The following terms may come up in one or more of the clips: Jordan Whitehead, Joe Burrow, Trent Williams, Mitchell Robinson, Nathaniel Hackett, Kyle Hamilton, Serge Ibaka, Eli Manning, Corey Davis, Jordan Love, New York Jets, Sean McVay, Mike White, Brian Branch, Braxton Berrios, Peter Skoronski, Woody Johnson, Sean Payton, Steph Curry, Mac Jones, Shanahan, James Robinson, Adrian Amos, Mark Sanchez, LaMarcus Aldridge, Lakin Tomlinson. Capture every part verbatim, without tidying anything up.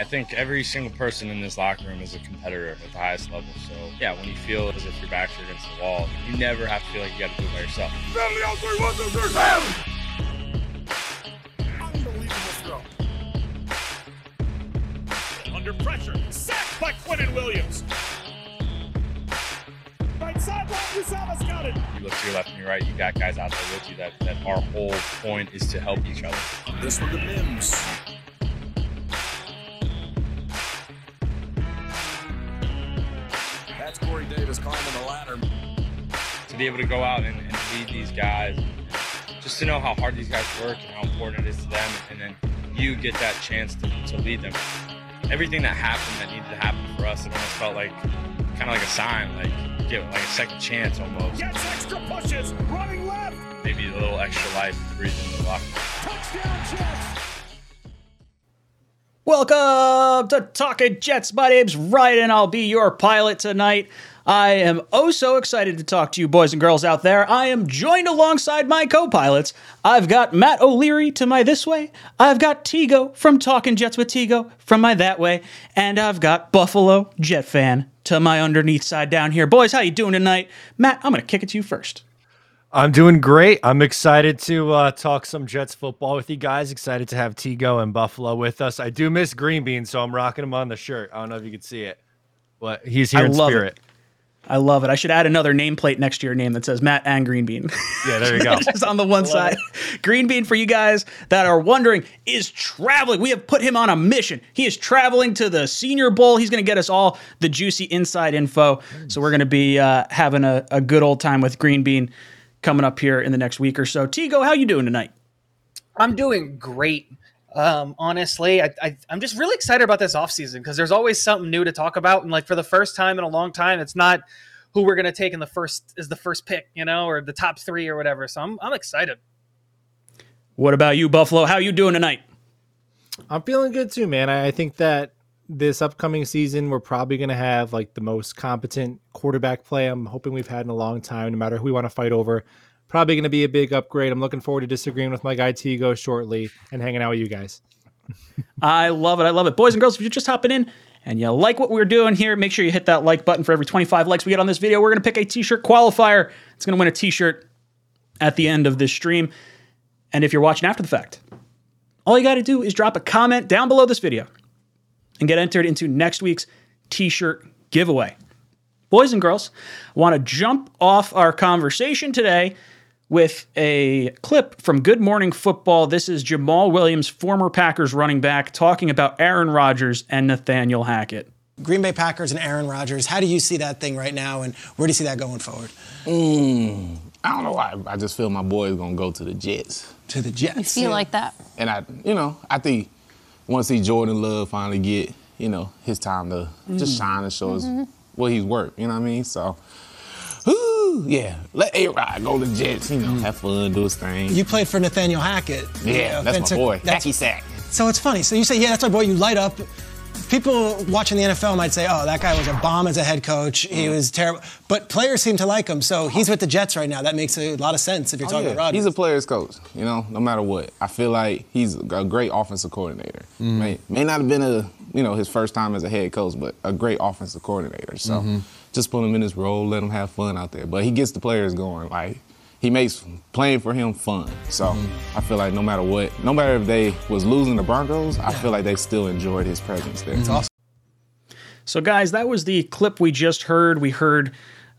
I think every single person in this locker room is a competitor at the highest level. So, yeah, when you feel as if your back's against the wall, you never have to feel like you got to do it by yourself. Unbelievable stuff. Under pressure, sacked by Quentin Williams. Right sideline, Usama's got it. You look to your left and your right, you got guys out there with you that, that our whole point is to help each other. This with the Mims. Corey Davis climbing the ladder. To be able to go out and, and lead these guys, just to know how hard these guys work and how important it is to them, and then you get that chance to, to lead them. Everything that happened that needed to happen for us, it almost felt like kind of like a sign, like give like a second chance almost. Gets extra pushes, running left. Maybe a little extra life to breathe in the locker. Touchdown Jets. Welcome to Talkin' Jets. My name's Ryan, and I'll be your pilot tonight. I am oh so excited to talk to you boys and girls out there. I am joined alongside my co-pilots. I've got Matt O'Leary to my this way. I've got Tego from Talkin' Jets with Tego from my that way. And I've got Buffalo Jet fan to my underneath side down here. Boys, how you doing tonight? Matt, I'm going to kick it to you first. I'm doing great. I'm excited to uh, talk some Jets football with you guys. Excited to have Tego and Buffalo with us. I do miss Green Bean, so I'm rocking him on the shirt. I don't know if you can see it, but he's here I in love spirit. It. I love it. I should add another nameplate next to your name that says Matt and Green Bean. Yeah, there you go. Just on the one side. It. Green Bean, for you guys that are wondering, is traveling. We have put him on a mission. He is traveling to the Senior Bowl. He's going to get us all the juicy inside info. Nice. So we're going to be uh, having a, a good old time with Green Bean coming up here in the next week or so. Tego, how you doing tonight? I'm doing great. Um, honestly, I, I, I'm just really excited about this offseason because there's always something new to talk about. And like for the first time in a long time, it's not who we're going to take in the first is the first pick, you know, or the top three or whatever. So I'm, I'm excited. What about you, Buffalo? How you doing tonight? I'm feeling good too, man. I, I think that this upcoming season, we're probably going to have like the most competent quarterback play I'm hoping we've had in a long time, no matter who we want to fight over. Probably going to be a big upgrade. I'm looking forward to disagreeing with my guy Tego shortly and hanging out with you guys. I love it. I love it. Boys and girls, if you're just hopping in and you like what we're doing here, make sure you hit that like button. For every twenty-five likes we get on this video, we're going to pick a t-shirt qualifier. It's going to win a t-shirt at the end of this stream. And if you're watching after the fact, all you got to do is drop a comment down below this video and get entered into next week's t-shirt giveaway. Boys and girls, I want to jump off our conversation today with a clip from Good Morning Football. This is Jamaal Williams, former Packers running back, talking about Aaron Rodgers and Nathaniel Hackett. Green Bay Packers and Aaron Rodgers, how do you see that thing right now, and where do you see that going forward? Mm, I don't know why. I just feel my boy is going to go to the Jets. To the Jets? You feel yeah. like that? And, I, you know, I think... want to see Jordan Love finally get, you know, his time to mm-hmm. just shine and show mm-hmm. us what he's worth, you know what I mean? So, whoo, yeah, let A-Rod go to the Jets, you know, have fun, do his thing. You played for Nathaniel Hackett. Yeah, you know, that's my boy, Hacky Sack. So it's funny. So you say, yeah, that's my boy, you light up. People watching the N F L might say, oh, that guy was a bomb as a head coach. Mm. He was terrible. But players seem to like him, so he's with the Jets right now. That makes a lot of sense if you're oh, talking yeah. about Rodgers. He's a player's coach, you know, no matter what. I feel like he's a great offensive coordinator. Mm. May, may not have been, a, you know, his first time as a head coach, but a great offensive coordinator. So mm-hmm. just put him in his role, let him have fun out there. But he gets the players going. Like, he makes playing for him fun. So mm-hmm. I feel like no matter what, no matter if they was losing the Broncos, I feel like they still enjoyed his presence there. Mm-hmm. So, guys, that was the clip we just heard. We heard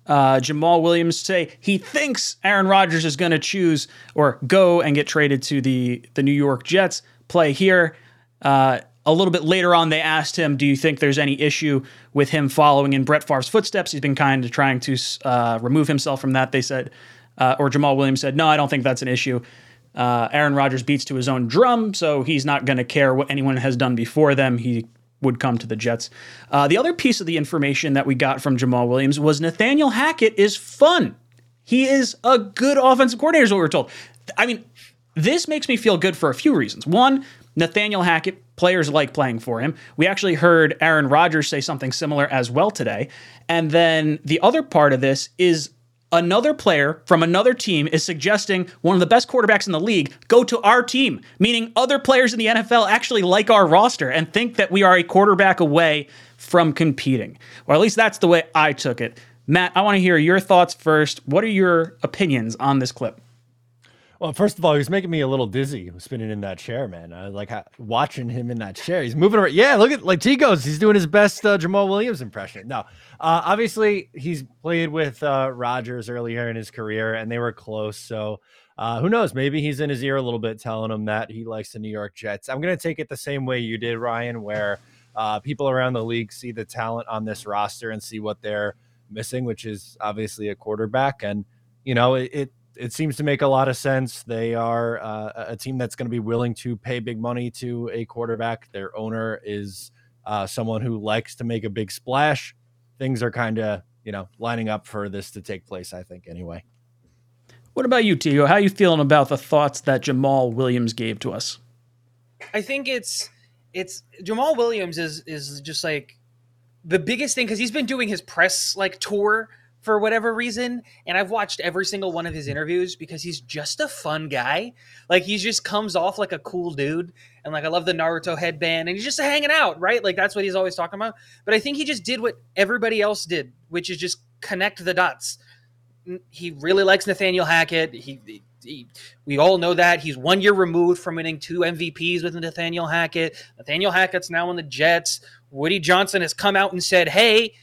uh, Jamaal Williams say he thinks Aaron Rodgers is going to choose or go and get traded to the, the New York Jets, play here. Uh, a little bit later on, they asked him, do you think there's any issue with him following in Brett Favre's footsteps? He's been kind of trying to uh, remove himself from that, they said. Uh, or Jamaal Williams said, no, I don't think that's an issue. Uh, Aaron Rodgers beats to his own drum, so he's not going to care what anyone has done before them. He would come to the Jets. Uh, the other piece of the information that we got from Jamaal Williams was Nathaniel Hackett is fun. He is a good offensive coordinator is what we were told. I mean, this makes me feel good for a few reasons. One, Nathaniel Hackett, players like playing for him. We actually heard Aaron Rodgers say something similar as well today. And then the other part of this is another player from another team is suggesting one of the best quarterbacks in the league go to our team, meaning other players in the N F L actually like our roster and think that we are a quarterback away from competing. Or at least that's the way I took it. Matt, I want to hear your thoughts first. What are your opinions on this clip? Well, first of all, he was making me a little dizzy spinning in that chair, man. I was like watching him in that chair. He's moving around. Yeah, look at like Tico's. He's doing his best uh, Jamaal Williams impression. No, uh, obviously he's played with uh, Rodgers earlier in his career, and they were close. So uh, who knows? Maybe he's in his ear a little bit, telling him that he likes the New York Jets. I'm going to take it the same way you did, Ryan, where uh, people around the league see the talent on this roster and see what they're missing, which is obviously a quarterback. And, you know, it, it It seems to make a lot of sense. They are uh, a team that's going to be willing to pay big money to a quarterback. Their owner is uh, someone who likes to make a big splash. Things are kind of, you know, lining up for this to take place, I think, anyway. What about you, Tigo? How are you feeling about the thoughts that Jamaal Williams gave to us? I think it's it's Jamaal Williams is is just like the biggest thing, because he's been doing his press like tour for whatever reason, and I've watched every single one of his interviews because he's just a fun guy. Like, he just comes off like a cool dude, and like I love the Naruto headband, and he's just hanging out, right? Like, that's what he's always talking about. But I think he just did what everybody else did, which is just connect the dots. He really likes Nathaniel Hackett. He, he, he we all know that. He's one year removed from winning two M V Ps with Nathaniel Hackett. Nathaniel Hackett's now on the Jets. Woody Johnson has come out and said, hey,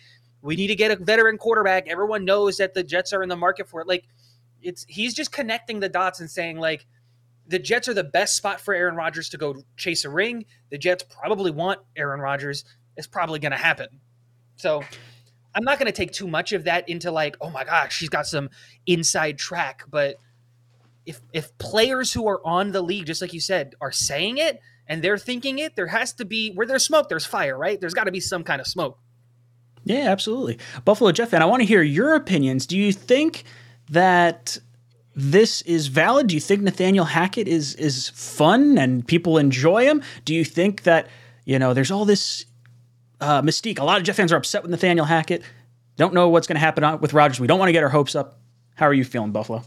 we need to get a veteran quarterback. Everyone knows that the Jets are in the market for it. Like, it's he's just connecting the dots and saying, like, the Jets are the best spot for Aaron Rodgers to go chase a ring. The Jets probably want Aaron Rodgers. It's probably going to happen. So I'm not going to take too much of that into, like, oh, my gosh, he's got some inside track. But if if players who are on the league, just like you said, are saying it and they're thinking it, there has to be – where there's smoke, there's fire, right? There's got to be some kind of smoke. Yeah, absolutely. Buffalo Jet fan, I want to hear your opinions. Do you think that this is valid? Do you think Nathaniel Hackett is is fun and people enjoy him? Do you think that, you know, there's all this uh, mystique? A lot of Jet fans are upset with Nathaniel Hackett. Don't know what's going to happen with Rodgers. We don't want to get our hopes up. How are you feeling, Buffalo?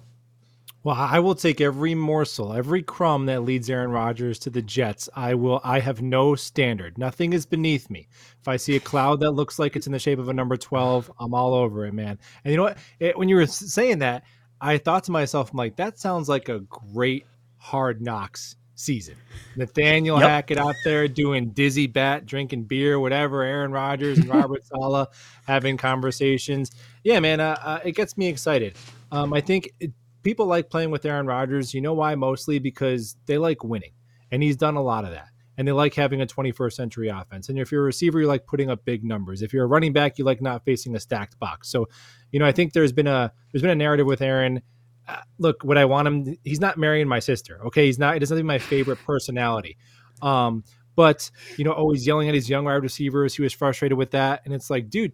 Well, I will take every morsel, every crumb that leads Aaron Rodgers to the Jets. I will. I have no standard. Nothing is beneath me. If I see a cloud that looks like it's in the shape of a number twelve, I'm all over it, man. And you know what? It, when you were saying that, I thought to myself, I'm like, that sounds like a great Hard Knocks season. Nathaniel yep. Hackett out there doing dizzy bat, drinking beer, whatever. Aaron Rodgers and Robert Saleh having conversations. Yeah, man, uh, uh, it gets me excited. Um, I think it, people like playing with Aaron Rodgers. You know why? Mostly because they like winning, and he's done a lot of that. And they like having a twenty-first century offense. And if you're a receiver, you like putting up big numbers. If you're a running back, you like not facing a stacked box. So, you know, I think there's been a there's been a narrative with Aaron. Uh, look, what I want him. He's not marrying my sister. Okay, he's not. It doesn't have my favorite personality. Um, but you know, always yelling at his young wide receivers. He was frustrated with that, and it's like, dude,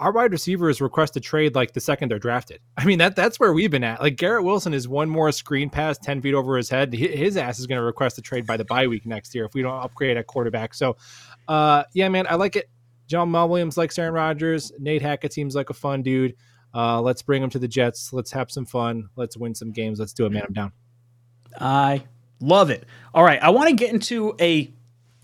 our wide receivers request a trade like the second they're drafted. I mean, that that's where we've been at. Like, Garrett Wilson is one more screen pass ten feet over his head. His ass is going to request a trade by the bye week next year if we don't upgrade at quarterback. So, uh, yeah, man, I like it. Jamaal Williams likes Aaron Rodgers. Nate Hackett seems like a fun dude. Uh, let's bring him to the Jets. Let's have some fun. Let's win some games. Let's do it, man. I'm down. I love it. All right, I want to get into a,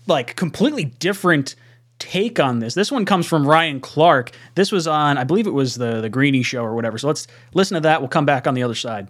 like, completely different take on this. This one comes from Ryan Clark. This was on, I believe it was the, the Greeny show or whatever. So let's listen to that. We'll come back on the other side.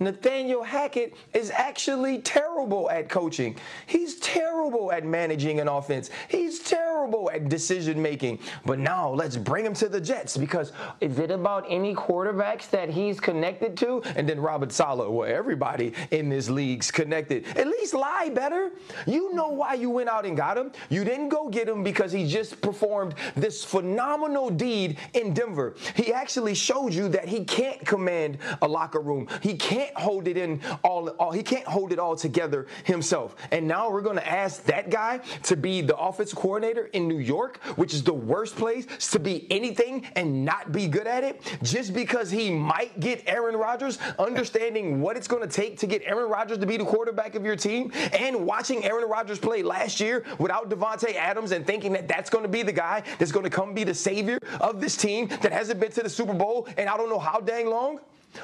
Nathaniel Hackett is actually terrible at coaching. He's terrible at managing an offense. He's terrible at decision making. But now let's bring him to the Jets, because is it about any quarterbacks that he's connected to? And then Robert Saleh, well, everybody in this league's connected. At least lie better. You know why you went out and got him. You didn't go get him because he just performed this phenomenal deed in Denver. He actually showed you that he can't command a locker room. He can't hold it in all, all he can't hold it all together himself. And now we're going to ask that guy to be the offensive coordinator in New York, which is the worst place to be anything and not be good at it, just because he might get Aaron Rodgers, understanding what it's going to take to get Aaron Rodgers to be the quarterback of your team, and watching Aaron Rodgers play last year without Devontae Adams and thinking that that's going to be the guy that's going to come be the savior of this team that hasn't been to the Super Bowl and I don't know how dang long.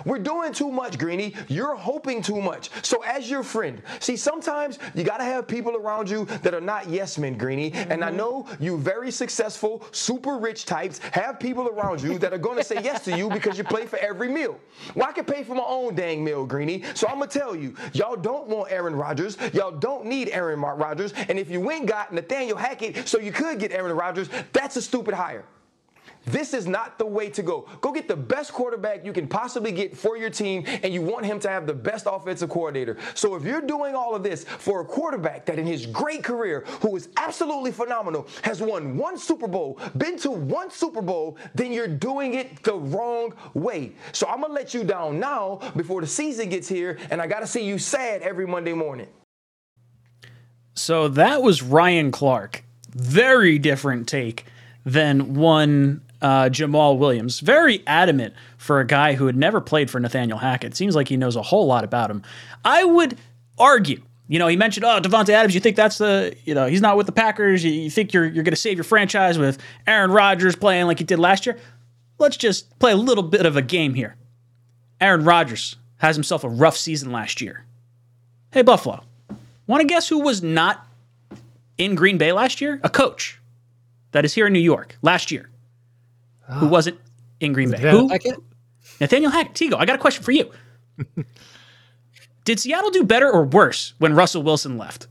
We're doing too much, Greeny. You're hoping too much. So as your friend, see, sometimes you got to have people around you that are not yes men, Greeny. Mm-hmm. And I know you very successful, super rich types have people around you that are going to say yes to you because you play for every meal. Well, I can pay for my own dang meal, Greeny. So I'm going to tell you, y'all don't want Aaron Rodgers. Y'all don't need Aaron Rodgers. And if you ain't got Nathaniel Hackett so you could get Aaron Rodgers, that's a stupid hire. This is not the way to go. Go get the best quarterback you can possibly get for your team, and you want him to have the best offensive coordinator. So if you're doing all of this for a quarterback that in his great career, who is absolutely phenomenal, has won one Super Bowl, been to one Super Bowl, then you're doing it the wrong way. So I'm going to let you down now before the season gets here, and I got to see you sad every Monday morning. So that was Ryan Clark. Very different take than one... Uh, Jamaal Williams, very adamant for a guy who had never played for Nathaniel Hackett. Seems like he knows a whole lot about him. I would argue, you know, he mentioned, oh, Devontae Adams, you think that's the, you know, he's not with the Packers. You, you think you're, you're going to save your franchise with Aaron Rodgers playing like he did last year. Let's just play a little bit of a game here. Aaron Rodgers has himself a rough season last year. Hey, Buffalo, want to guess who was not in Green Bay last year? A coach that is here in New York last year. Who wasn't in Green Bay? Nathaniel Hackett? Nathaniel Hackett. Tego, I got a question for you. Did Seattle do better or worse when Russell Wilson left?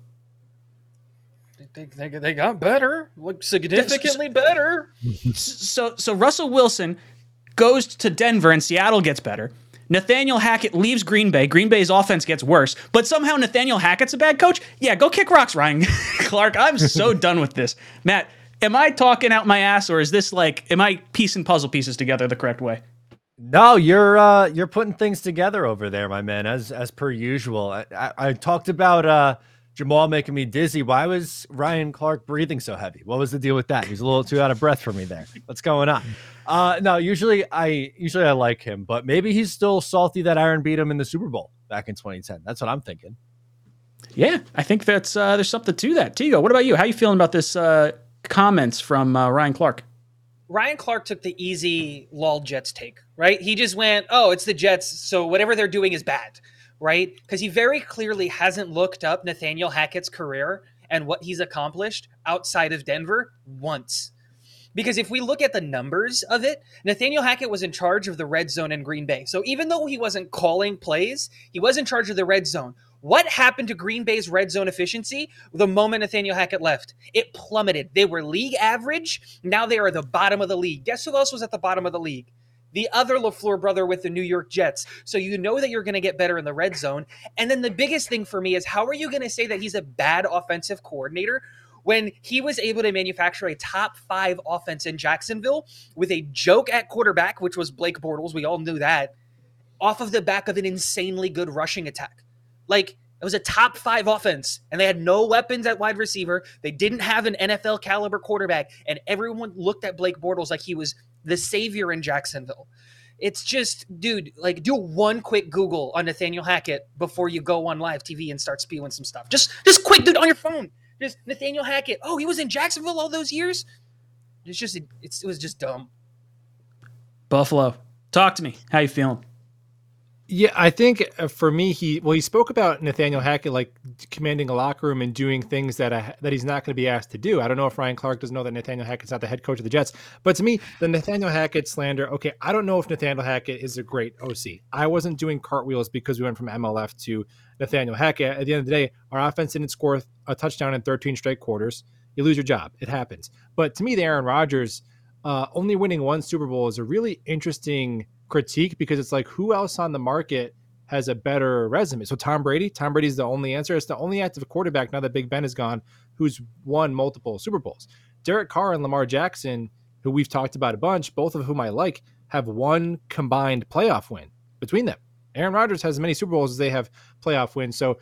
They, they, they got better, significantly better. So, so Russell Wilson goes to Denver and Seattle gets better. Nathaniel Hackett leaves Green Bay. Green Bay's offense gets worse, but somehow Nathaniel Hackett's a bad coach? Yeah, go kick rocks, Ryan Clark. I'm so done with this. Matt, am I talking out my ass, or is this like, am I piecing puzzle pieces together the correct way? No, you're uh, you're putting things together over there, my man, as as per usual. I, I, I talked about uh, Jamaal making me dizzy. Why was Ryan Clark breathing so heavy? What was the deal with that? He was a little too out of breath for me there. What's going on? Uh, no, usually I usually I like him, but maybe he's still salty that Aaron beat him in the Super Bowl back in twenty ten. That's what I'm thinking. Yeah, I think that's uh, there's something to that. Tego, what about you? How you feeling about this? Uh, Comments from uh, Ryan Clark. Ryan Clark took the easy lol Jets take, right? He just went, oh, it's the Jets, so whatever they're doing is bad, right? Because he very clearly hasn't looked up Nathaniel Hackett's career and what he's accomplished outside of Denver once. Because if we look at the numbers of it, Nathaniel Hackett was in charge of the red zone in Green Bay. So even though he wasn't calling plays, he was in charge of the red zone. What happened to Green Bay's red zone efficiency the moment Nathaniel Hackett left? It plummeted. They were league average. Now they are the bottom of the league. Guess who else was at the bottom of the league? The other LaFleur brother with the New York Jets. So you know that you're going to get better in the red zone. And then the biggest thing for me is, how are you going to say that he's a bad offensive coordinator when he was able to manufacture a top five offense in Jacksonville with a joke at quarterback, which was Blake Bortles, we all knew that, off of the back of an insanely good rushing attack? Like, it was a top five offense, and they had no weapons at wide receiver. They didn't have an N F L caliber quarterback, and everyone looked at Blake Bortles like he was the savior in Jacksonville. It's just, dude, like, do one quick Google on Nathaniel Hackett before you go on live T V and start spewing some stuff. Just, just quick, dude, on your phone. Just Nathaniel Hackett. Oh, he was in Jacksonville all those years? It's just, it's, it was just dumb. Buffalo, talk to me. How you feeling? Yeah, I think for me, he well, he spoke about Nathaniel Hackett like commanding a locker room and doing things that I, that he's not going to be asked to do. I don't know if Ryan Clark doesn't know that Nathaniel Hackett's not the head coach of the Jets, but to me, the Nathaniel Hackett slander. Okay, I don't know if Nathaniel Hackett is a great O C. I wasn't doing cartwheels because we went from M L F to Nathaniel Hackett. At the end of the day, our offense didn't score a touchdown in thirteen straight quarters. You lose your job. It happens. But to me, the Aaron Rodgers uh, only winning one Super Bowl is a really interesting critique, because it's like, who else on the market has a better resume? So Tom Brady, Tom Brady's the only answer. It's the only active quarterback now that Big Ben is gone who's won multiple Super Bowls. Derek Carr and Lamar Jackson, who we've talked about a bunch, both of whom I like, have one combined playoff win between them. Aaron Rodgers has as many Super Bowls as they have playoff wins. So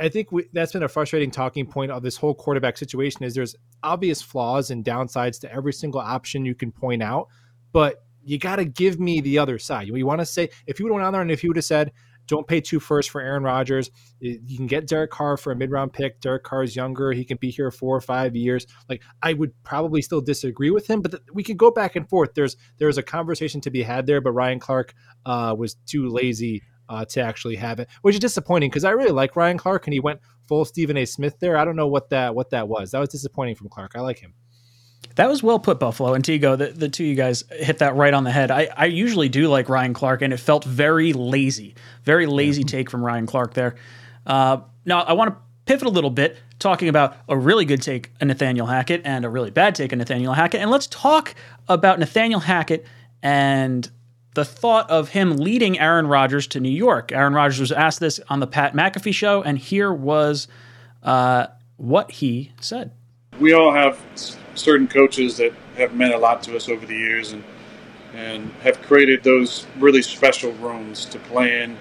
I think we, that's been a frustrating talking point of this whole quarterback situation is there's obvious flaws and downsides to every single option you can point out, but you got to give me the other side. You want to say, if you would have went on there and if you would have said, don't pay two first for Aaron Rodgers, you can get Derek Carr for a mid-round pick. Derek Carr is younger. He can be here four or five years. Like, I would probably still disagree with him, but th- we could go back and forth. There's there's a conversation to be had there, but Ryan Clark uh, was too lazy Uh, to actually have it, which is disappointing because I really like Ryan Clark and he went full Stephen A. Smith there. I don't know what that what that was. That was disappointing from Clark. I like him. That was well put, Buffalo and Tego. The, the two of you guys hit that right on the head. I, I usually do like Ryan Clark, and it felt very lazy, very lazy yeah. take from Ryan Clark there. Uh, now, I want to pivot a little bit, talking about a really good take on Nathaniel Hackett and a really bad take on Nathaniel Hackett. And let's talk about Nathaniel Hackett and the thought of him leading Aaron Rodgers to New York. Aaron Rodgers was asked this on the Pat McAfee show, and here was uh, what he said. We all have certain coaches that have meant a lot to us over the years and and have created those really special rooms to play in,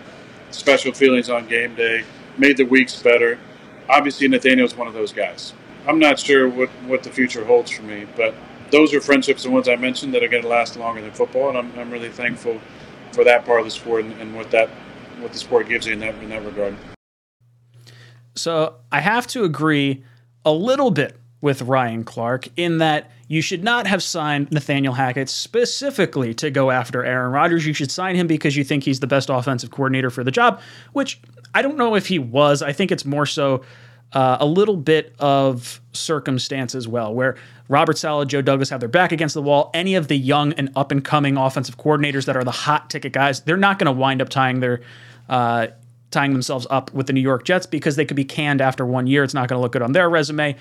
special feelings on game day, made the weeks better. Obviously, Nathaniel's one of those guys. I'm not sure what, what the future holds for me, but those are friendships, the ones I mentioned, that are going to last longer than football, and I'm, I'm really thankful for that part of the sport and, and what that what the sport gives you in that in that regard. So I have to agree a little bit with Ryan Clark in that you should not have signed Nathaniel Hackett specifically to go after Aaron Rodgers. You should sign him because you think he's the best offensive coordinator for the job, which I don't know if he was. I think it's more so Uh, a little bit of circumstance as well, where Robert Saleh, Joe Douglas have their back against the wall. Any of the young and up-and-coming offensive coordinators that are the hot-ticket guys, they're not going to wind up tying their uh, tying themselves up with the New York Jets because they could be canned after one year. It's not going to look good on their resume.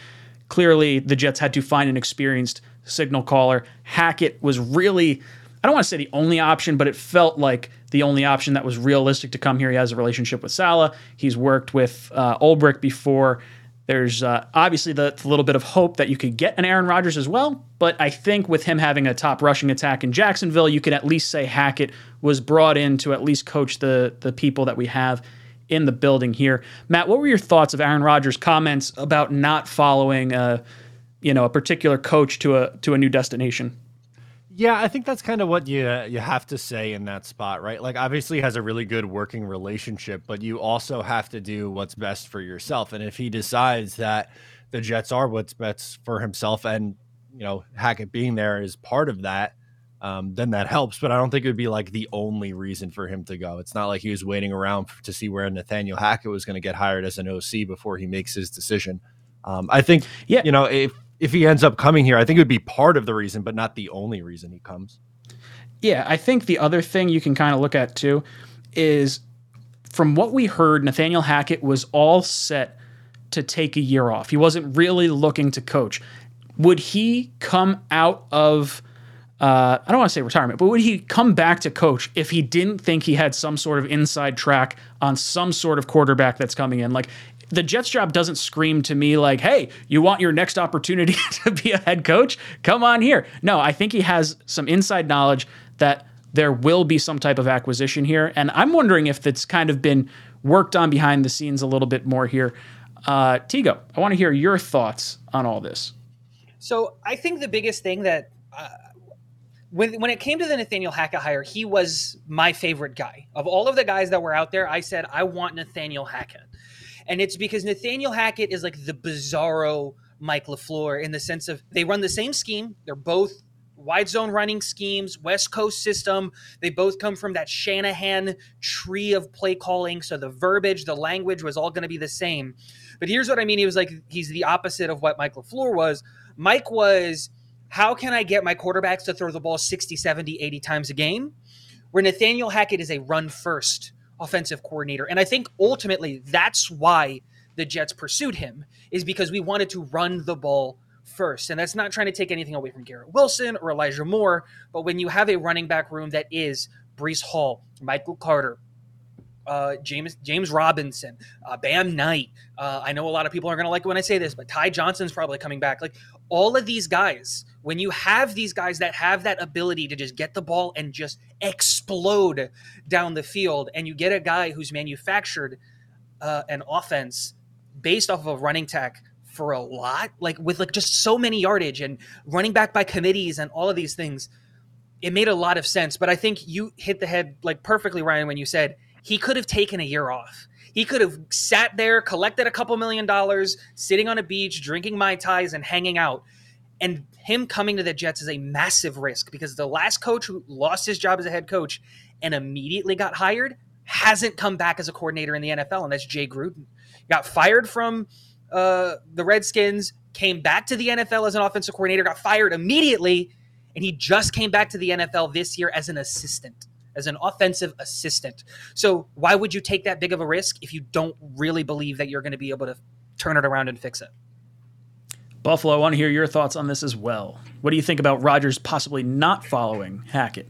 Clearly, the Jets had to find an experienced signal caller. Hackett was really, I don't want to say the only option, but it felt like the only option that was realistic to come here. He has a relationship with Saleh. He's worked with uh, Ulbrich before. There's uh, obviously the, the little bit of hope that you could get an Aaron Rodgers as well, but I think with him having a top rushing attack in Jacksonville, you can at least say Hackett was brought in to at least coach the, the people that we have in the building here. Matt, what were your thoughts of Aaron Rodgers' comments about not following a, you know, a particular coach to a to a new destination? Yeah, I think that's kind of what you you have to say in that spot, right? Like, obviously has a really good working relationship, but you also have to do what's best for yourself. And if he decides that the Jets are what's best for himself and, you know, Hackett being there is part of that, um, then that helps. But I don't think it would be like the only reason for him to go. It's not like he was waiting around to see where Nathaniel Hackett was going to get hired as an O C before he makes his decision. Um, I think, yeah. you know, if, If he ends up coming here, I think it would be part of the reason, but not the only reason he comes. Yeah, I think the other thing you can kind of look at too is from what we heard, Nathaniel Hackett was all set to take a year off. He wasn't really looking to coach. Would he come out of, uh, I don't want to say retirement, but would he come back to coach if he didn't think he had some sort of inside track on some sort of quarterback that's coming in? Like, the Jets job doesn't scream to me like, hey, you want your next opportunity to be a head coach? Come on here. No, I think he has some inside knowledge that there will be some type of acquisition here. And I'm wondering if it's kind of been worked on behind the scenes a little bit more here. Uh, Tego, I want to hear your thoughts on all this. So I think the biggest thing that uh, when, when it came to the Nathaniel Hackett hire, he was my favorite guy. Of all of the guys that were out there, I said, I want Nathaniel Hackett. And it's because Nathaniel Hackett is like the bizarro Mike LaFleur in the sense of they run the same scheme. They're both wide zone running schemes, West Coast system. They both come from that Shanahan tree of play calling. So the verbiage, the language was all going to be the same. But here's what I mean. He was like, he's the opposite of what Mike LaFleur was. Mike was, how can I get my quarterbacks to throw the ball sixty, seventy, eighty times a game? Where Nathaniel Hackett is a run first offensive coordinator. And I think ultimately that's why the Jets pursued him, is because we wanted to run the ball first. And that's not trying to take anything away from Garrett Wilson or Elijah Moore, but when you have a running back room that is Breece Hall, Michael Carter, uh, James James Robinson, uh, Bam Knight. Uh, I know a lot of people aren't going to like it when I say this, but Ty Johnson's probably coming back. Like all of these guys, when you have these guys that have that ability to just get the ball and just explode down the field, and you get a guy who's manufactured uh, an offense based off of a running tech for a lot, like with like just so many yardage and running back by committees and all of these things, it made a lot of sense. But I think you hit the head like perfectly, Ryan, when you said he could have taken a year off. He could have sat there, collected a couple million dollars, sitting on a beach, drinking Mai Tais and hanging out. And him coming to the Jets is a massive risk because the last coach who lost his job as a head coach and immediately got hired hasn't come back as a coordinator in the N F L, and that's Jay Gruden. Got fired from uh, the Redskins, came back to the N F L as an offensive coordinator, got fired immediately, and he just came back to the N F L this year as an assistant, as an offensive assistant. So why would you take that big of a risk if you don't really believe that you're going to be able to turn it around and fix it? Buffalo, I want to hear your thoughts on this as well. What do you think about Rodgers possibly not following Hackett?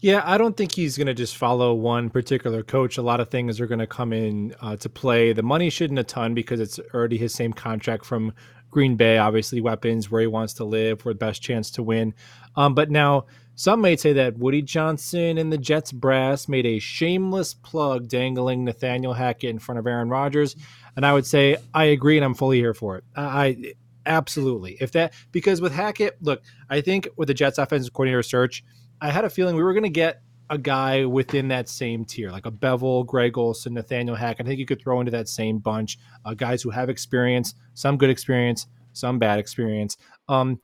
Yeah, I don't think he's going to just follow one particular coach. A lot of things are going to come in uh, to play. The money shouldn't a ton because it's already his same contract from Green Bay, obviously weapons, where he wants to live, for the best chance to win. Um, but now some may say that Woody Johnson and the Jets brass made a shameless plug dangling Nathaniel Hackett in front of Aaron Rodgers. And I would say I agree and I'm fully here for it. I absolutely. If that, because with Hackett, look, I think with the Jets offensive coordinator search, I had a feeling we were going to get a guy within that same tier, like a Bevel, Greg Olson, Nathaniel Hackett. I think you could throw into that same bunch uh, guys who have experience, some good experience, some bad experience. Um,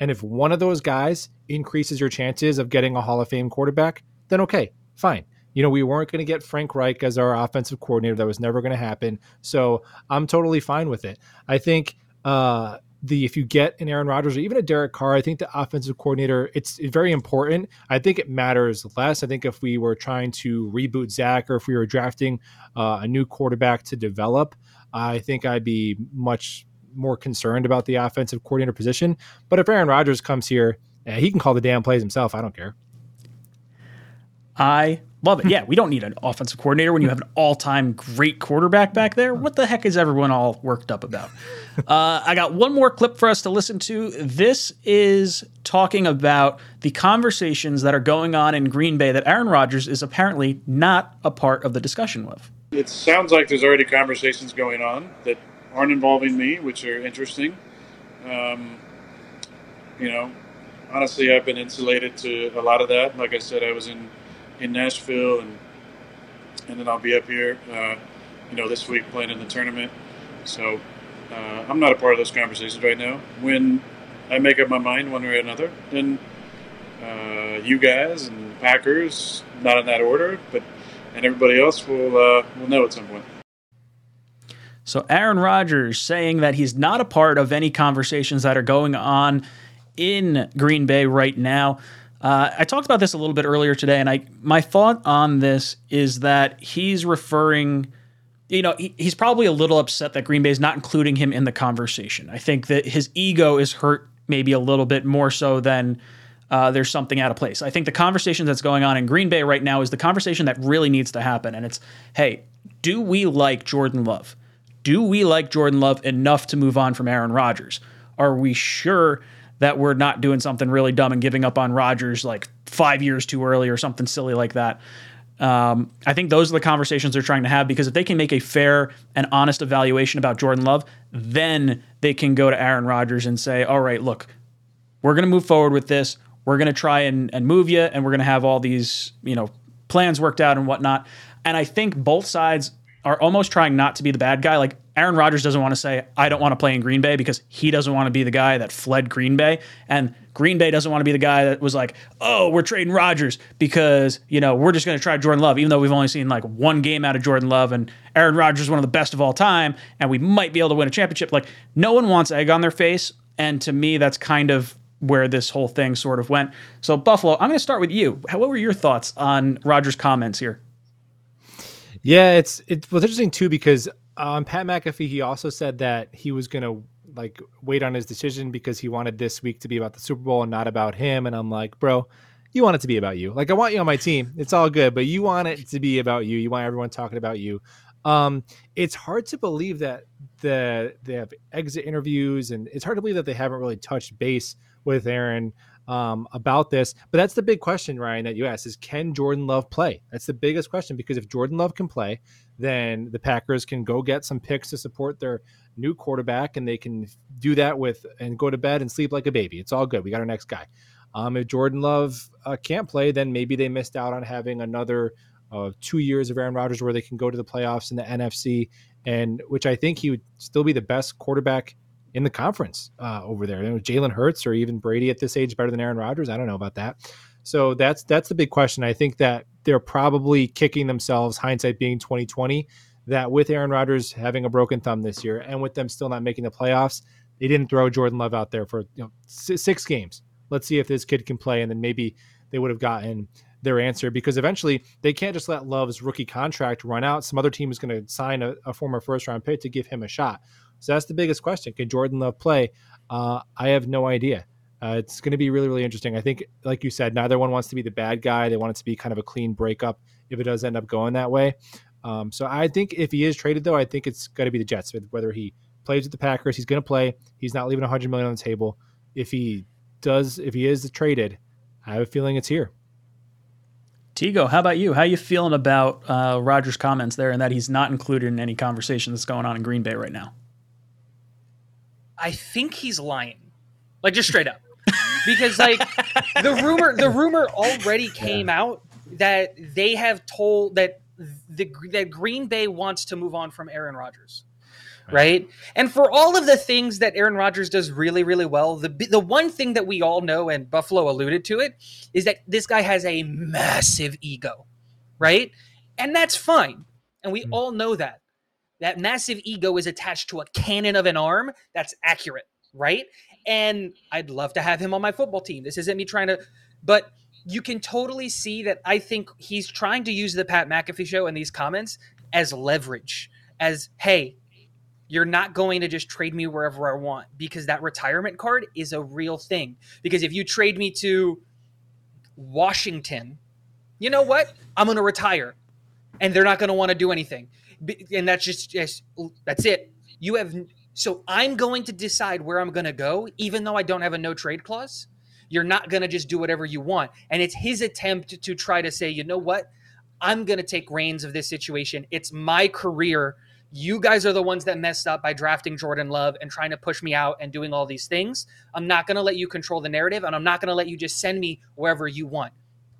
and if one of those guys increases your chances of getting a Hall of Fame quarterback, then okay, fine. You know, we weren't going to get Frank Reich as our offensive coordinator. That was never going to happen. So I'm totally fine with it. I think uh, – The, if you get an Aaron Rodgers or even a Derek Carr, I think the offensive coordinator, it's very important. I think it matters less. I think if we were trying to reboot Zach or if we were drafting uh, a new quarterback to develop, I think I'd be much more concerned about the offensive coordinator position. But if Aaron Rodgers comes here, eh, he can call the damn plays himself. I don't care. I love it. Yeah, we don't need an offensive coordinator when you have an all-time great quarterback back there. What the heck is everyone all worked up about? Uh, I got one more clip for us to listen to. This is talking about the conversations that are going on in Green Bay that Aaron Rodgers is apparently not a part of the discussion with. It sounds like there's already conversations going on that aren't involving me, which are interesting. Um, you know, honestly, I've been insulated to a lot of that. Like I said, I was in in Nashville, and and then I'll be up here, uh, you know, this week playing in the tournament. So uh, I'm not a part of those conversations right now. When I make up my mind one way or another, then uh, you guys and Packers, not in that order, but and everybody else will uh, will know at some point. So Aaron Rodgers saying that he's not a part of any conversations that are going on in Green Bay right now. Uh, I talked about this a little bit earlier today, and I my thought on this is that he's referring, you know, he, he's probably a little upset that Green Bay is not including him in the conversation. I think that his ego is hurt maybe a little bit more so than uh, there's something out of place. I think the conversation that's going on in Green Bay right now is the conversation that really needs to happen, and it's, hey, do we like Jordan Love? Do we like Jordan Love enough to move on from Aaron Rodgers? Are we sure that we're not doing something really dumb and giving up on Rodgers like five years too early or something silly like that? Um, I think those are the conversations they're trying to have, because if they can make a fair and honest evaluation about Jordan Love, then they can go to Aaron Rodgers and say, all right, look, we're going to move forward with this. We're going to try and, and move you, and we're going to have all these, you know, plans worked out and whatnot. And I think both sides are almost trying not to be the bad guy. Like, Aaron Rodgers doesn't want to say, I don't want to play in Green Bay, because he doesn't want to be the guy that fled Green Bay. And Green Bay doesn't want to be the guy that was like, oh, we're trading Rodgers because, you know, we're just going to try Jordan Love, even though we've only seen like one game out of Jordan Love, and Aaron Rodgers is one of the best of all time, and we might be able to win a championship. Like, no one wants egg on their face. And to me, that's kind of where this whole thing sort of went. So Buffalo, I'm going to start with you. What were your thoughts on Rodgers' comments here? Yeah, it's it was interesting too, because Um, Pat McAfee, he also said that he was going to like wait on his decision because he wanted this week to be about the Super Bowl and not about him. And I'm like, bro, you want it to be about you. Like, I want you on my team. It's all good, but you want it to be about you. You want everyone talking about you. Um, it's hard to believe that the they have exit interviews, and it's hard to believe that they haven't really touched base with Aaron um, about this. But that's the big question, Ryan, that you asked is, can Jordan Love play? That's the biggest question, because if Jordan Love can play, then the Packers can go get some picks to support their new quarterback, and they can do that with and go to bed and sleep like a baby. It's all good. We got our next guy. Um, if Jordan Love uh, can't play, then maybe they missed out on having another uh, two years of Aaron Rodgers where they can go to the playoffs in the N F C, and which I think he would still be the best quarterback in the conference uh, over there. You know, Jalen Hurts or even Brady at this age better than Aaron Rodgers. I don't know about that. So that's that's the big question. I think that they're probably kicking themselves, hindsight being twenty twenty, that with Aaron Rodgers having a broken thumb this year and with them still not making the playoffs, they didn't throw Jordan Love out there for you know, six games. Let's see if this kid can play. And then maybe they would have gotten their answer, because eventually they can't just let Love's rookie contract run out. Some other team is going to sign a, a former first round pick to give him a shot. So that's the biggest question. Can Jordan Love play? Uh, I have no idea. Uh, it's going to be really, really interesting. I think, like you said, neither one wants to be the bad guy. They want it to be kind of a clean breakup if it does end up going that way. Um, so I think if he is traded, though, I think it's going to be the Jets. Whether he plays with the Packers, he's going to play. He's not leaving one hundred million dollars on the table. If he does, if he is traded, I have a feeling it's here. Tego, how about you? How are you feeling about uh, Rodgers' comments there, and that he's not included in any conversation that's going on in Green Bay right now? I think he's lying, like just straight up, because like the rumor, the rumor already came yeah. out that they have told that the that Green Bay wants to move on from Aaron Rodgers. Right. And for all of the things that Aaron Rodgers does really, really well, the the one thing that we all know, and Buffalo alluded to it, is that this guy has a massive ego. Right. And that's fine. And we mm. all know that that massive ego is attached to a cannon of an arm. That's accurate. Right. And I'd love to have him on my football team. This isn't me trying to, but you can totally see that. I think he's trying to use the Pat McAfee show and these comments as leverage, as, hey, you're not going to just trade me wherever I want, because that retirement card is a real thing. Because if you trade me to Washington, you know what? I'm going to retire, and they're not going to want to do anything. And that's just, just that's it. You have so I'm going to decide where I'm going to go, even though I don't have a no trade clause. You're not going to just do whatever you want. And it's his attempt to try to say, you know what? I'm going to take reins of this situation. It's my career. You guys are the ones that messed up by drafting Jordan Love and trying to push me out and doing all these things. I'm not going to let you control the narrative, and I'm not going to let you just send me wherever you want.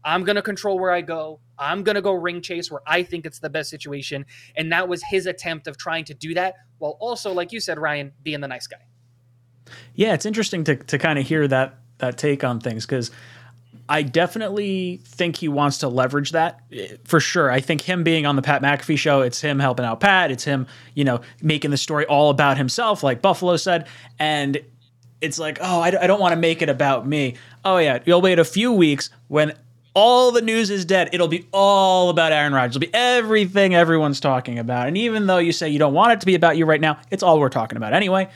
I'm going to control where I go. I'm going to go ring chase where I think it's the best situation. And that was his attempt of trying to do that, while also, like you said, Ryan, being the nice guy. Yeah, it's interesting to to kind of hear that that take on things, because I definitely think he wants to leverage that for sure. I think him being on the Pat McAfee show, it's him helping out Pat. It's him, you know, making the story all about himself, like Buffalo said. And it's like, oh, I, d- I don't want to make it about me. Oh, yeah. You'll wait a few weeks when all the news is dead. It'll be all about Aaron Rodgers. It'll be everything everyone's talking about. And even though you say you don't want it to be about you right now, it's all we're talking about anyway.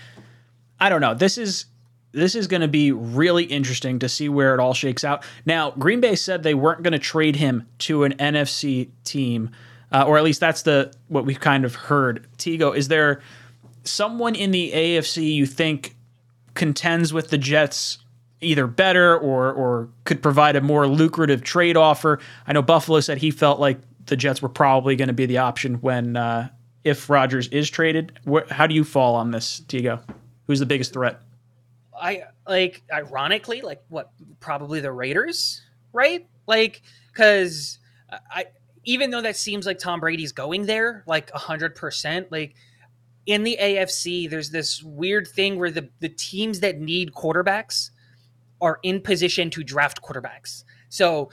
I don't know. This is... This is going to be really interesting to see where it all shakes out. Now, Green Bay said they weren't going to trade him to an N F C team, uh, or at least that's the what we've kind of heard. Tego, is there someone in the A F C you think contends with the Jets either better or or could provide a more lucrative trade offer? I know Buffalo said he felt like the Jets were probably going to be the option when uh, if Rodgers is traded. Wh- how do you fall on this, Tego? Who's the biggest threat? I like, ironically, like what, probably the Raiders, right? Like, cause I, even though that seems like Tom Brady's going there, like a hundred percent, like in the A F C, there's this weird thing where the, the teams that need quarterbacks are in position to draft quarterbacks. So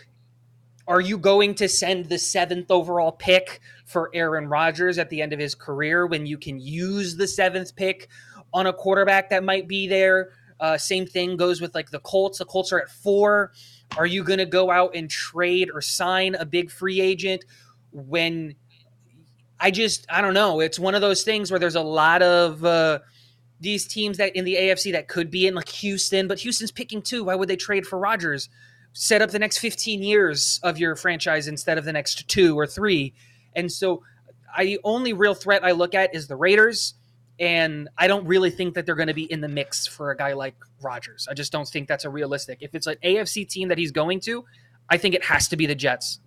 are you going to send the seventh overall pick for Aaron Rodgers at the end of his career when you can use the seventh pick on a quarterback that might be there? Uh, same thing goes with like the Colts. The Colts are at four. Are you going to go out and trade or sign a big free agent when I just, I don't know. It's one of those things where there's a lot of uh, these teams that in the A F C that could be in, like Houston, but Houston's picking two. Why would they trade for Rodgers? Set up the next fifteen years of your franchise instead of the next two or three. And so I only real threat I look at is the Raiders, and I don't really think that they're going to be in the mix for a guy like Rodgers. I just don't think that's a realistic. If it's an A F C team that he's going to, I think it has to be the Jets.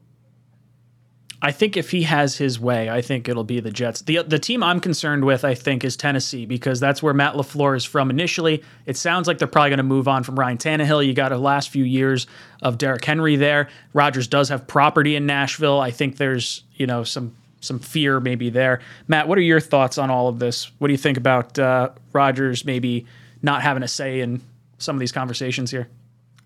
I think if he has his way, I think it'll be the Jets. The the team I'm concerned with, I think, is Tennessee, because that's where Matt LaFleur is from initially. It sounds like they're probably going to move on from Ryan Tannehill. You got a last few years of Derrick Henry there. Rodgers does have property in Nashville. I think there's, you know, some some fear maybe there. Matt, what are your thoughts on all of this? What do you think about uh, Rodgers maybe not having a say in some of these conversations here?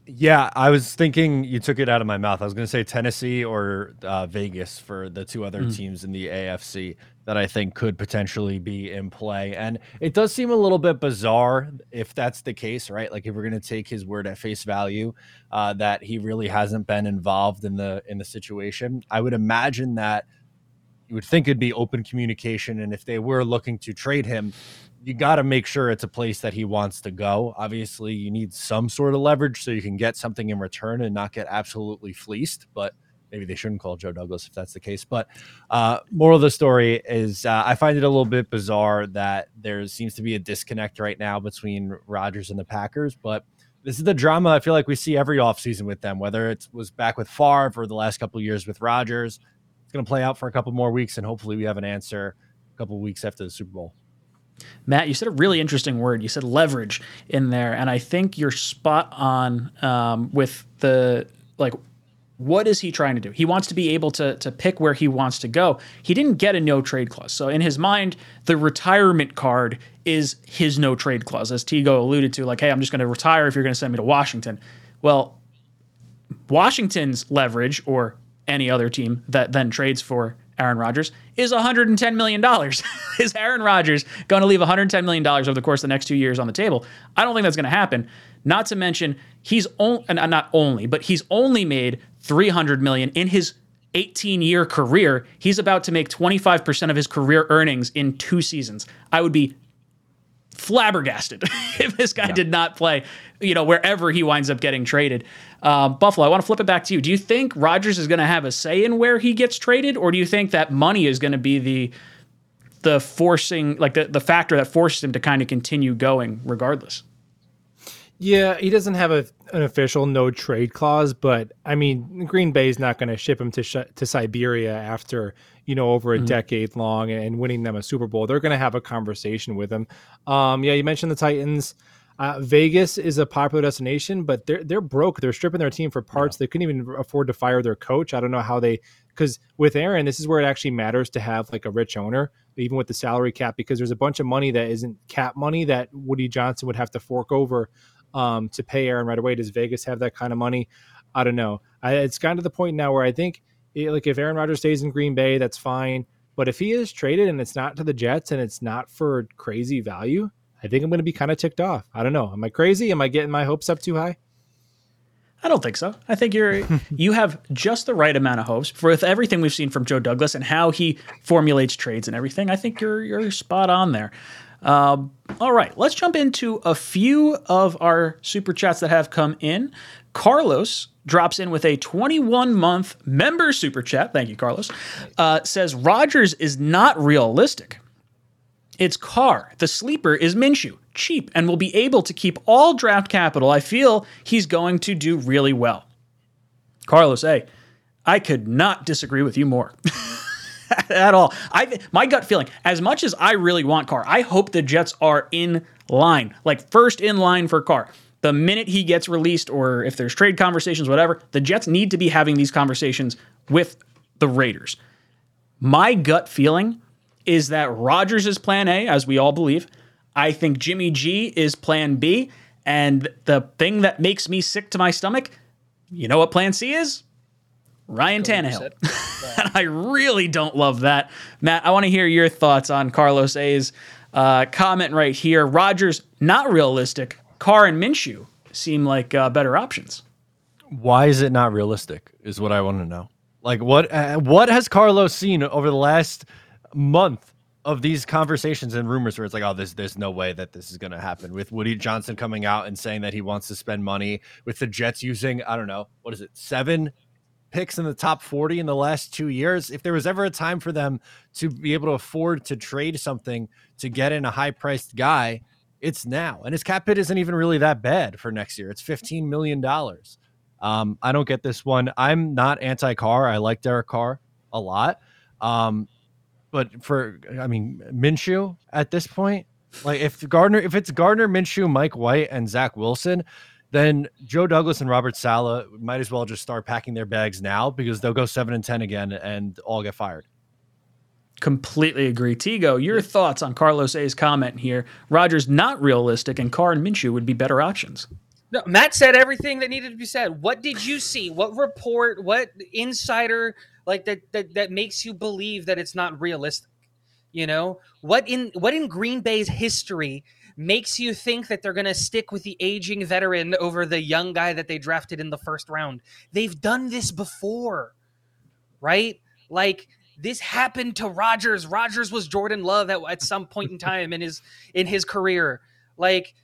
Yeah, I was thinking you took it out of my mouth. I was going to say Tennessee or uh, Vegas for the two other mm. teams in the A F C that I think could potentially be in play. And it does seem a little bit bizarre if that's the case, right? Like if we're going to take his word at face value uh, that he really hasn't been involved in the in the situation. I would imagine that you would think it'd be open communication. And if they were looking to trade him, you got to make sure it's a place that he wants to go. Obviously, you need some sort of leverage so you can get something in return and not get absolutely fleeced. But maybe they shouldn't call Joe Douglas if that's the case. But uh, moral of the story is uh, I find it a little bit bizarre that there seems to be a disconnect right now between Rodgers and the Packers. But this is the drama I feel like we see every offseason with them, whether it was back with Favre or the last couple of years with Rodgers. It's going to play out for a couple more weeks, and hopefully we have an answer a couple of weeks after the Super Bowl. Matt, you said a really interesting word. You said leverage in there. And I think you're spot on um, with the, like, what is he trying to do? He wants to be able to to pick where he wants to go. He didn't get a no trade clause. So in his mind, the retirement card is his no trade clause, as Tego alluded to, like, hey, I'm just going to retire if you're going to send me to Washington. Well, Washington's leverage, or any other team that then trades for Aaron Rodgers, is one hundred ten million dollars. Is Aaron Rodgers going to leave one hundred ten million dollars over the course of the next two years on the table? I don't think that's going to happen. Not to mention, he's only, and not only, but he's only made three hundred million dollars in his eighteen-year career. He's about to make twenty-five percent of his career earnings in two seasons. I would be flabbergasted if this guy yeah. did not play, you know, wherever he winds up getting traded. Uh, Buffalo, I want to flip it back to you. Do you think Rodgers is going to have a say in where he gets traded, or do you think that money is going to be the the forcing, like the, the factor that forces him to kind of continue going regardless? Yeah, he doesn't have a, an official no trade clause, but I mean, Green Bay's not going to ship him to sh- to Siberia after, you know, over a mm-hmm. decade long and winning them a Super Bowl. They're going to have a conversation with him. Um, yeah, you mentioned the Titans. Uh, Vegas is a popular destination, but they're they're broke. They're stripping their team for parts. Yeah. They couldn't even afford to fire their coach. I don't know how they, because with Aaron, this is where it actually matters to have like a rich owner, even with the salary cap, because there's a bunch of money that isn't cap money that Woody Johnson would have to fork over Um, to pay Aaron right away. Does Vegas have that kind of money? I don't know. I, it's gotten to the point now where I think it, like if Aaron Rodgers stays in Green Bay, that's fine. But if he is traded and it's not to the Jets and it's not for crazy value, I think I'm going to be kind of ticked off. I don't know. Am I crazy? Am I getting my hopes up too high? I don't think so. I think you're you have just the right amount of hopes for with everything we've seen from Joe Douglas and how he formulates trades and everything. I think you're you're spot on there. Um, all right, let's jump into a few of our super chats that have come in. Carlos drops in with a twenty-one month member super chat. Thank you, Carlos. Uh, says Rodgers is not realistic. It's Carr. The sleeper is Minshew. Cheap and will be able to keep all draft capital. I feel he's going to do really well. Carlos, hey, I could not disagree with you more. At all. I my gut feeling, as much as I really want Carr, I hope the Jets are in line, like first in line for Carr. The minute he gets released or if there's trade conversations, whatever, the Jets need to be having these conversations with the Raiders. My gut feeling is that Rodgers is plan A, as we all believe. I think Jimmy G is plan B. And the thing that makes me sick to my stomach, you know what plan C is? Ryan Tannehill. And I really don't love that. Matt, I want to hear your thoughts on Carlos A's uh, comment right here. Rodgers, not realistic. Carr and Minshew seem like uh, better options. Why is it not realistic is what I want to know. Like, what uh, what has Carlos seen over the last month of these conversations and rumors where it's like, oh, there's, there's no way that this is going to happen? With Woody Johnson coming out and saying that he wants to spend money, with the Jets using, I don't know, what is it, seven picks in the top forty in the last two years. If there was ever a time for them to be able to afford to trade something to get in a high-priced guy, it's now. And his cap hit isn't even really that bad for next year. It's fifteen million dollars. Um, I don't get this one. I'm not anti-Carr. I like Derek Carr a lot. Um, but for, I mean, Minshew at this point, like if Gardner, if it's Gardner, Minshew, Mike White, and Zach Wilson, then Joe Douglas and Robert Saleh might as well just start packing their bags now, because they'll go seven and ten again and all get fired. Completely agree. Tego, your yes. thoughts on Carlos A's comment here? Rodgers not realistic, and Carr and Minshew would be better options. No, Matt said everything that needed to be said. What did you see? What report? What insider like that that that makes you believe that it's not realistic? You know, what in what in Green Bay's history makes you think that they're going to stick with the aging veteran over the young guy that they drafted in the first round? They've done this before, right? Like, this happened to Rodgers. Rodgers was Jordan Love at, at some point in time in his in his career. Like,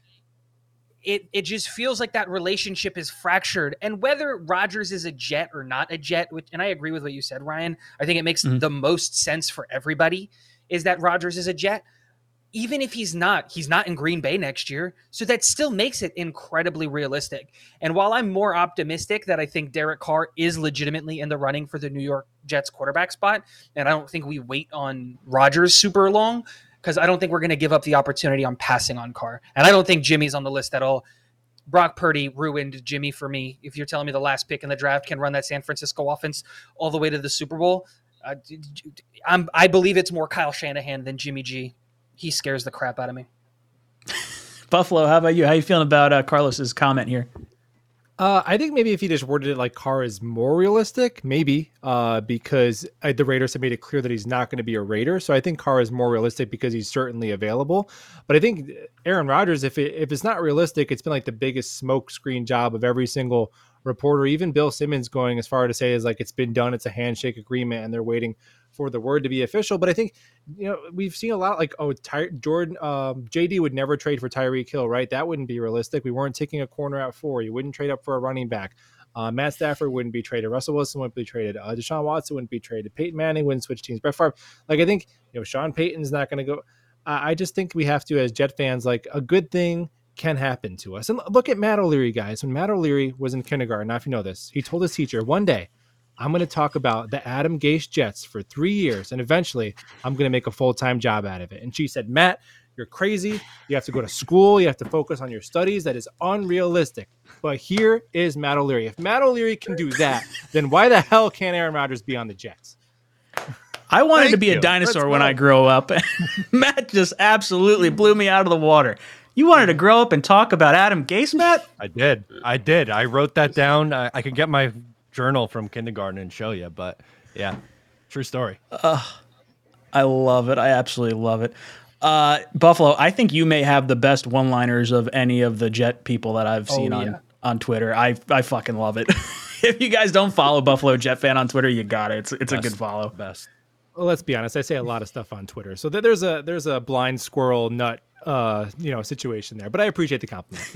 it it just feels like that relationship is fractured. And whether Rodgers is a Jet or not a Jet, which, and I agree with what you said, Ryan, I think it makes mm-hmm. the most sense for everybody, is that Rodgers is a Jet. Even if he's not, he's not in Green Bay next year. So that still makes it incredibly realistic. And while I'm more optimistic that I think Derek Carr is legitimately in the running for the New York Jets quarterback spot, and I don't think we wait on Rodgers super long, because I don't think we're going to give up the opportunity on passing on Carr. And I don't think Jimmy's on the list at all. Brock Purdy ruined Jimmy for me. If you're telling me the last pick in the draft can run that San Francisco offense all the way to the Super Bowl, Uh, I'm, I believe it's more Kyle Shanahan than Jimmy G. He scares the crap out of me. Buffalo, how about you? How you feeling about uh, Carlos's comment here? Uh, I think maybe if he just worded it like Carr is more realistic, maybe, uh, because uh, the Raiders have made it clear that he's not going to be a Raider. So I think Carr is more realistic because he's certainly available. But I think Aaron Rodgers, if it, if it's not realistic, it's been like the biggest smokescreen job of every single reporter, even Bill Simmons going as far to say is like, it's been done. It's a handshake agreement and they're waiting for the word to be official. But I think, you know, we've seen a lot like, oh, Ty- Jordan, um, J D would never trade for Tyreek Hill, right? That wouldn't be realistic. We weren't taking a corner at four. You wouldn't trade up for a running back. Uh, Matt Stafford wouldn't be traded. Russell Wilson wouldn't be traded. Uh, Deshaun Watson wouldn't be traded. Peyton Manning wouldn't switch teams. Brett Favre. Like, I think, you know, Sean Payton's not going to go. I-, I just think we have to, as Jet fans, like a good thing can happen to us. And look at Matt O'Leary, guys. When Matt O'Leary was in kindergarten, now if you know this, he told his teacher, one day I'm going to talk about the Adam Gase Jets for three years, and eventually I'm going to make a full-time job out of it. And she said, Matt, you're crazy. You have to go to school. You have to focus on your studies. That is unrealistic. But here is Matt O'Leary. If Matt O'Leary can do that, then why the hell can't Aaron Rodgers be on the Jets? I wanted Thank to be you. a dinosaur Let's when go. I grow up. Matt just absolutely blew me out of the water. You wanted to grow up and talk about Adam Gase, Matt? I did. I did. I wrote that down. I, I could get my journal from kindergarten and show you, but yeah, true story. Uh, I love it. I absolutely love it. Uh, Buffalo, I think you may have the best one-liners of any of the Jet people that I've seen oh, yeah. on, on Twitter. I I fucking love it. If you guys don't follow Buffalo Jet Fan on Twitter, you got it. It's, it's best, a good follow. Best. Well, let's be honest. I say a lot of stuff on Twitter. So th- there's a there's a blind squirrel nut uh you know situation there, but I appreciate the compliment.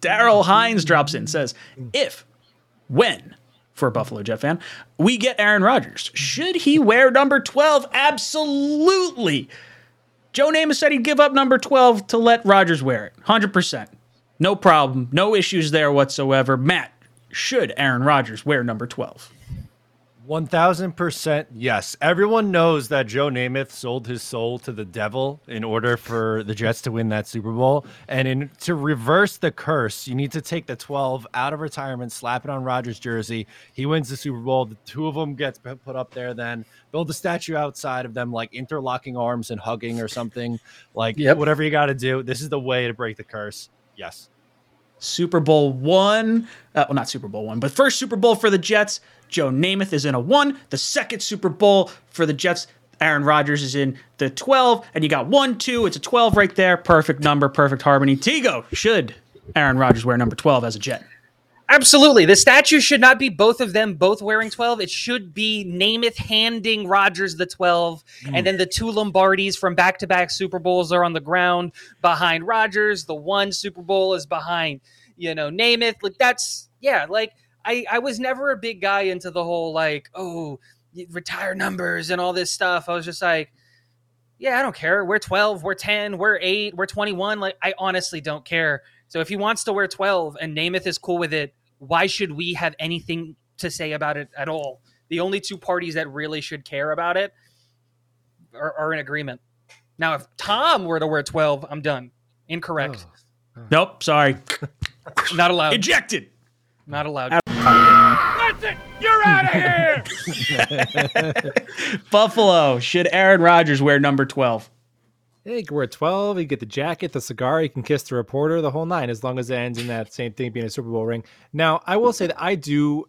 Daryl Hines drops in, says, if when for a Buffalo Jet fan we get Aaron Rodgers, should he wear number twelve? Absolutely. Joe Namath said he'd give up number twelve to let Rodgers wear it. One hundred percent, no problem, no issues there whatsoever. Matt, should Aaron Rodgers wear number twelve? one thousand percent yes. Everyone knows that Joe Namath sold his soul to the devil in order for the Jets to win that Super Bowl. And in to reverse the curse, you need to take the twelve out of retirement, slap it on Rodgers' jersey. He wins the Super Bowl. The two of them gets put up there then. Build a statue outside of them, like interlocking arms and hugging or something. Like, yep. Whatever you got to do, this is the way to break the curse. Yes. Super Bowl one, uh, well, not Super Bowl one, but first Super Bowl for the Jets, Joe Namath is in a one. The second Super Bowl for the Jets, Aaron Rodgers is in the twelve, and you got one, two, it's a twelve right there. Perfect number, perfect harmony. Tego, should Aaron Rodgers wear number twelve as a Jet? Absolutely. The statue should not be both of them both wearing twelve. It should be Namath handing Rodgers the twelve, mm. and then the two Lombardis from back-to-back Super Bowls are on the ground behind Rodgers. The one Super Bowl is behind, you know, Namath. Like, that's, yeah, like, I, I was never a big guy into the whole, like, oh, retire numbers and all this stuff. I was just like, yeah, I don't care. We're twelve, we're ten, we're eight, we're twenty-one. Like, I honestly don't care. So if he wants to wear twelve and Namath is cool with it, why should we have anything to say about it at all? The only two parties that really should care about it are, are in agreement. Now, if Tom were to wear twelve, I'm done. Incorrect. Oh. Oh. Nope. Sorry. Not allowed. Ejected. Not allowed. Out- That's it. You're out of here. Buffalo. Should Aaron Rodgers wear number twelve? Yeah, he can wear twelve. He can get the jacket, the cigar. He can kiss the reporter, the whole nine, as long as it ends in that same thing being a Super Bowl ring. Now, I will say that I do.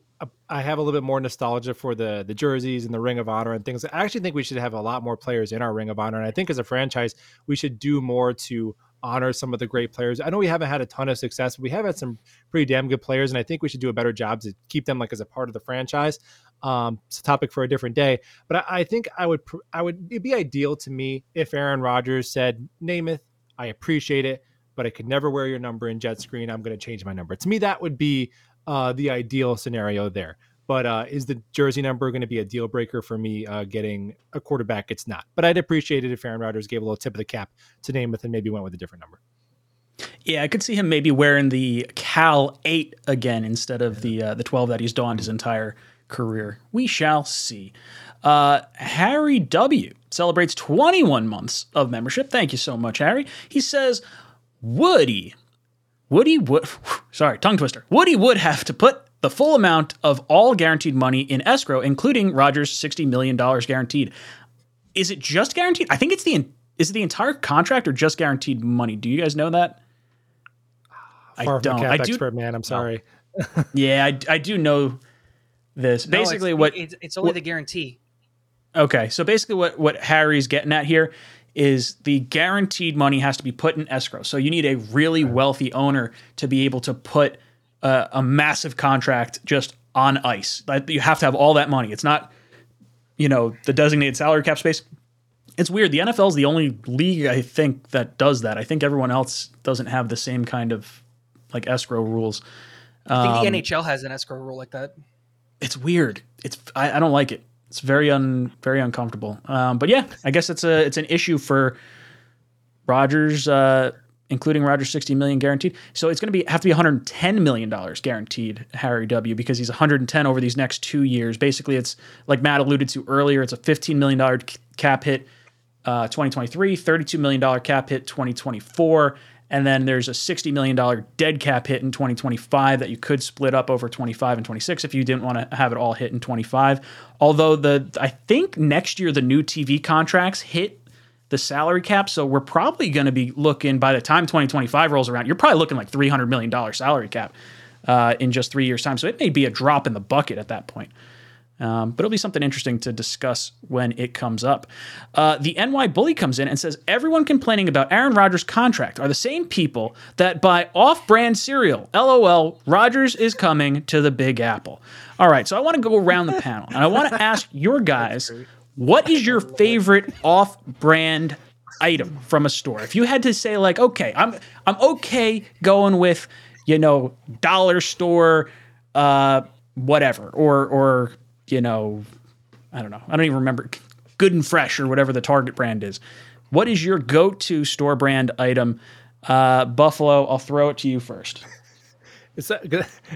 I have a little bit more nostalgia for the the jerseys and the Ring of Honor and things. I actually think we should have a lot more players in our Ring of Honor. And I think as a franchise, we should do more to honor some of the great players. I know we haven't had a ton of success, but we have had some pretty damn good players. And I think we should do a better job to keep them like as a part of the franchise. Um, it's a topic for a different day, but I, I think I would, I would, it'd be ideal to me if Aaron Rodgers said, Namath, I appreciate it, but I could never wear your number in jet screen. I'm going to change my number. To me, that would be Uh, the ideal scenario there. But uh, is the jersey number going to be a deal breaker for me uh, getting a quarterback? It's not. But I'd appreciate it if Aaron Rodgers gave a little tip of the cap to Namath and maybe went with a different number. Yeah, I could see him maybe wearing the Cal eight again instead of the uh, the twelve that he's donned his entire career. We shall see. Uh, Harry W. celebrates twenty-one months of membership. Thank you so much, Harry. He says, Woody... Woody would, sorry, tongue twister. Woody would have to put the full amount of all guaranteed money in escrow, including Rodgers' sixty million dollars guaranteed. Is it just guaranteed? I think it's the, is it the entire contract or just guaranteed money? Do you guys know that? Far I don't. I do, expert, man. I'm sorry. yeah, I, I do know this. No, basically, it's, what it's, it's only what, the guarantee. Okay, so basically, what what Harry's getting at here is the guaranteed money has to be put in escrow. So you need a really wealthy owner to be able to put uh, a massive contract just on ice. Like, you have to have all that money. It's not, you know, the designated salary cap space. It's weird. The N F L is the only league, I think, that does that. I think everyone else doesn't have the same kind of like escrow rules. Um, I think the N H L has an escrow rule like that. It's weird. It's I, I don't like it. It's very un very uncomfortable, um, but yeah, I guess it's a it's an issue for Rodgers, uh, including Rodgers' sixty million dollars guaranteed. So it's going to be have to be one hundred ten million dollars guaranteed, Harry W, because he's one hundred ten over these next two years. Basically, it's like Matt alluded to earlier. It's a fifteen million dollars cap hit, uh, twenty twenty-three, thirty-two million dollars cap hit, twenty twenty-four, and then there's a sixty million dollars dead cap hit in twenty twenty-five that you could split up over twenty-five and twenty-six if you didn't want to have it all hit in twenty-five. Although the I think next year the new T V contracts hit the salary cap, so we're probably going to be looking, by the time twenty twenty-five rolls around, you're probably looking like three hundred million dollars salary cap uh, in just three years' time. So it may be a drop in the bucket at that point. Um, but it'll be something interesting to discuss when it comes up. Uh, the N Y Bully comes in and says, everyone complaining about Aaron Rodgers' contract are the same people that buy off-brand cereal. LOL, Rodgers is coming to the Big Apple. All right, so I want to go around the panel, and I want to ask your guys, what is your favorite off-brand item from a store? If you had to say, like, okay, I'm, I'm okay going with, you know, dollar store, uh, whatever, or or... you know, I don't know. I don't even remember. Good and Fresh or whatever the Target brand is. What is your go-to store brand item? Uh, Buffalo, I'll throw it to you first. It's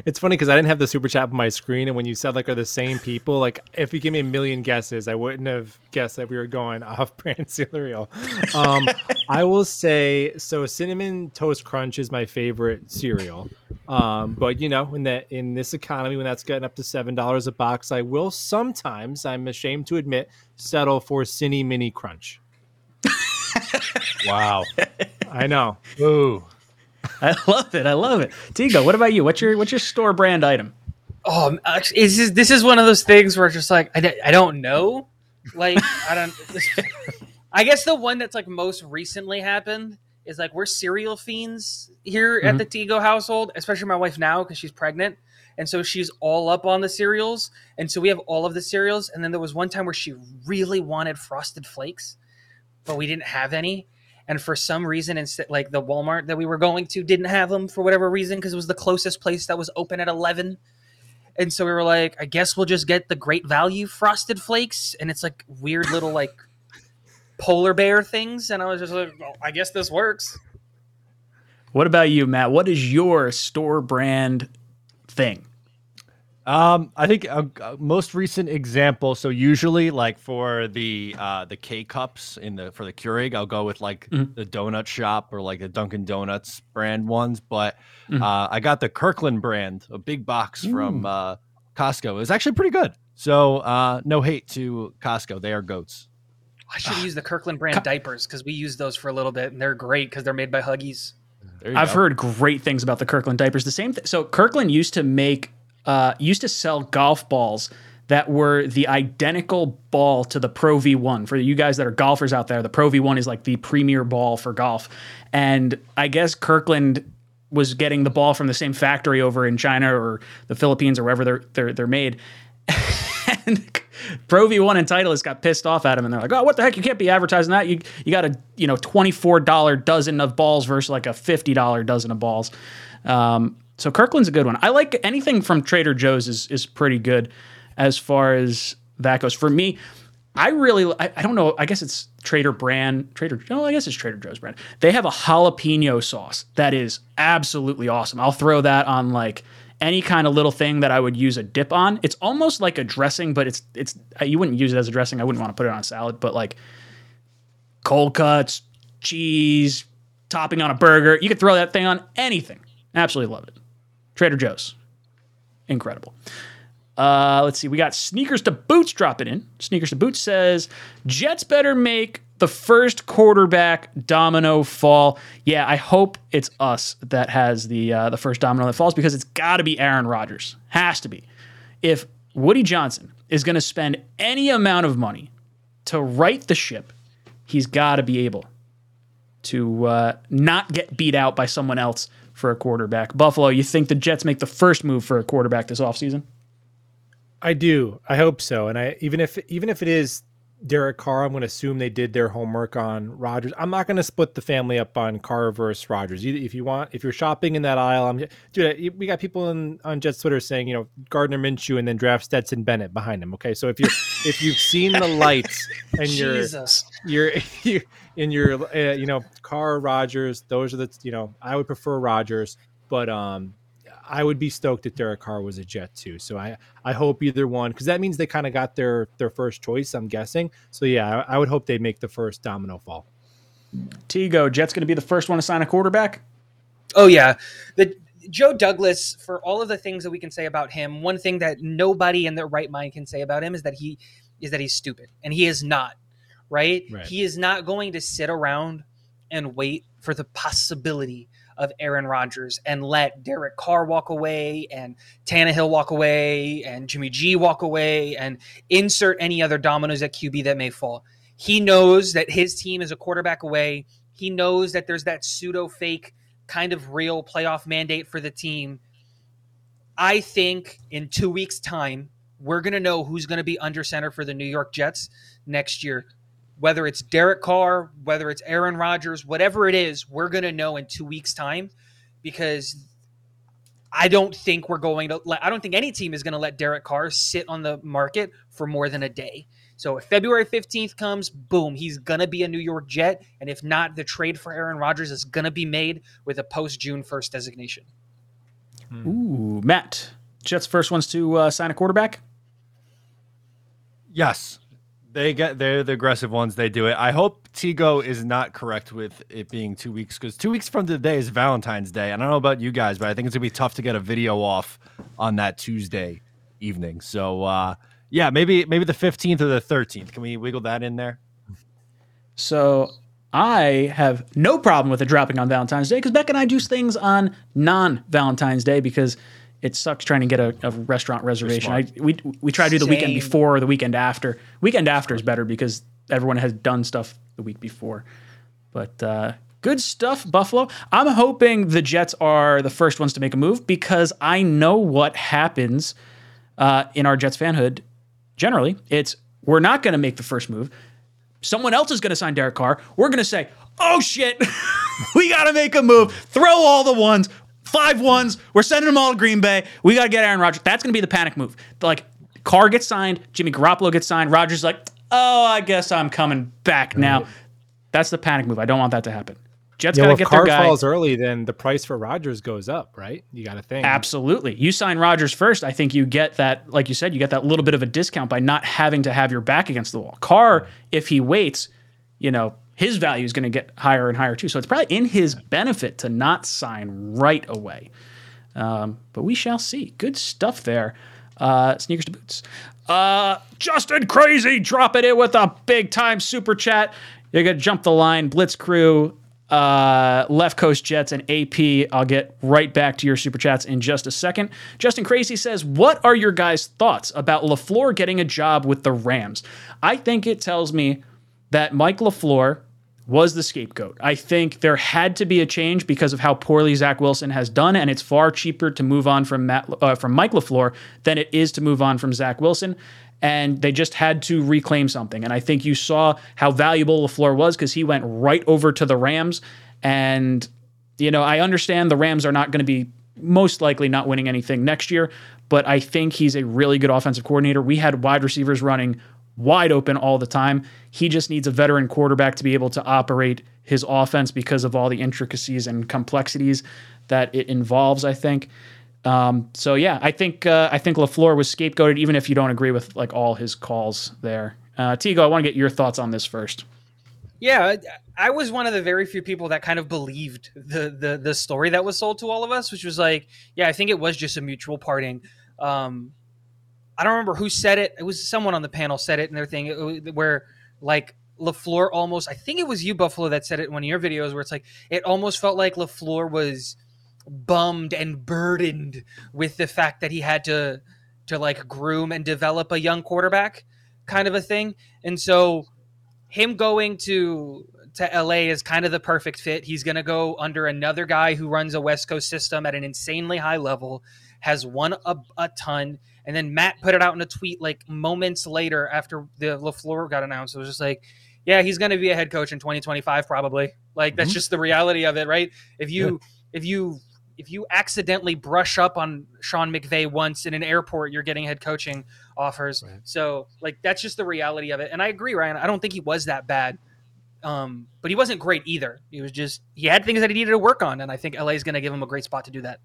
it's funny because I didn't have the super chat on my screen. And when you said, like, are the same people, like, if you give me a million guesses, I wouldn't have guessed that we were going off-brand cereal. Um, I will say, so Cinnamon Toast Crunch is my favorite cereal. Um, but, you know, in that in this economy, when that's gotten up to seven dollars a box, I will sometimes, I'm ashamed to admit, settle for Cinny Mini Crunch. Wow. I know. Ooh. I love it. I love it. Tigo, what about you? What's your what's your store brand item? Oh, is this, this is one of those things where it's just like, I, I don't know. Like, I don't. I guess the one that's like most recently happened is like we're cereal fiends here mm-hmm. at the Tigo household, especially my wife now because she's pregnant. And so she's all up on the cereals. And so we have all of the cereals. And then there was one time where she really wanted Frosted Flakes, but we didn't have any. And for some reason, instead, like the Walmart that we were going to didn't have them for whatever reason because it was the closest place that was open at eleven. And so we were like, I guess we'll just get the great value Frosted Flakes. And it's like weird little like polar bear things. And I was just like, well, I guess this works. What about you, Matt? What is your store brand thing? Um, I think a, a most recent example. So usually, like for the uh, the K cups in the for the Keurig, I'll go with like mm-hmm. the donut shop or like the Dunkin' Donuts brand ones. But mm-hmm. uh, I got the Kirkland brand, a big box mm. from uh, Costco. It was actually pretty good. So uh, no hate to Costco; they are goats. I should use the Kirkland brand Co- diapers because we used those for a little bit, and they're great because they're made by Huggies. I've go. heard great things about the Kirkland diapers. The same. Th- so Kirkland used to make. Uh, used to sell golf balls that were the identical ball to the Pro V one. For you guys that are golfers out there, the Pro V one is like the premier ball for golf. And I guess Kirkland was getting the ball from the same factory over in China or the Philippines or wherever they're they're, they're made. And Pro V one and Titleist got pissed off at him, and they're like, "Oh, what the heck? You can't be advertising that. You you got a you know twenty-four dollars dozen of balls versus like a fifty dollars dozen of balls." Um, So Kirkland's a good one. I like anything from Trader Joe's is is pretty good as far as that goes. For me, I really, I, I don't know, I guess it's Trader Brand, Trader, no, I guess it's Trader Joe's brand. They have a jalapeno sauce that is absolutely awesome. I'll throw that on like any kind of little thing that I would use a dip on. It's almost like a dressing, but it's, it's you wouldn't use it as a dressing. I wouldn't want to put it on a salad, but like cold cuts, cheese, topping on a burger. You could throw that thing on anything. Absolutely love it. Trader Joe's. Incredible. Uh, let's see. We got Sneakers to Boots dropping in. Sneakers to Boots says, Jets better make the first quarterback domino fall. Yeah, I hope it's us that has the uh, the first domino that falls because it's got to be Aaron Rodgers. Has to be. If Woody Johnson is going to spend any amount of money to right the ship, he's got to be able to uh, not get beat out by someone else for a quarterback. Buffalo, you think the Jets make the first move for a quarterback this offseason? I do. I hope so. And I even if even if it is Derek Carr, I'm going to assume they did their homework on Rodgers. I'm not going to split the family up on Carr versus Rodgers. If you want, if you're shopping in that aisle, I'm dude. We got people in, on Jets Twitter saying, you know, Gardner Minshew and then draft Stetson Bennett behind him. Okay, so if you if you've seen the lights and you're Jesus. you're you in your uh, you know Carr Rodgers, those are the you know I would prefer Rodgers, but um. I would be stoked if Derek Carr was a Jet too. So I, I hope either one, because that means they kind of got their, their first choice, I'm guessing. So yeah, I, I would hope they make the first domino fall. Tego, Jet's going to be the first one to sign a quarterback? Oh yeah. The Joe Douglas, for all of the things that we can say about him, one thing that nobody in their right mind can say about him is that he is that he's stupid, and he is not, right? right. He is not going to sit around and wait for the possibility of Aaron Rodgers and let Derek Carr walk away and Tannehill walk away and Jimmy G walk away and insert any other dominoes at Q B that may fall. He knows that his team is a quarterback away. He knows that there's that pseudo fake kind of real playoff mandate for the team. I think in two weeks time, we're going to know who's going to be under center for the New York Jets next year. Whether it's Derek Carr, whether it's Aaron Rodgers, whatever it is, we're going to know in two weeks' time because I don't think we're going to let, I don't think any team is going to let Derek Carr sit on the market for more than a day. So if February fifteenth comes, boom, he's going to be a New York Jet. And if not, the trade for Aaron Rodgers is going to be made with a post-June first designation. Hmm. Ooh, Matt, Jets first ones to uh, sign a quarterback? Yes. They get they're the aggressive ones. They do it. I hope Tego is not correct with it being two weeks because two weeks from today is Valentine's Day. And I don't know about you guys, but I think it's gonna be tough to get a video off on that Tuesday evening. So uh, yeah, maybe maybe the fifteenth or the thirteenth. Can we wiggle that in there? So I have no problem with it dropping on Valentine's Day because Beck and I do things on non-Valentine's Day because it sucks trying to get a, a restaurant reservation. I, we we try to do the Same. weekend before or the weekend after. Weekend after is better because everyone has done stuff the week before. But uh, good stuff, Buffalo. I'm hoping the Jets are the first ones to make a move because I know what happens uh, in our Jets fanhood. Generally, it's we're not going to make the first move. Someone else is going to sign Derek Carr. We're going to say, oh, shit, we got to make a move. Throw all the ones. Five ones. We're sending them all to Green Bay. We got to get Aaron Rodgers. That's going to be the panic move. Like, Carr gets signed. Jimmy Garoppolo gets signed. Rodgers is like, oh, I guess I'm coming back now. That's the panic move. I don't want that to happen. Jets yeah, got to well, get their guy. If Carr falls early, then the price for Rodgers goes up, right? You got to think. Absolutely. You sign Rodgers first, I think you get that, like you said, you get that little bit of a discount by not having to have your back against the wall. Carr, if he waits, you know, his value is going to get higher and higher too. So it's probably in his benefit to not sign right away. Um, but we shall see. Good stuff there. Uh, sneakers to boots. Uh, Justin Crazy dropping in with a big-time super chat. You're going to jump the line. Blitz Crew, uh, Left Coast Jets, and A P. I'll get right back to your super chats in just a second. Justin Crazy says, what are your guys' thoughts about LaFleur getting a job with the Rams? I think it tells me that Mike LaFleur was the scapegoat. I think there had to be a change because of how poorly Zach Wilson has done, and it's far cheaper to move on from Matt, uh, from Mike LaFleur than it is to move on from Zach Wilson. And they just had to reclaim something. And I think you saw how valuable LaFleur was because he went right over to the Rams. And, you know, I understand the Rams are not going to be most likely not winning anything next year, but I think he's a really good offensive coordinator. We had wide receivers running wide open all the time. He just needs a veteran quarterback to be able to operate his offense because of all the intricacies and complexities that it involves, I think. Um, so yeah, I think uh, I think LaFleur was scapegoated, even if you don't agree with like all his calls there. Uh, Tego, I want to get your thoughts on this first. Yeah, I was one of the very few people that kind of believed the the the story that was sold to all of us, which was like, yeah, I think it was just a mutual parting. Um, I don't remember who said it. It was someone on the panel said it in their thing where like LaFleur almost, I think it was you, Buffalo, that said it in one of your videos where it's like, it almost felt like LaFleur was bummed and burdened with the fact that he had to to like groom and develop a young quarterback kind of a thing. And so him going to to L A is kind of the perfect fit. He's going to go under another guy who runs a West Coast system at an insanely high level, has won a, a ton. And then Matt put it out in a tweet like moments later after the LaFleur got announced. It was just like, yeah, he's going to be a head coach in twenty twenty-five probably. Like that's mm-hmm. just the reality of it, right? If you yeah. if you If you accidentally brush up on Sean McVay once in an airport, you're getting head coaching offers. Right. So, like, that's just the reality of it. And I agree, Ryan. I don't think he was that bad. Um, but he wasn't great either. He was just – he had things that he needed to work on, and I think L A is going to give him a great spot to do that.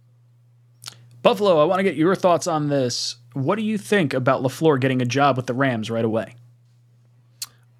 Buffalo, I want to get your thoughts on this. What do you think about LaFleur getting a job with the Rams right away?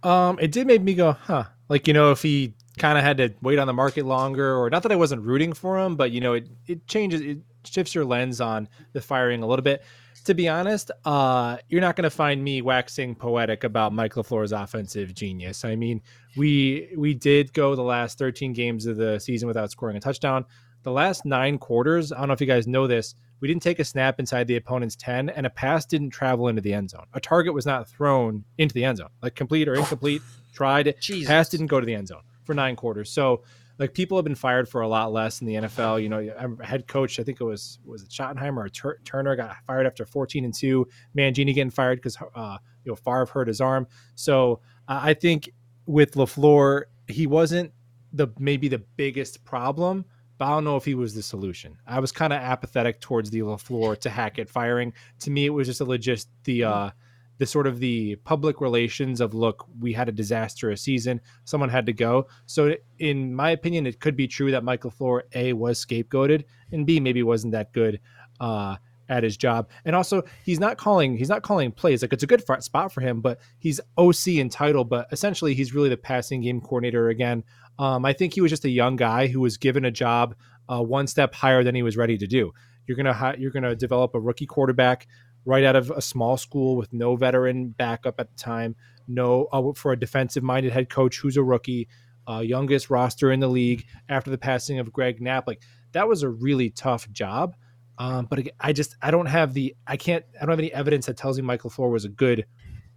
Um, it did make me go, huh. Like, you know, if he – kind of had to wait on the market longer, or not that I wasn't rooting for him, but you know, it, it changes, it shifts your lens on the firing a little bit. To be honest, uh, you're not going to find me waxing poetic about Mike LaFleur's offensive genius. I mean, we, we did go the last thirteen games of the season without scoring a touchdown. The last nine quarters, I don't know if you guys know this, we didn't take a snap inside the opponent's ten, and a pass didn't travel into the end zone. A target was not thrown into the end zone, like complete or incomplete, tried, Jesus. Pass didn't go to the end zone. For nine quarters. So like people have been fired for a lot less in the N F L. You know, head coach, I think it was, was it Schottenheimer or Tur- Turner got fired after fourteen and two, Mangini getting fired because, uh, you know, Favre hurt his arm. So uh, I think with LaFleur, he wasn't the, maybe the biggest problem, but I don't know if he was the solution. I was kind of apathetic towards the LaFleur to Hackett firing. To me, it was just a legit, the, uh, the sort of the public relations of, look, we had a disastrous season. Someone had to go. So in my opinion, it could be true that Mike LaFleur, A, was scapegoated, and B, maybe wasn't that good uh, at his job. And also he's not calling, he's not calling plays. Like it's a good f- spot for him, but he's O C in title, but essentially he's really the passing game coordinator again. Um, I think he was just a young guy who was given a job uh, one step higher than he was ready to do. You're going to, you're going to develop a rookie quarterback right out of a small school with no veteran backup at the time, no uh, for a defensive-minded head coach who's a rookie, uh, youngest roster in the league after the passing of Greg Knapp. Like that was a really tough job, um, but I just I don't have the I can't I don't have any evidence that tells me Mike LaFleur was a good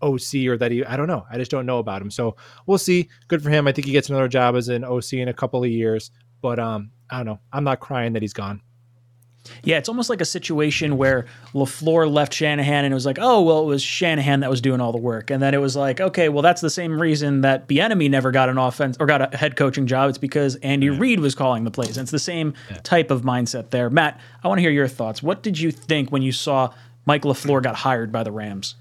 O C or that he I don't know I just don't know about him. So we'll see. Good for him. I think he gets another job as an O C in a couple of years, but um, I don't know. I'm not crying that he's gone. Yeah, it's almost like a situation where LaFleur left Shanahan and it was like, oh, well, it was Shanahan that was doing all the work. And then it was like, okay, well, that's the same reason that Bieniemy never got an offense or got a head coaching job. It's because Andy yeah. Reid was calling the plays. And it's the same yeah. type of mindset there. Matt, I want to hear your thoughts. What did you think when you saw Mike LaFleur got hired by the Rams?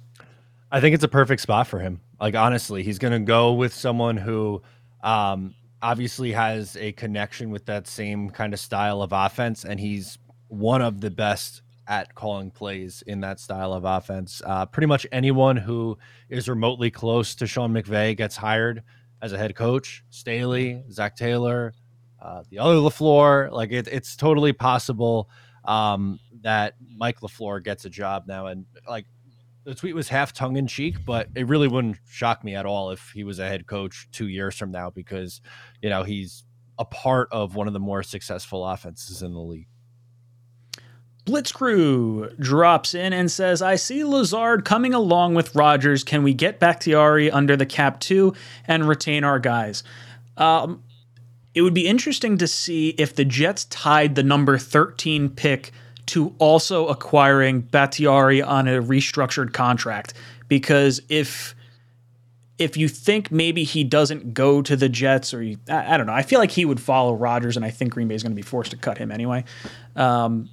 I think it's a perfect spot for him. Like, honestly, he's going to go with someone who um, obviously has a connection with that same kind of style of offense, and he's one of the best at calling plays in that style of offense. Uh, pretty much anyone who is remotely close to Sean McVay gets hired as a head coach. Staley, Zach Taylor, uh, the other LaFleur. Like it, it's totally possible um, that Mike LaFleur gets a job now. And like the tweet was half tongue in cheek, but it really wouldn't shock me at all if he was a head coach two years from now, because, you know, he's a part of one of the more successful offenses in the league. Blitz Crew drops in and says, I see Lazard coming along with Rodgers. Can we get Bakhtiari under the cap too and retain our guys? Um, it would be interesting to see if the Jets tied the number thirteen pick to also acquiring Bakhtiari on a restructured contract. Because if if you think maybe he doesn't go to the Jets, or you, I, I don't know, I feel like he would follow Rodgers, and I think Green Bay is going to be forced to cut him anyway. Um,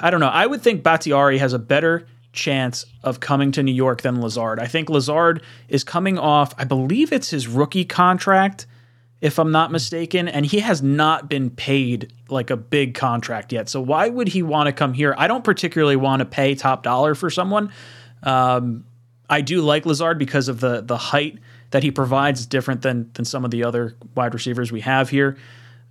I don't know. I would think Bakhtiari has a better chance of coming to New York than Lazard. I think Lazard is coming off, I believe it's his rookie contract, if I'm not mistaken, and he has not been paid like a big contract yet. So why would he want to come here? I don't particularly want to pay top dollar for someone. Um, I do like Lazard because of the the height that he provides is different than, than some of the other wide receivers we have here.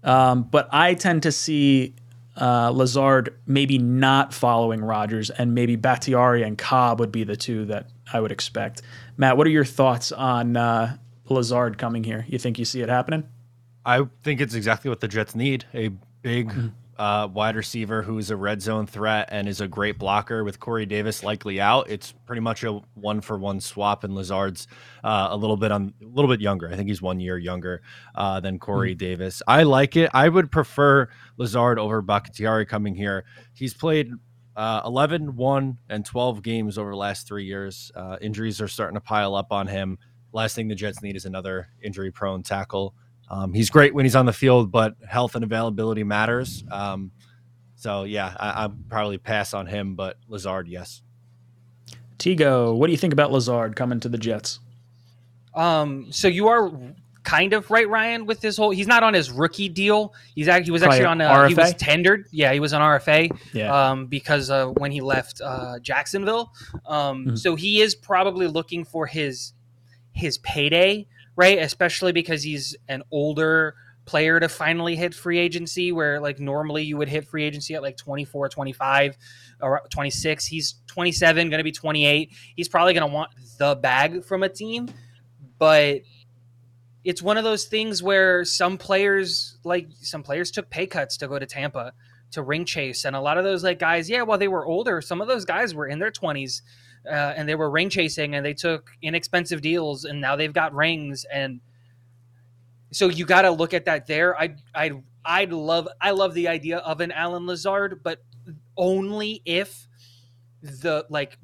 Um, but I tend to see Uh, Lazard maybe not following Rodgers, and maybe Bakhtiari and Cobb would be the two that I would expect. Matt, what are your thoughts on uh, Lazard coming here? You think you see it happening? I think it's exactly what the Jets need, a big mm-hmm. uh, wide receiver who is a red zone threat and is a great blocker. With Corey Davis likely out, it's pretty much a one-for-one swap, and Lazard's uh, a little bit on, a little bit younger. I think he's one year younger uh, than Corey mm-hmm. Davis. I like it. I would prefer Lazard over Bakhtiari coming here. He's played uh, eleven, one, and twelve games over the last three years. Uh, injuries are starting to pile up on him. Last thing the Jets need is another injury-prone tackle. Um, he's great when he's on the field, but health and availability matters. Um, so, yeah, I, I'll probably pass on him, but Lazard, yes. Tego, what do you think about Lazard coming to the Jets? Um, so you are kind of right, Ryan, with this whole – he's not on his rookie deal. He's actually, He was Probably actually on – he was tendered. Yeah, he was on R F A yeah. um, because uh, when he left uh, Jacksonville. Um, mm-hmm. So he is probably looking for his his payday, right? Especially because he's an older player to finally hit free agency, where like normally you would hit free agency at like twenty-four, twenty-five, or twenty-six. He's twenty-seven, going to be twenty-eight. He's probably going to want the bag from a team, but it's one of those things where some players, like some players took pay cuts to go to Tampa to ring chase. And a lot of those like guys, yeah, while they were older, some of those guys were in their twenties uh, and they were ring chasing, and they took inexpensive deals, and now they've got rings. And so you got to look at that there. I, I, I'd love, I love the idea of an Allen Lazard, but only if the like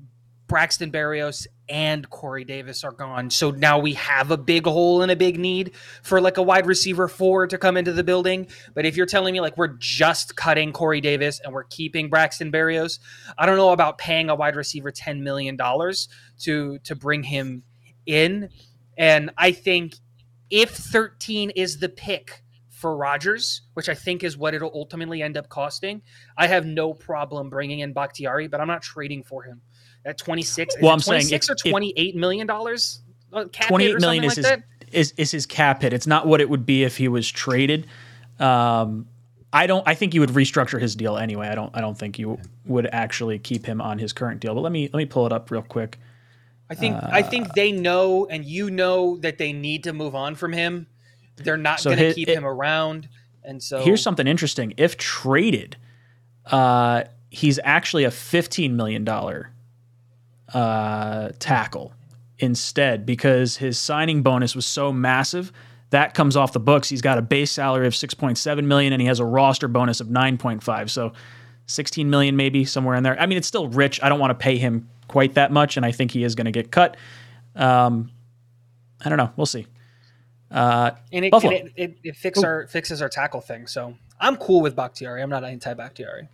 Braxton Berrios and Corey Davis are gone. So now we have a big hole and a big need for like a wide receiver four to come into the building. But if you're telling me like we're just cutting Corey Davis and we're keeping Braxton Berrios, I don't know about paying a wide receiver ten million dollars to, to bring him in. And I think if thirteen is the pick for Rodgers, which I think is what it'll ultimately end up costing, I have no problem bringing in Bakhtiari, but I'm not trading for him. At twenty-six, well, I'm twenty-six saying, or twenty-eight if, million dollars. Twenty-eight million is, like his, that? is is his cap hit. It's not what it would be if he was traded. Um, I don't. I think you would restructure his deal anyway. I don't. I don't think you would actually keep him on his current deal. But let me let me pull it up real quick. I think uh, I think they know, and you know, that they need to move on from him. They're not so going to keep it, him around. And so here's something interesting. If traded, uh, he's actually a fifteen million dollar. Uh, tackle instead, because his signing bonus was so massive That comes off the books. He's got a base salary of six point seven million dollars, and he has a roster bonus of nine point five. So sixteen million dollars maybe, somewhere in there. I mean, it's still rich. I don't want to pay him quite that much, and I think he is going to get cut. Um, I don't know. We'll see. Uh, and it, and it, it, it fix our, fixes our tackle thing. So I'm cool with Bakhtiari. I'm not anti-Bakhtiari.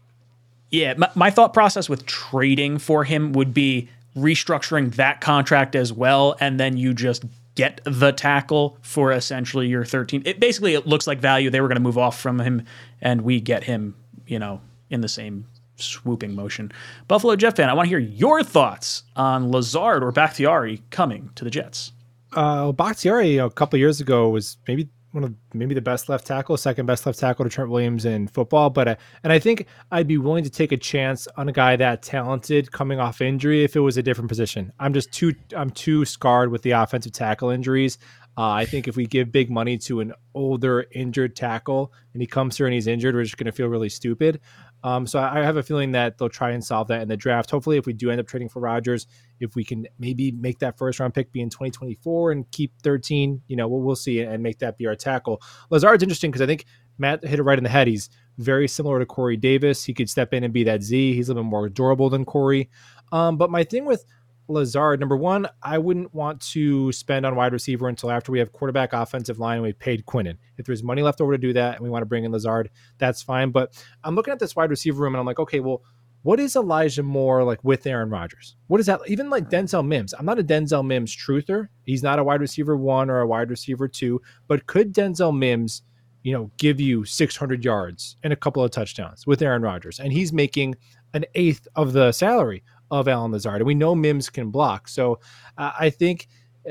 Yeah, my, my thought process with trading for him would be restructuring that contract as well, and then you just get the tackle for essentially your thirteen. It basically, it looks like value. They were going to move off from him, and we get him, you know, in the same swooping motion. Buffalo Jet fan, I want to hear your thoughts on Lazard or Bakhtiari coming to the Jets. Uh, Bakhtiari a couple years ago was maybe one of maybe the best left tackle, second best left tackle to Trent Williams in football. But uh, and I think I'd be willing to take a chance on a guy that talented coming off injury if it was a different position. I'm just too I'm too scarred with the offensive tackle injuries. Uh, I think if we give big money to an older injured tackle and he comes here and he's injured, we're just going to feel really stupid. Um, so I have a feeling that they'll try and solve that in the draft. Hopefully, if we do end up trading for Rodgers, if we can maybe make that first round pick be in twenty twenty-four and keep thirteen, you know, we'll, we'll see and make that be our tackle. Lazard's interesting because I think Matt hit it right in the head. He's very similar to Corey Davis. He could step in and be that Z. He's a little bit more durable than Corey. Um, but my thing with Lazard, number one, I wouldn't want to spend on wide receiver until after we have quarterback, offensive line, and we paid Quinnen. If there's money left over to do that and we want to bring in Lazard, that's fine. But I'm looking at this wide receiver room and I'm like, okay, well, what is Elijah Moore like with Aaron Rodgers? What is that? Even like Denzel Mims. I'm not a Denzel Mims truther. He's not a wide receiver one or a wide receiver two, but could Denzel Mims, you know, give you six hundred yards and a couple of touchdowns with Aaron Rodgers? And he's making an eighth of the salary of Allen Lazard, and we know Mims can block. So uh, I think,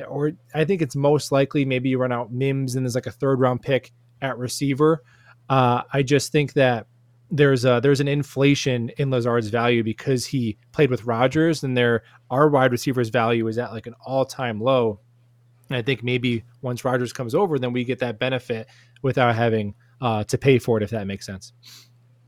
or I think it's most likely maybe you run out Mims and there's like a third round pick at receiver. Uh, I just think that there's a, there's an inflation in Lazard's value because he played with Rodgers, and there our wide receiver's value is at like an all time low. And I think maybe once Rodgers comes over, then we get that benefit without having uh, to pay for it, if that makes sense.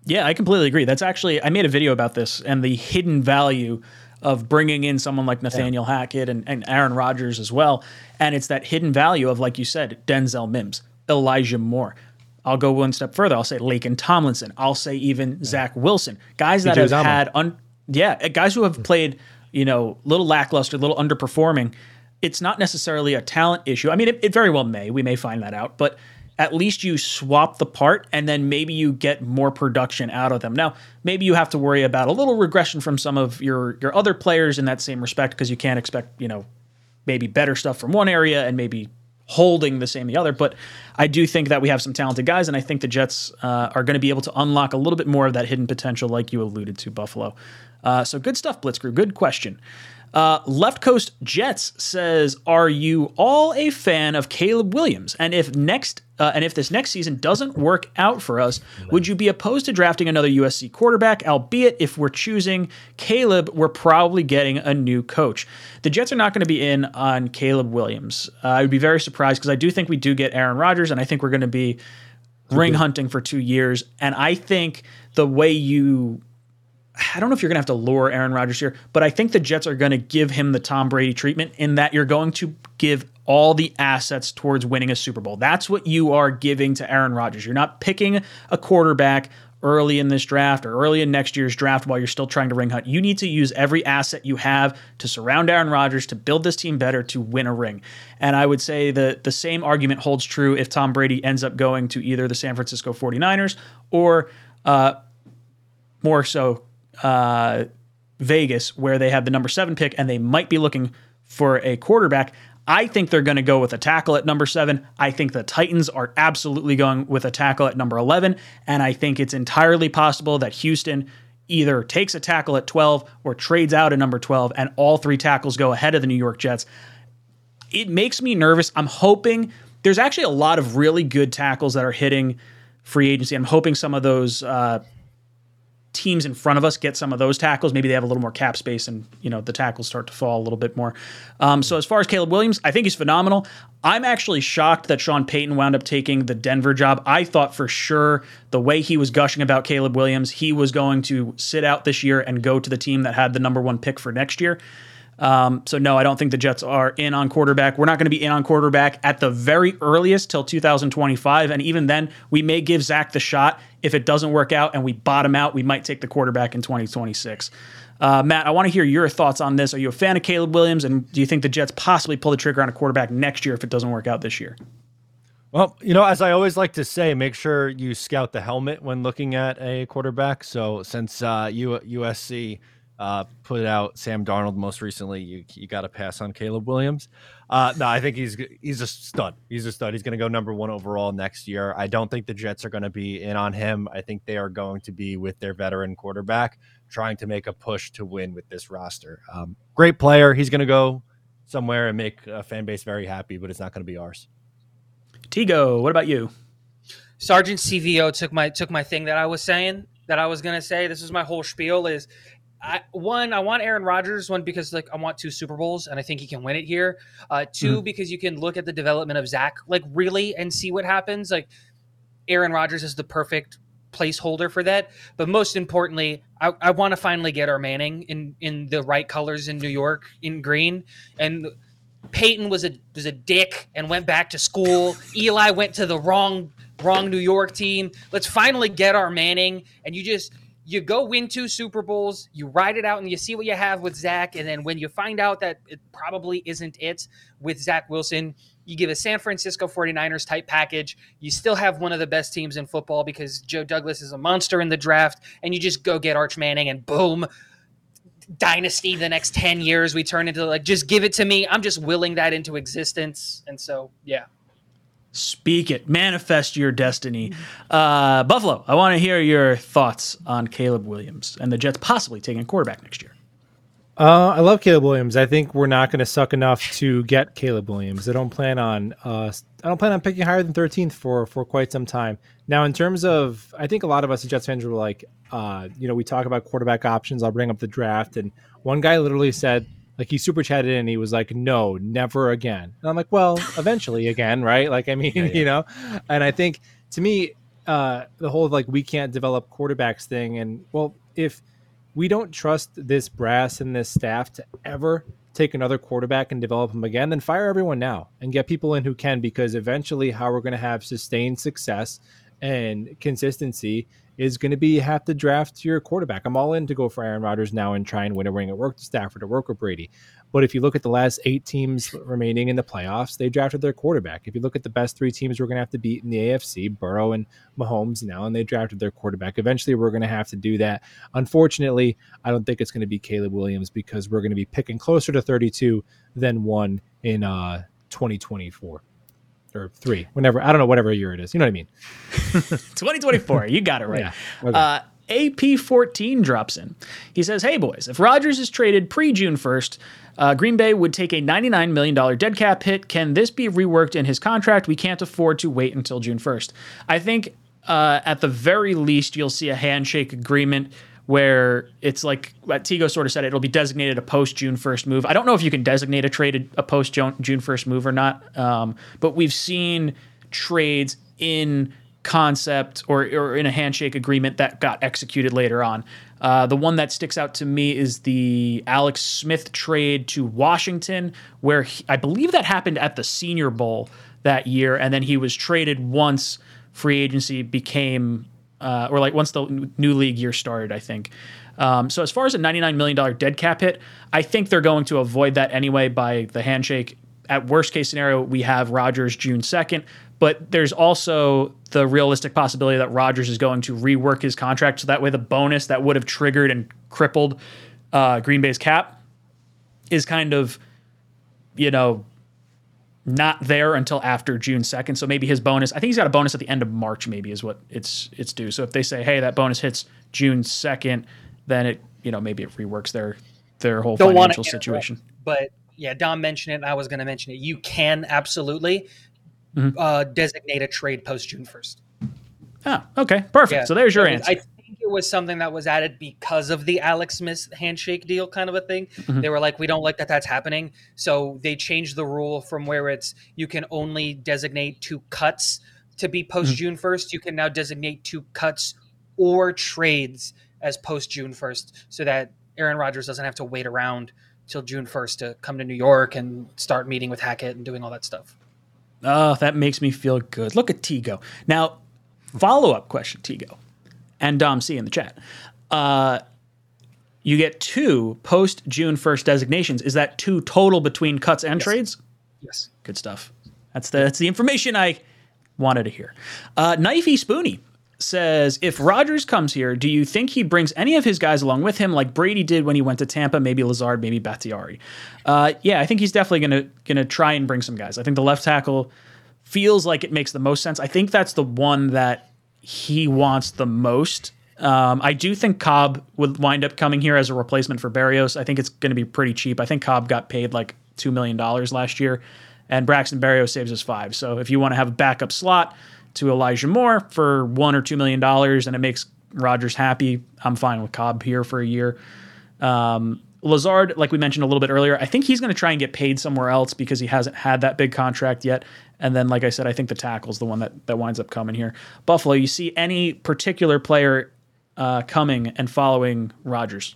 Yeah, I completely agree. That's actually, I made a video about this and the hidden value of bringing in someone like Nathaniel yeah. Hackett and, and Aaron Rodgers as well. And it's that hidden value of, like you said, Denzel Mims, Elijah Moore. I'll go one step further. I'll say Lakin Tomlinson. I'll say even yeah. Zach Wilson. Guys that have had, un, yeah, guys who have played, you know, little lackluster, little underperforming. It's not necessarily a talent issue. I mean, it, it very well may. We may find that out, but at least you swap the part, and then maybe you get more production out of them. Now, maybe you have to worry about a little regression from some of your, your other players in that same respect, because you can't expect, you know, maybe better stuff from one area and maybe holding the same the other. But I do think that we have some talented guys, and I think the Jets uh, are going to be able to unlock a little bit more of that hidden potential like you alluded to, Buffalo. Uh, so good stuff, Blitzkrieg. Good question. Uh, Left Coast Jets says, are you all a fan of Caleb Williams? And if next, uh, and if this next season doesn't work out for us, would you be opposed to drafting another U S C quarterback? Albeit if we're choosing Caleb, we're probably getting a new coach. The Jets are not going to be in on Caleb Williams. Uh, I would be very surprised, because I do think we do get Aaron Rodgers, and I think we're going to be ring hunting for two years. And I think the way you... I don't know if you're going to have to lure Aaron Rodgers here, but I think the Jets are going to give him the Tom Brady treatment, in that you're going to give all the assets towards winning a Super Bowl. That's what you are giving to Aaron Rodgers. You're not picking a quarterback early in this draft or early in next year's draft while you're still trying to ring hunt. You need to use every asset you have to surround Aaron Rodgers, to build this team better, to win a ring. And I would say the, the same argument holds true if Tom Brady ends up going to either the San Francisco forty-niners or uh, more so uh, Vegas, where they have the number seven pick and they might be looking for a quarterback. I think they're going to go with a tackle at number seven. I think the Titans are absolutely going with a tackle at number eleven. And I think it's entirely possible that Houston either takes a tackle at twelve or trades out a number twelve, and all three tackles go ahead of the New York Jets. It makes me nervous. I'm hoping there's actually a lot of really good tackles that are hitting free agency. I'm hoping some of those, uh, teams in front of us get some of those tackles. Maybe they have a little more cap space, and, you know, the tackles start to fall a little bit more. Um, so as far as Caleb Williams, I think he's phenomenal. I'm actually shocked that Sean Payton wound up taking the Denver job. I thought for sure, the way he was gushing about Caleb Williams, he was going to sit out this year and go to the team that had the number one pick for next year. Um, so no, I don't think the Jets are in on quarterback. We're not going to be in on quarterback at the very earliest till two thousand twenty-five. And even then we may give Zach the shot. If it doesn't work out and we bottom out, we might take the quarterback in twenty twenty-six. Uh, Matt, I want to hear your thoughts on this. Are you a fan of Caleb Williams? And do you think the Jets possibly pull the trigger on a quarterback next year if it doesn't work out this year? Well, you know, as I always like to say, make sure you scout the helmet when looking at a quarterback. So since uh, U S C uh, put out Sam Darnold most recently, you you got to pass on Caleb Williams. Uh, no, I think he's he's a stud. He's a stud. He's going to go number one overall next year. I don't think the Jets are going to be in on him. I think they are going to be with their veteran quarterback, trying to make a push to win with this roster. Um, great player. He's going to go somewhere and make a fan base very happy, but it's not going to be ours. Tego, what about you? Sergeant C V O took my took my thing that I was saying, that I was going to say. This is my whole spiel is, I, one, I want Aaron Rodgers, one, because like I want two Super Bowls, and I think he can win it here. Uh, two, mm. because you can look at the development of Zach, like really, and see what happens. Like Aaron Rodgers is the perfect placeholder for that. But most importantly, I, I want to finally get our Manning in, in the right colors in New York, in green. And Peyton was a was a dick and went back to school. Eli went to the wrong wrong New York team. Let's finally get our Manning. And you just you go win two Super Bowls, you ride it out, and you see what you have with Zach. And then when you find out that it probably isn't it with Zach Wilson, you give a San Francisco forty-niners type package. You still have one of the best teams in football because Joe Douglas is a monster in the draft. And you just go get Arch Manning and boom, dynasty the next ten years. We turn into like, just give it to me. I'm just willing that into existence. And so, yeah. Speak it. Manifest your destiny. Uh, Buffalo, I want to hear your thoughts on Caleb Williams and the Jets possibly taking a quarterback next year. Uh, I love Caleb Williams. I think we're not going to suck enough to get Caleb Williams. I don't plan on uh, I don't plan on picking higher than thirteenth for for quite some time. Now, in terms of, I think a lot of us as Jets fans were like, uh, you know, we talk about quarterback options. I'll bring up the draft, and one guy literally said, like, he super chatted in, and he was like, "No, never again." And I'm like, "Well, eventually again, right?" Like, I mean, yeah, yeah. you know. And I think to me, uh, the whole like we can't develop quarterbacks thing, and well, if we don't trust this brass and this staff to ever take another quarterback and develop them again, then fire everyone now and get people in who can, because eventually how we're going to have sustained success and consistency is going to be have to draft your quarterback. I'm all in to go for Aaron Rodgers now and try and win a ring at work to Stafford or work with Brady. But if you look at the last eight teams remaining in the playoffs, they drafted their quarterback. If you look at the best three teams we're going to have to beat in the A F C, Burrow and Mahomes now, and they drafted their quarterback. Eventually, we're going to have to do that. Unfortunately, I don't think it's going to be Caleb Williams because we're going to be picking closer to thirty-two than one in uh, twenty twenty-four. Or three, whenever, I don't know, whatever year it is. You know what I mean? twenty twenty-four, you got it right. Yeah, okay. uh, A P fourteen drops in. He says, "Hey, boys, if Rodgers is traded pre-June first, uh, Green Bay would take a ninety-nine million dollars dead cap hit. Can this be reworked in his contract? We can't afford to wait until June first. I think uh, at the very least, you'll see a handshake agreement where it's like what Tego sort of said, it'll be designated a post-June first move. I don't know if you can designate a trade a post-June first move or not, um, but we've seen trades in concept or, or in a handshake agreement that got executed later on. Uh, the one that sticks out to me is the Alex Smith trade to Washington, where he, I believe that happened at the Senior Bowl that year, and then he was traded once free agency became... Uh, or like once the new league year started, I think. Um, so as far as a ninety-nine million dollars dead cap hit, I think they're going to avoid that anyway by the handshake. At worst case scenario, we have Rodgers June second, but there's also the realistic possibility that Rodgers is going to rework his contract. So that way the bonus that would have triggered and crippled uh, Green Bay's cap is kind of, you know, not there until after June second. So maybe his bonus, I think he's got a bonus at the end of March, maybe is what it's it's due. So if they say, hey, that bonus hits June second, then it, you know, maybe it reworks their their whole Don't financial situation. But yeah, Dom mentioned it, and I was going to mention it. You can absolutely mm-hmm. uh, designate a trade post June first. Oh, okay, perfect. Yeah. So there's your I mean, answer. I think it was something that was added because of the Alex Smith handshake deal kind of a thing. Mm-hmm. They were like, we don't like that that's happening. So they changed the rule from where it's you can only designate two cuts to be post-June mm-hmm. first. You can now designate two cuts or trades as post-June first so that Aaron Rodgers doesn't have to wait around till June first to come to New York and start meeting with Hackett and doing all that stuff. Oh, that makes me feel good. Look at Tego. Now, follow-up question, Tego, and Dom C in the chat. Uh, you get two post-June first designations. Is that two total between cuts and yes. trades? Yes. Good stuff. That's the, that's the information I wanted to hear. Uh, Knifey Spoonie says, if Rodgers comes here, do you think he brings any of his guys along with him like Brady did when he went to Tampa? Maybe Lazard, maybe Bakhtiari. Uh, yeah, I think he's definitely going to going to try and bring some guys. I think the left tackle feels like it makes the most sense. I think that's the one that he wants the most. Um, I do think Cobb would wind up coming here as a replacement for Berrios. I think it's going to be pretty cheap. I think Cobb got paid like two million dollars last year, and Braxton Berrios saves us five. So if you want to have a backup slot to Elijah Moore for one or two million dollars, and it makes Rodgers happy, I'm fine with Cobb here for a year. Um, Lazard, like we mentioned a little bit earlier, I think he's going to try and get paid somewhere else because he hasn't had that big contract yet. And then, like I said, I think the tackle's the one that that winds up coming here. Buffalo, you see any particular player uh, coming and following Rodgers?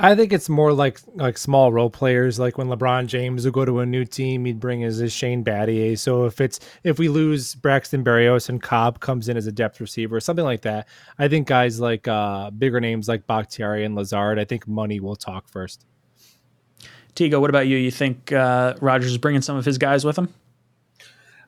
I think it's more like like small role players, like when LeBron James would go to a new team, he'd bring his, his Shane Battier. So if it's if we lose Braxton Berrios and Cobb comes in as a depth receiver, something like that, I think guys like uh, bigger names like Bakhtiari and Lazard, I think money will talk first. Tego, what about you? You think uh, Rodgers is bringing some of his guys with him?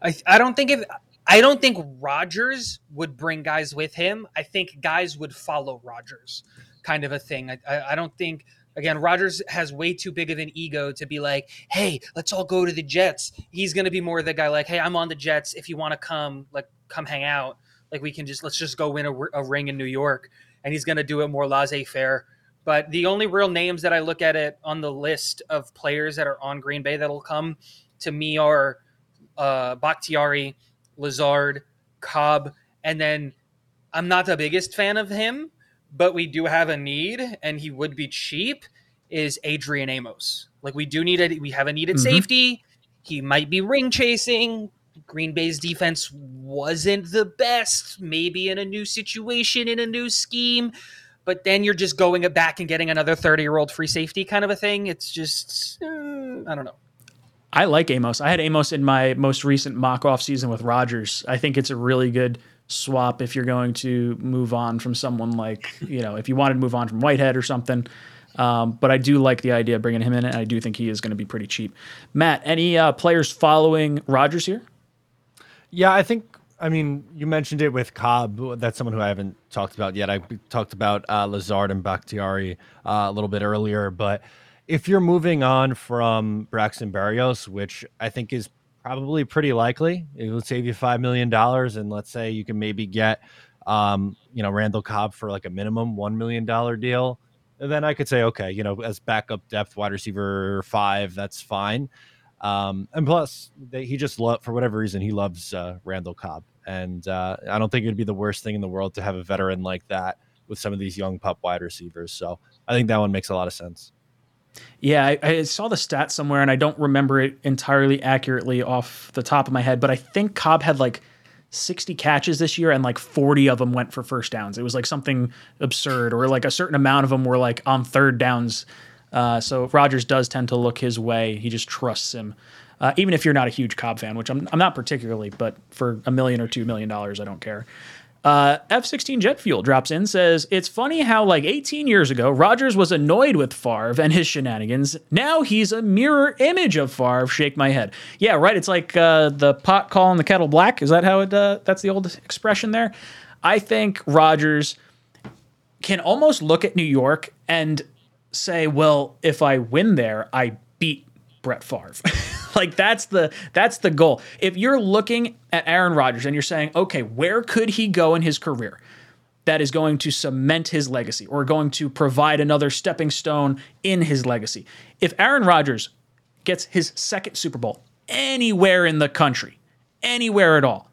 I I don't think if I don't think Rodgers would bring guys with him. I think guys would follow Rodgers. Kind of a thing. I, I don't think, again, Rodgers has way too big of an ego to be like, hey, let's all go to the Jets. He's going to be more the guy like, hey, I'm on the Jets. If you want to come, like, come hang out. Like, we can just, let's just go win a, a ring in New York. And he's going to do it more laissez-faire. But the only real names that I look at it on the list of players that are on Green Bay that'll come to me are uh, Bakhtiari, Lazard, Cobb. And then I'm not the biggest fan of him, but we do have a need, and he would be cheap, is Adrian Amos. Like, we do need a, we have a needed mm-hmm. safety. He might be ring chasing. Green Bay's defense wasn't the best, maybe in a new situation, in a new scheme, but then you're just going back and getting another thirty-year-old free safety kind of a thing. It's just, uh, I don't know. I like Amos. I had Amos in my most recent mock-off season with Rodgers. I think it's a really good swap if you're going to move on from someone like, you know, if you wanted to move on from Whitehead or something. Um, but I do like the idea of bringing him in, and I do think he is going to be pretty cheap. Matt, any uh, players following Rodgers here? Yeah, I think, I mean, you mentioned it with Cobb. That's someone who I haven't talked about yet. I talked about uh, Lazard and Bakhtiari uh, a little bit earlier. But if you're moving on from Braxton Berrios, which I think is probably pretty likely, it will save you five million dollars. And let's say you can maybe get, um, you know, Randall Cobb for like a minimum one million dollars deal. And then I could say, okay, you know, as backup depth wide receiver five, that's fine. Um, and plus they, he just loved, for whatever reason, he loves uh, Randall Cobb. And uh, I don't think it'd be the worst thing in the world to have a veteran like that with some of these young pup wide receivers. So I think that one makes a lot of sense. Yeah, I, I saw the stat somewhere, and I don't remember it entirely accurately off the top of my head, but I think Cobb had like sixty catches this year, and like forty of them went for first downs. It was like something absurd, or like a certain amount of them were like on third downs. Uh, so Rodgers does tend to look his way. He just trusts him, uh, even if you're not a huge Cobb fan, which I'm, I'm not particularly, but for a million or two million dollars, I don't care. Uh, F sixteen Jet Fuel drops in, says, it's funny how like eighteen years ago, Rodgers was annoyed with Favre and his shenanigans. Now he's a mirror image of Favre. Shake my head. Yeah, right. It's like uh, the pot calling the kettle black. Is that how it, uh, that's the old expression there? I think Rodgers can almost look at New York and say, well, if I win there, I beat Brett Favre. Like that's the that's the goal. If you're looking at Aaron Rodgers and you're saying, okay, where could he go in his career that is going to cement his legacy or going to provide another stepping stone in his legacy? If Aaron Rodgers gets his second Super Bowl anywhere in the country, anywhere at all,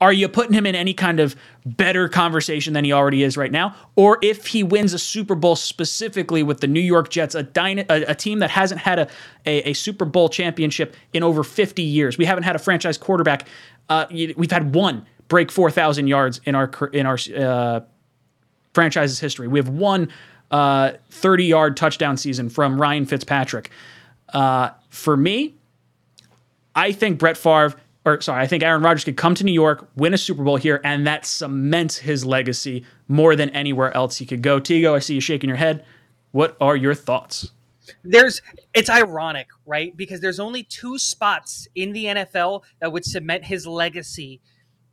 are you putting him in any kind of better conversation than he already is right now? Or if he wins a Super Bowl specifically with the New York Jets, a, dyna- a, a team that hasn't had a, a, a Super Bowl championship in over fifty years. We haven't had a franchise quarterback. Uh, we've had one break four thousand yards in our in our uh, franchise's history. We have one uh, thirty-yard touchdown season from Ryan Fitzpatrick. Uh, for me, I think Brett Favre, or sorry, I think Aaron Rodgers could come to New York, win a Super Bowl here, and that cements his legacy more than anywhere else he could go. Tego, I see you shaking your head. What are your thoughts? There's, it's ironic, right? Because there's only two spots in the N F L that would cement his legacy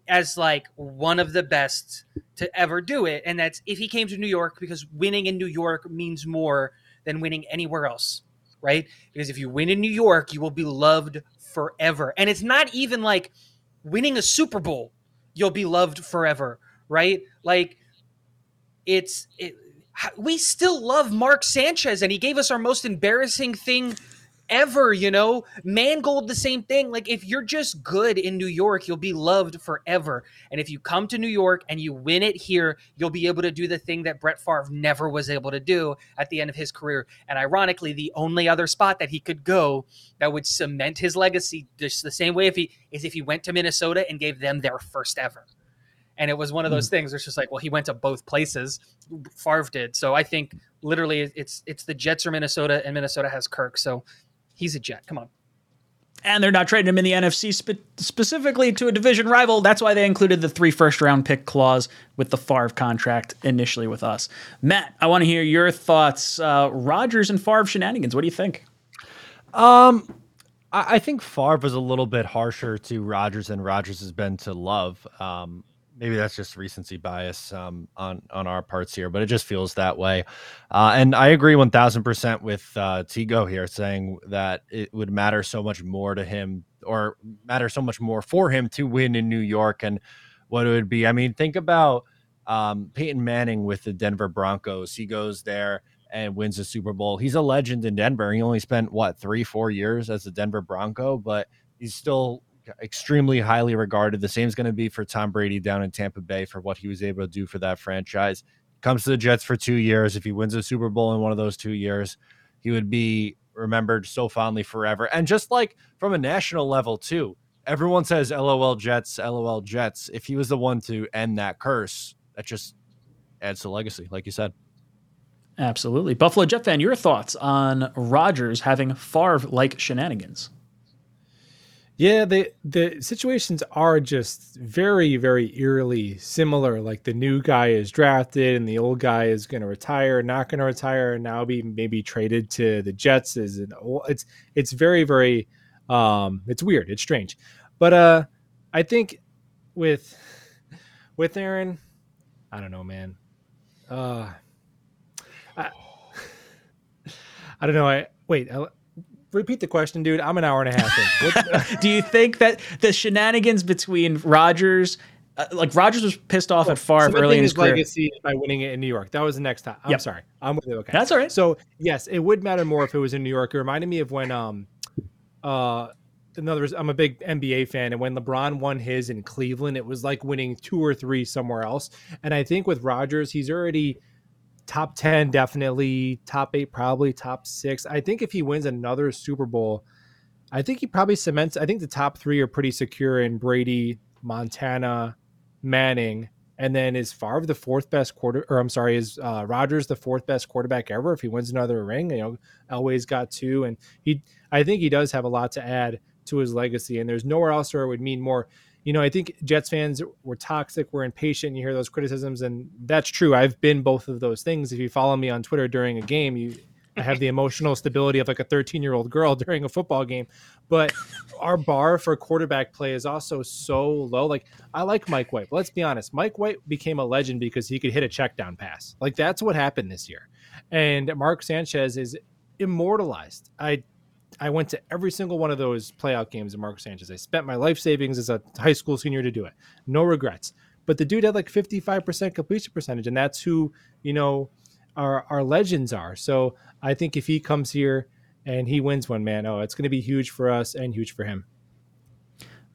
as like one of the best to ever do it. And that's if he came to New York, because winning in New York means more than winning anywhere else, right? Because if you win in New York, you will be loved forever. And it's not even like winning a Super Bowl, you'll be loved forever, right? Like it's, it, we still love Mark Sanchez, and he gave us our most embarrassing thing ever, you know? Mangold, the same thing. Like, if you're just good in New York, you'll be loved forever. And if you come to New York and you win it here, you'll be able to do the thing that Brett Favre never was able to do at the end of his career. And ironically, the only other spot that he could go that would cement his legacy just the same way if he is if he went to Minnesota and gave them their first ever. And it was one of those things where it's just like, well, he went to both places. Favre did. So I think literally it's it's the Jets or Minnesota, and Minnesota has Kirk. So he's a Jet. Come on. And they're not trading him in the N F C spe- specifically to a division rival. That's why they included the three first-round pick clause with the Favre contract initially with us. Matt, I want to hear your thoughts. Uh, Rodgers and Favre shenanigans. What do you think? Um. I, I think Favre was a little bit harsher to Rodgers than Rodgers has been to Love. Um Maybe that's just recency bias um, on, on our parts here, but it just feels that way. Uh, and I agree one thousand percent with uh, Tego here, saying that it would matter so much more to him, or matter so much more for him to win in New York and what it would be. I mean, think about um, Peyton Manning with the Denver Broncos. He goes there and wins the Super Bowl. He's a legend in Denver. He only spent, what, three, four years as a Denver Bronco, but he's still extremely highly regarded. The same is going to be for Tom Brady down in Tampa Bay for what he was able to do for that franchise. Comes to the Jets for two years. If he wins a Super Bowl in one of those two years, he would be remembered so fondly forever. And just like from a national level too, everyone says LOL Jets, LOL Jets. If he was the one to end that curse, that just adds to legacy, like you said. Absolutely. Buffalo Jet fan, your thoughts on Rodgers having Favre-like shenanigans? Yeah, the the situations are just very, very eerily similar. Like the new guy is drafted and the old guy is going to retire, not going to retire, and now be maybe traded to the Jets. Is an old, it's it's very, very, um, it's weird. It's strange. But uh, I think with with Aaron, I don't know, man. Uh, I, I don't know. I wait. I, Repeat the question, dude. I'm an hour and a half in. What? Do you think that the shenanigans between Rodgers, uh, like Rodgers was pissed off well, at Favre early in his career. Legacy by winning it in New York. That was the next time. I'm yep. sorry. I'm with you. Okay. That's all right. So yes, it would matter more if it was in New York. It reminded me of when, um, uh, in other words, I'm a big N B A fan, and when LeBron won his in Cleveland, it was like winning two or three somewhere else. And I think with Rodgers, he's already top ten, definitely top eight, probably top six. I think if he wins another Super Bowl, I think he probably cements. I think the top three are pretty secure in Brady, Montana, Manning, and then is Favre the fourth best quarter, or I'm sorry, is uh, Rodgers the fourth best quarterback ever? If he wins another ring, you know, Elway's got two, and he, I think he does have a lot to add to his legacy, and there's nowhere else where it would mean more. You know, I think Jets fans were toxic, we're impatient. You hear those criticisms, and that's true. I've been both of those things. If you follow me on Twitter during a game, you I have the emotional stability of like a thirteen-year-old girl during a football game. But our bar for quarterback play is also so low. Like, I like Mike White, but let's be honest. Mike White became a legend because he could hit a check down pass. Like, that's what happened this year. And Mark Sanchez is immortalized. I I went to every single one of those playoff games of Mark Sanchez. I spent my life savings as a high school senior to do it. No regrets. But the dude had like fifty-five percent completion percentage, and that's who, you know, our, our legends are. So I think if he comes here and he wins one, man, oh, it's going to be huge for us and huge for him.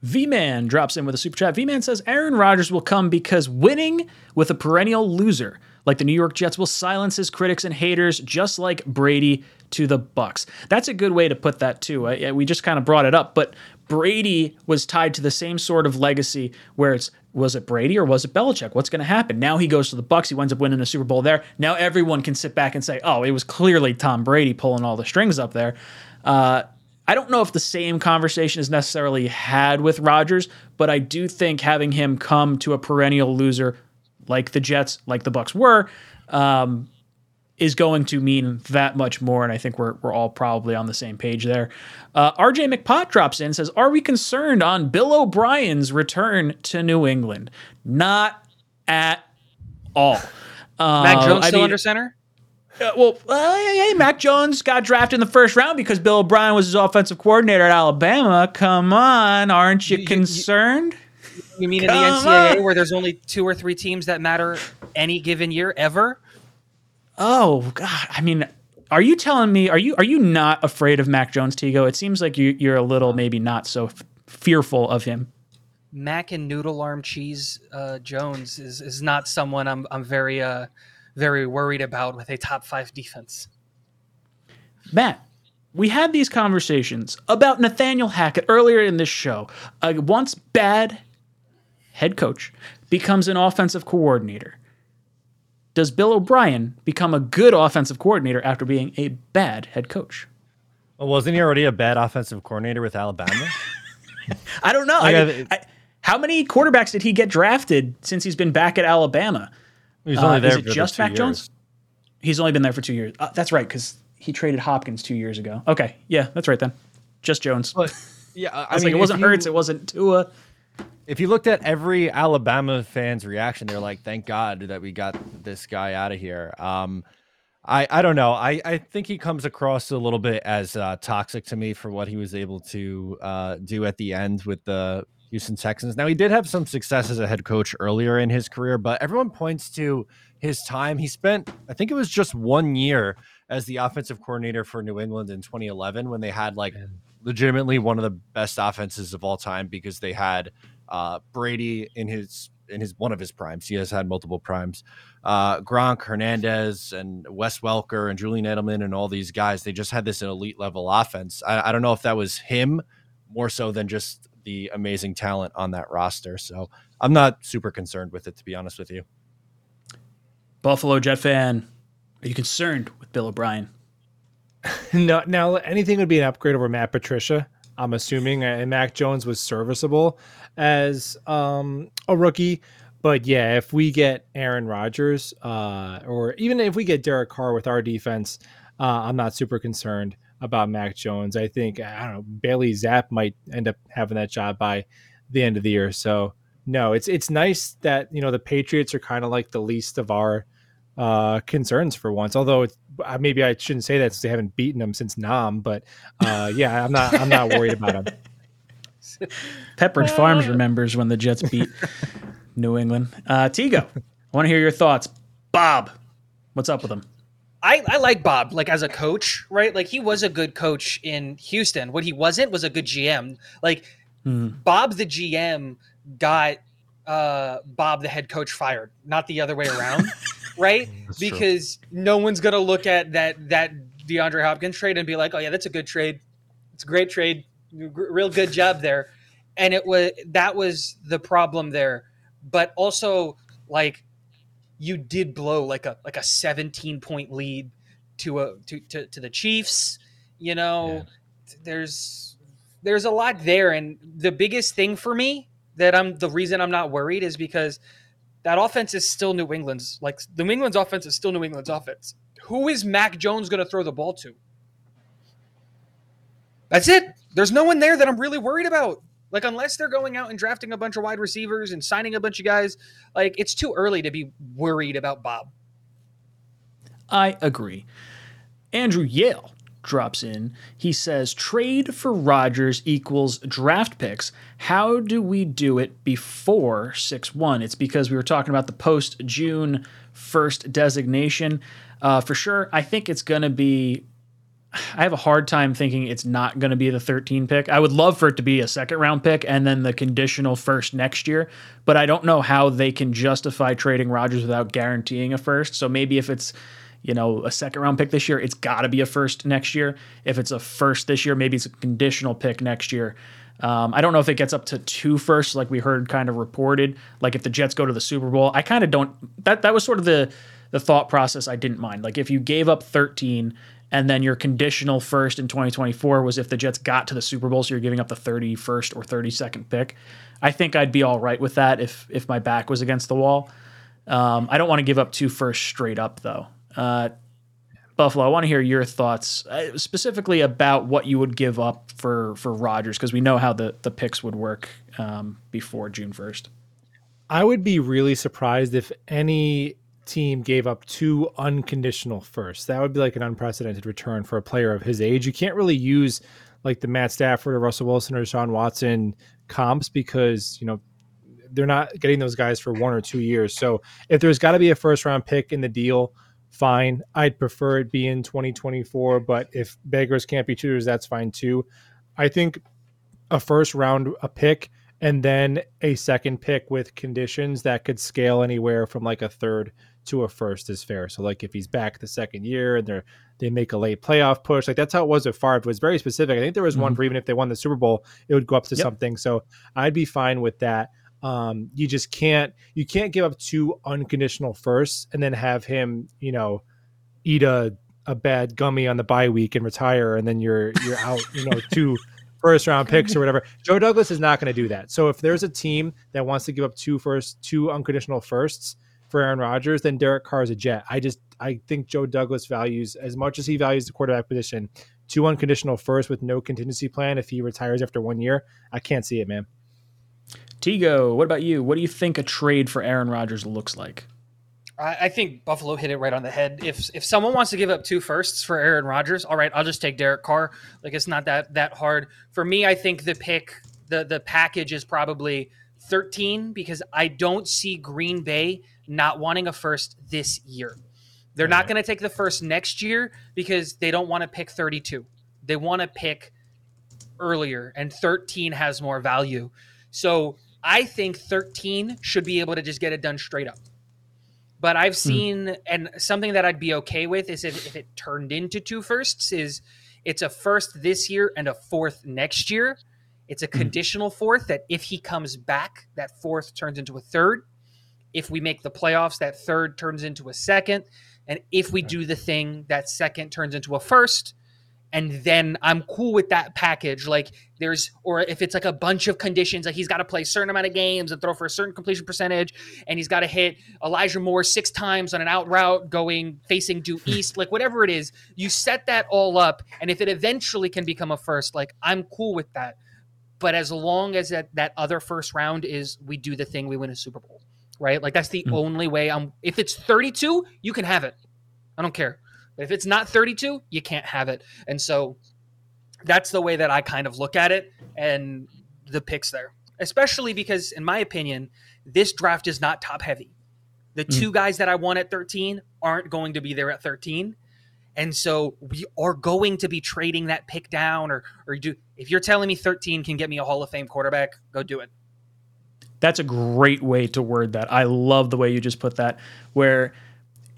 V-Man drops in with a super chat. V-Man says, Aaron Rodgers will come because winning with a perennial loser like the New York Jets will silence his critics and haters, just like Brady to the Bucks. That's a good way to put that too. I, we just kind of brought it up, but Brady was tied to the same sort of legacy where it's, was it Brady or was it Belichick? What's going to happen? Now he goes to the Bucs. He winds up winning a Super Bowl there. Now everyone can sit back and say, oh, it was clearly Tom Brady pulling all the strings up there. Uh, I don't know if the same conversation is necessarily had with Rodgers, but I do think having him come to a perennial loser like the Jets, like the Bucs were, um, is going to mean that much more, and I think we're we're all probably on the same page there. Uh, R J McPott drops in, says, are we concerned on Bill O'Brien's return to New England? Not at all. Uh, Mac Jones I still mean, under center? Uh, well, uh, hey, Mac Jones got drafted in the first round because Bill O'Brien was his offensive coordinator at Alabama. Come on, aren't you, you concerned? You, you mean Come in the N C double A on. Where there's only two or three teams that matter any given year ever? Oh God! I mean, are you telling me? Are you are you not afraid of Mac Jones, Tego? It seems like you, you're a little maybe not so f- fearful of him. Mac and noodle arm cheese uh, Jones is is not someone I'm I'm very uh, very worried about with a top five defense. Matt, we had these conversations about Nathaniel Hackett earlier in this show. A once bad head coach becomes an offensive coordinator. Does Bill O'Brien become a good offensive coordinator after being a bad head coach? Well, wasn't he already a bad offensive coordinator with Alabama? I don't know. Like, I mean, I, how many quarterbacks did he get drafted since he's been back at Alabama? He's only uh, there is it for just the Mac years. Jones? He's only been there for two years. Uh, that's right, because he traded Hopkins two years ago. Okay, yeah, that's right then. Just Jones. But, yeah, I, I mean, like, it wasn't you, Hurts. It wasn't Tua. If you looked at every Alabama fan's reaction, they're like, thank God that we got this guy out of here. Um, I, I don't know. I, I think he comes across a little bit as uh, toxic to me for what he was able to uh, do at the end with the Houston Texans. Now, he did have some success as a head coach earlier in his career, but everyone points to his time. He spent, I think it was just one year as the offensive coordinator for New England in twenty eleven when they had like legitimately one of the best offenses of all time because they had Uh, Brady in his in his one of his primes. He has had multiple primes. Uh, Gronk, Hernandez, and Wes Welker and Julian Edelman and all these guys. They just had this elite level offense. I, I don't know if that was him more so than just the amazing talent on that roster. So I'm not super concerned with it, to be honest with you. Buffalo Jet fan, are you concerned with Bill O'Brien? No, now anything would be an upgrade over Matt Patricia, I'm assuming, and Mac Jones was serviceable as um, a rookie. But yeah, if we get Aaron Rodgers uh, or even if we get Derek Carr with our defense, uh, I'm not super concerned about Mac Jones. I think, I don't know, Bailey Zapp might end up having that job by the end of the year. So no, it's it's nice that, you know, the Patriots are kind of like the least of our uh, concerns for once, although it's, maybe I shouldn't say that since they haven't beaten him since Nam, but uh, yeah, I'm not I'm not worried about him. Pepperidge Farms remembers when the Jets beat New England. Uh, Tego, I want to hear your thoughts. Bob, what's up with him? I, I like Bob, like as a coach, right? Like he was a good coach in Houston. What he wasn't was a good G M. Like hmm. Bob, the G M, got uh, Bob, the head coach, fired, not the other way around. Right? That's because true. No one's going to look at that that DeAndre Hopkins trade and be like, oh, yeah, that's a good trade. It's a great trade. Real good job there. And it was that was the problem there. But also, like, you did blow like a like a seventeen-point lead to a to, to, to the Chiefs. You know, yeah. there's there's a lot there. And the biggest thing for me that I'm the reason I'm not worried is because – that offense is still New England's. Like New England's offense is still New England's offense. Who is Mac Jones going to throw the ball to? That's it. There's no one there that I'm really worried about. Like unless they're going out and drafting a bunch of wide receivers and signing a bunch of guys, like it's too early to be worried about Bob. I agree. Andrew Yale drops in. He says, trade for Rodgers equals draft picks. How do we do it before six one? It's because we were talking about the post-June first designation. Uh, for sure, I think it's going to be... I have a hard time thinking it's not going to be the thirteen pick. I would love for it to be a second-round pick and then the conditional first next year, but I don't know how they can justify trading Rodgers without guaranteeing a first. So maybe if it's you know, a second round pick this year, it's got to be a first next year. If it's a first this year, maybe it's a conditional pick next year. Um, I don't know if it gets up to two first, like we heard kind of reported, like if the Jets go to the Super Bowl. I kind of don't – that that was sort of the the thought process I didn't mind. Like if you gave up thirteen and then your conditional first in twenty twenty-four was if the Jets got to the Super Bowl, so you're giving up the thirty-first or thirty-second pick, I think I'd be all right with that if if my back was against the wall. Um, I don't want to give up two firsts straight up, though. Uh, Buffalo, I want to hear your thoughts uh, specifically about what you would give up for, for Rodgers, because we know how the, the picks would work um, before June first. I would be really surprised if any team gave up two unconditional firsts. That would be like an unprecedented return for a player of his age. You can't really use like the Matt Stafford or Russell Wilson or Deshaun Watson comps because, you know, they're not getting those guys for one or two years. So if there's got to be a first round pick in the deal, fine. I'd prefer it be in twenty twenty-four, but if beggars can't be choosers, that's fine too. I think a first round a pick and then a second pick with conditions that could scale anywhere from like a third to a first is fair. So like if he's back the second year and they're, they make a late playoff push, like that's how it was with Favre. It was very specific. I think there was mm-hmm. one for even if they won the Super Bowl, it would go up to yep. something. So I'd be fine with that. Um, you just can't, you can't give up two unconditional firsts and then have him, you know, eat a, a bad gummy on the bye week and retire. And then you're, you're out, you know, two first round picks or whatever. Joe Douglas is not going to do that. So if there's a team that wants to give up two first, two unconditional firsts for Aaron Rodgers, then Derek Carr is a Jet. I just, I think Joe Douglas values as much as he values the quarterback position, two unconditional firsts with no contingency plan. If he retires after one year, I can't see it, man. Tego, what about you? What do you think a trade for Aaron Rodgers looks like? I think Buffalo hit it right on the head. If if someone wants to give up two firsts for Aaron Rodgers, all right, I'll just take Derek Carr. Like it's not that that hard. For me, I think the pick, the the package is probably thirteen because I don't see Green Bay not wanting a first this year. They're all not right. going to take the first next year because they don't want to pick thirty-two. They want to pick earlier, and thirteen has more value. So I think thirteen should be able to just get it done straight up. But I've seen, mm. and something that I'd be okay with is if, if it turned into two firsts, is it's a first this year and a fourth next year. It's a conditional mm. fourth that if he comes back, that fourth turns into a third. If we make the playoffs, that third turns into a second. And if we do the thing, that second turns into a first. And then I'm cool with that package. Like there's, or if it's like a bunch of conditions, like he's got to play a certain amount of games and throw for a certain completion percentage, and he's got to hit Elijah Moore six times on an out route going facing due east, like whatever it is, you set that all up. And if it eventually can become a first, like I'm cool with that. But as long as that, that other first round is we do the thing, we win a Super Bowl, right? Like that's the mm-hmm. only way I'm, if it's thirty-two, you can have it. I don't care. But if it's not thirty-two, you can't have it. And so that's the way that I kind of look at it and the picks there, especially because, in my opinion, this draft is not top heavy. The mm. two guys that I want at thirteen aren't going to be there at thirteen. And so we are going to be trading that pick down or, or do if you're telling me thirteen can get me a Hall of Fame quarterback, go do it. That's a great way to word that. I love the way you just put that, where –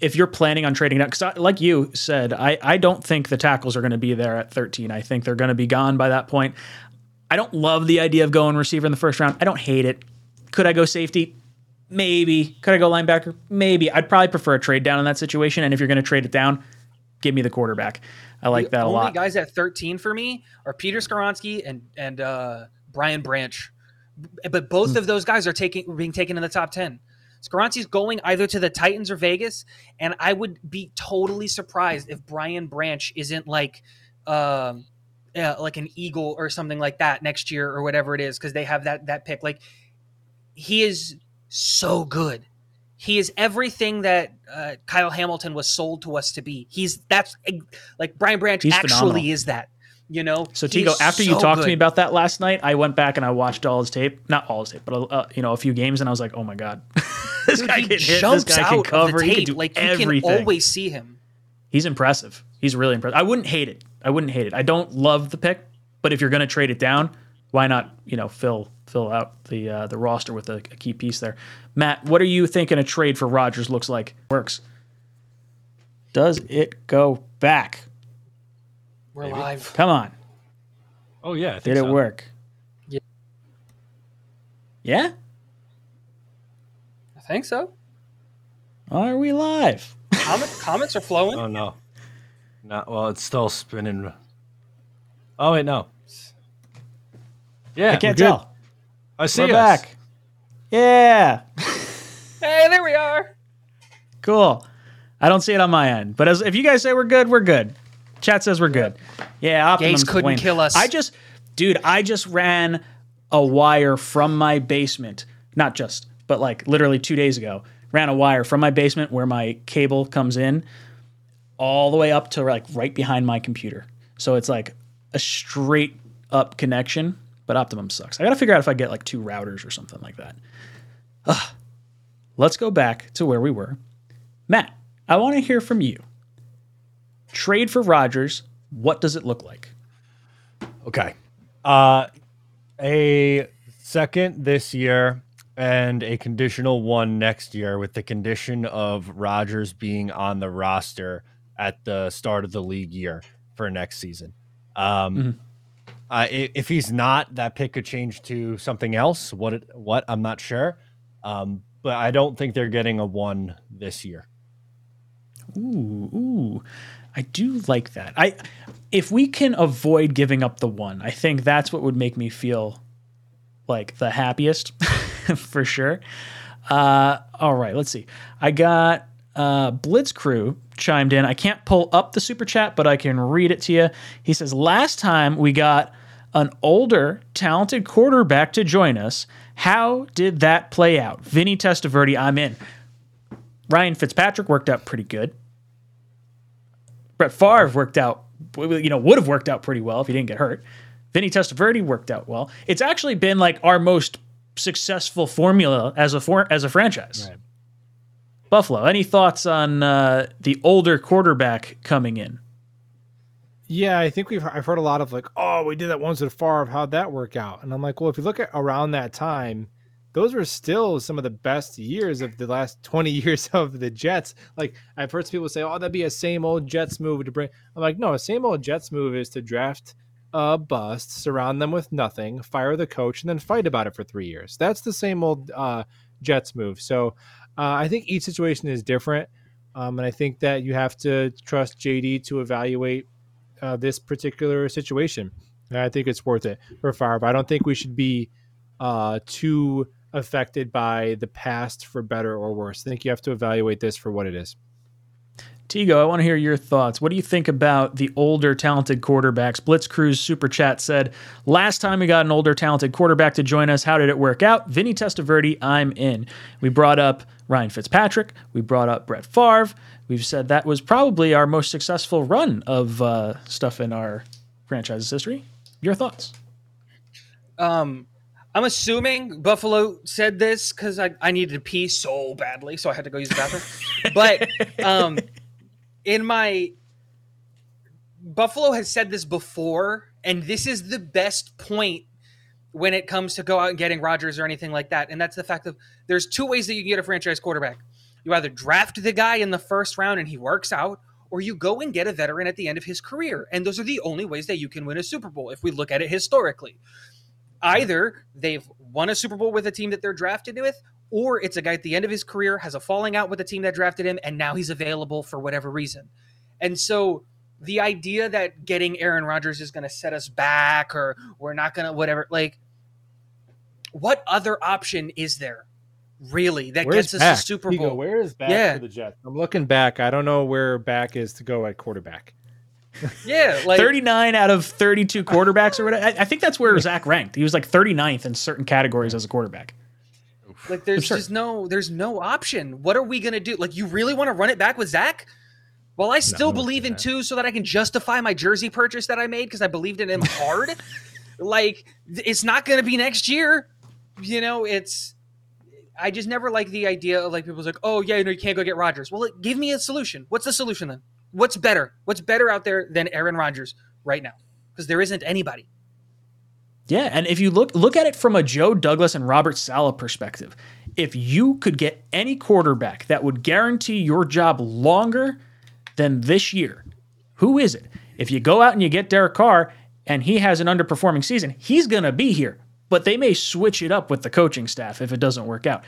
if you're planning on trading down, because like you said, I, I don't think the tackles are going to be there at thirteen. I think they're going to be gone by that point. I don't love the idea of going receiver in the first round. I don't hate it. Could I go safety? Maybe. Could I go linebacker? Maybe. I'd probably prefer a trade down in that situation. And if you're going to trade it down, give me the quarterback. I like the that a lot. The only guys at thirteen for me are Peter Skoronski and, and uh, Brian Branch. But both mm. of those guys are taking being taken in the top ten. Skoronski's going either to the Titans or Vegas, and I would be totally surprised if Brian Branch isn't like um, uh, like an Eagle or something like that next year or whatever it is, because they have that that pick. Like he is so good. He is everything that uh, Kyle Hamilton was sold to us to be. He's that's like Brian Branch He's actually phenomenal. Is that. You know, so Tego, after so you talked good. to me about that last night, I went back and I watched all his tape, not all his tape, but, uh, you know, a few games. And I was like, oh my God, this Dude, guy can hit, this guy can cover, he can do like, everything. You can always see him. He's impressive. He's really impressive. I wouldn't hate it. I wouldn't hate it. I don't love the pick, but if you're going to trade it down, why not, you know, fill, fill out the, uh, the roster with a, a key piece there. Matt, what are you thinking a trade for Rodgers looks like? Works. Does it go back? We're Maybe. Live. Come on. Oh, yeah. I think Did so. it work? Yeah? I think so. Are we live? Comment, comments are flowing. Oh, no. No, well, it's still spinning. Oh, wait, no. Yeah, I can't tell. I see us. We're back. Yeah. Hey, there we are. Cool. I don't see it on my end. But as if you guys say we're good, we're good. Chat says we're good. Yeah, Optimum's couldn't lame. kill us. I just, dude, I just ran a wire from my basement. Not just, but like literally two days ago. Ran a wire from my basement where my cable comes in all the way up to like right behind my computer. So it's like a straight up connection, but Optimum sucks. I got to figure out if I get like two routers or something like that. Ugh. Let's go back to where we were. Matt, I want to hear from you. Trade for Rodgers. What does it look like? Okay. Uh, a second this year and a conditional one next year with the condition of Rodgers being on the roster at the start of the league year for next season. Um, mm-hmm. uh, if he's not, that pick could change to something else. What, it, what I'm not sure. Um, but I don't think they're getting a one this year. Ooh, ooh, I do like that. I, if we can avoid giving up the one, I think that's what would make me feel like the happiest for sure. Uh, all right, let's see. I got uh, Blitz Crew chimed in. I can't pull up the super chat, but I can read it to you. He says, last time we got an older, talented quarterback to join us. How did that play out? Vinny Testaverde, I'm in. Ryan Fitzpatrick worked out pretty good. Brett Favre worked out, you know, would have worked out pretty well if he didn't get hurt. Vinny Testaverde worked out well. It's actually been like our most successful formula as a for, as a franchise. Right. Buffalo, any thoughts on uh, the older quarterback coming in? Yeah, I think we've I've heard a lot of like, oh, we did that once with Favre. How'd that work out? And I'm like, well, if you look at around that time, those were still some of the best years of the last twenty years of the Jets. Like I've heard some people say, oh, that'd be a same old Jets move to bring. I'm like, no, a same old Jets move is to draft a bust, surround them with nothing, fire the coach, and then fight about it for three years. That's the same old uh, Jets move. So uh, I think each situation is different. Um, and I think that you have to trust J D to evaluate uh, this particular situation. And I think it's worth it for Favre. I don't think we should be uh, too affected by the past for better or worse. I think you have to evaluate this for what it is. Tego, I want to hear your thoughts. What do you think about the older, talented quarterbacks? Blitz Crew's super chat said, last time we got an older, talented quarterback to join us, how did it work out? Vinny Testaverde, I'm in. We brought up Ryan Fitzpatrick. We brought up Brett Favre. We've said that was probably our most successful run of uh, stuff in our franchise's history. Your thoughts? Um, I'm assuming Buffalo said this because I, I needed to pee so badly, so I had to go use the bathroom. But um, in my – Buffalo has said this before, and this is the best point when it comes to go out and getting Rodgers or anything like that, and that's the fact of there's two ways that you can get a franchise quarterback. You either draft the guy in the first round and he works out, or you go and get a veteran at the end of his career, and those are the only ways that you can win a Super Bowl if we look at it historically. Either they've won a Super Bowl with a team that they're drafted with, or it's a guy at the end of his career has a falling out with the team that drafted him, and now he's available for whatever reason. And so the idea that getting Aaron Rodgers is going to set us back or we're not going to whatever, like what other option is there really that Where's gets us back? a Super Bowl? Diego, where is back yeah. for the Jets? I'm looking back. I don't know where back is to go at quarterback. Yeah, like thirty-nine out of thirty-two quarterbacks or whatever. I, I think that's where Zach ranked. He was like thirty-ninth in certain categories as a quarterback. Like there's Absurd. just no, there's no option. What are we gonna do? Like you really want to run it back with Zach? Well, I still no, believe in that. two, so that I can justify my jersey purchase that I made because I believed in him hard. Like it's not gonna be next year. You know, it's. I just never like the idea of like people's like, oh yeah, you know, you can't go get Rodgers. Well, give me a solution. What's the solution then? What's better? What's better out there than Aaron Rodgers right now? Because there isn't anybody. Yeah, and if you look look at it from a Joe Douglas and Robert Saleh perspective, if you could get any quarterback that would guarantee your job longer than this year, who is it? If you go out and you get Derek Carr and he has an underperforming season, he's going to be here but they may switch it up with the coaching staff if it doesn't work out.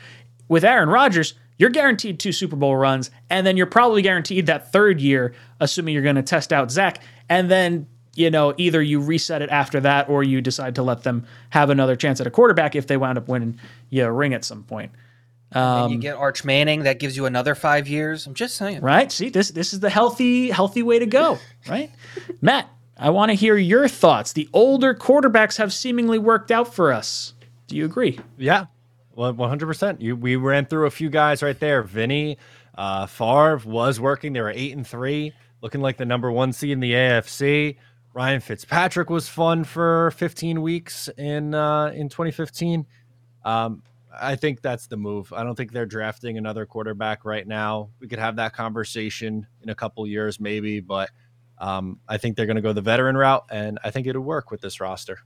With Aaron Rodgers, you're guaranteed two Super Bowl runs, and then you're probably guaranteed that third year, assuming you're going to test out Zach, and then, you know, either you reset it after that or you decide to let them have another chance at a quarterback if they wound up winning you a ring at some point. Um, and you get Arch Manning, that gives you another five years. I'm just saying. Right? See, this this is the healthy, healthy way to go, right? Matt, I want to hear your thoughts. The older quarterbacks have seemingly worked out for us. Do you agree? Yeah, well, one hundred percent. You, we ran through a few guys right there. Vinny, uh, Favre was working. They were eight and three, looking like the number one seed in the A F C. Ryan Fitzpatrick was fun for fifteen weeks in uh, in twenty fifteen. Um, I think that's the move. I don't think they're drafting another quarterback right now. We could have that conversation in a couple years maybe, but um, I think they're going to go the veteran route, and I think it'll work with this roster.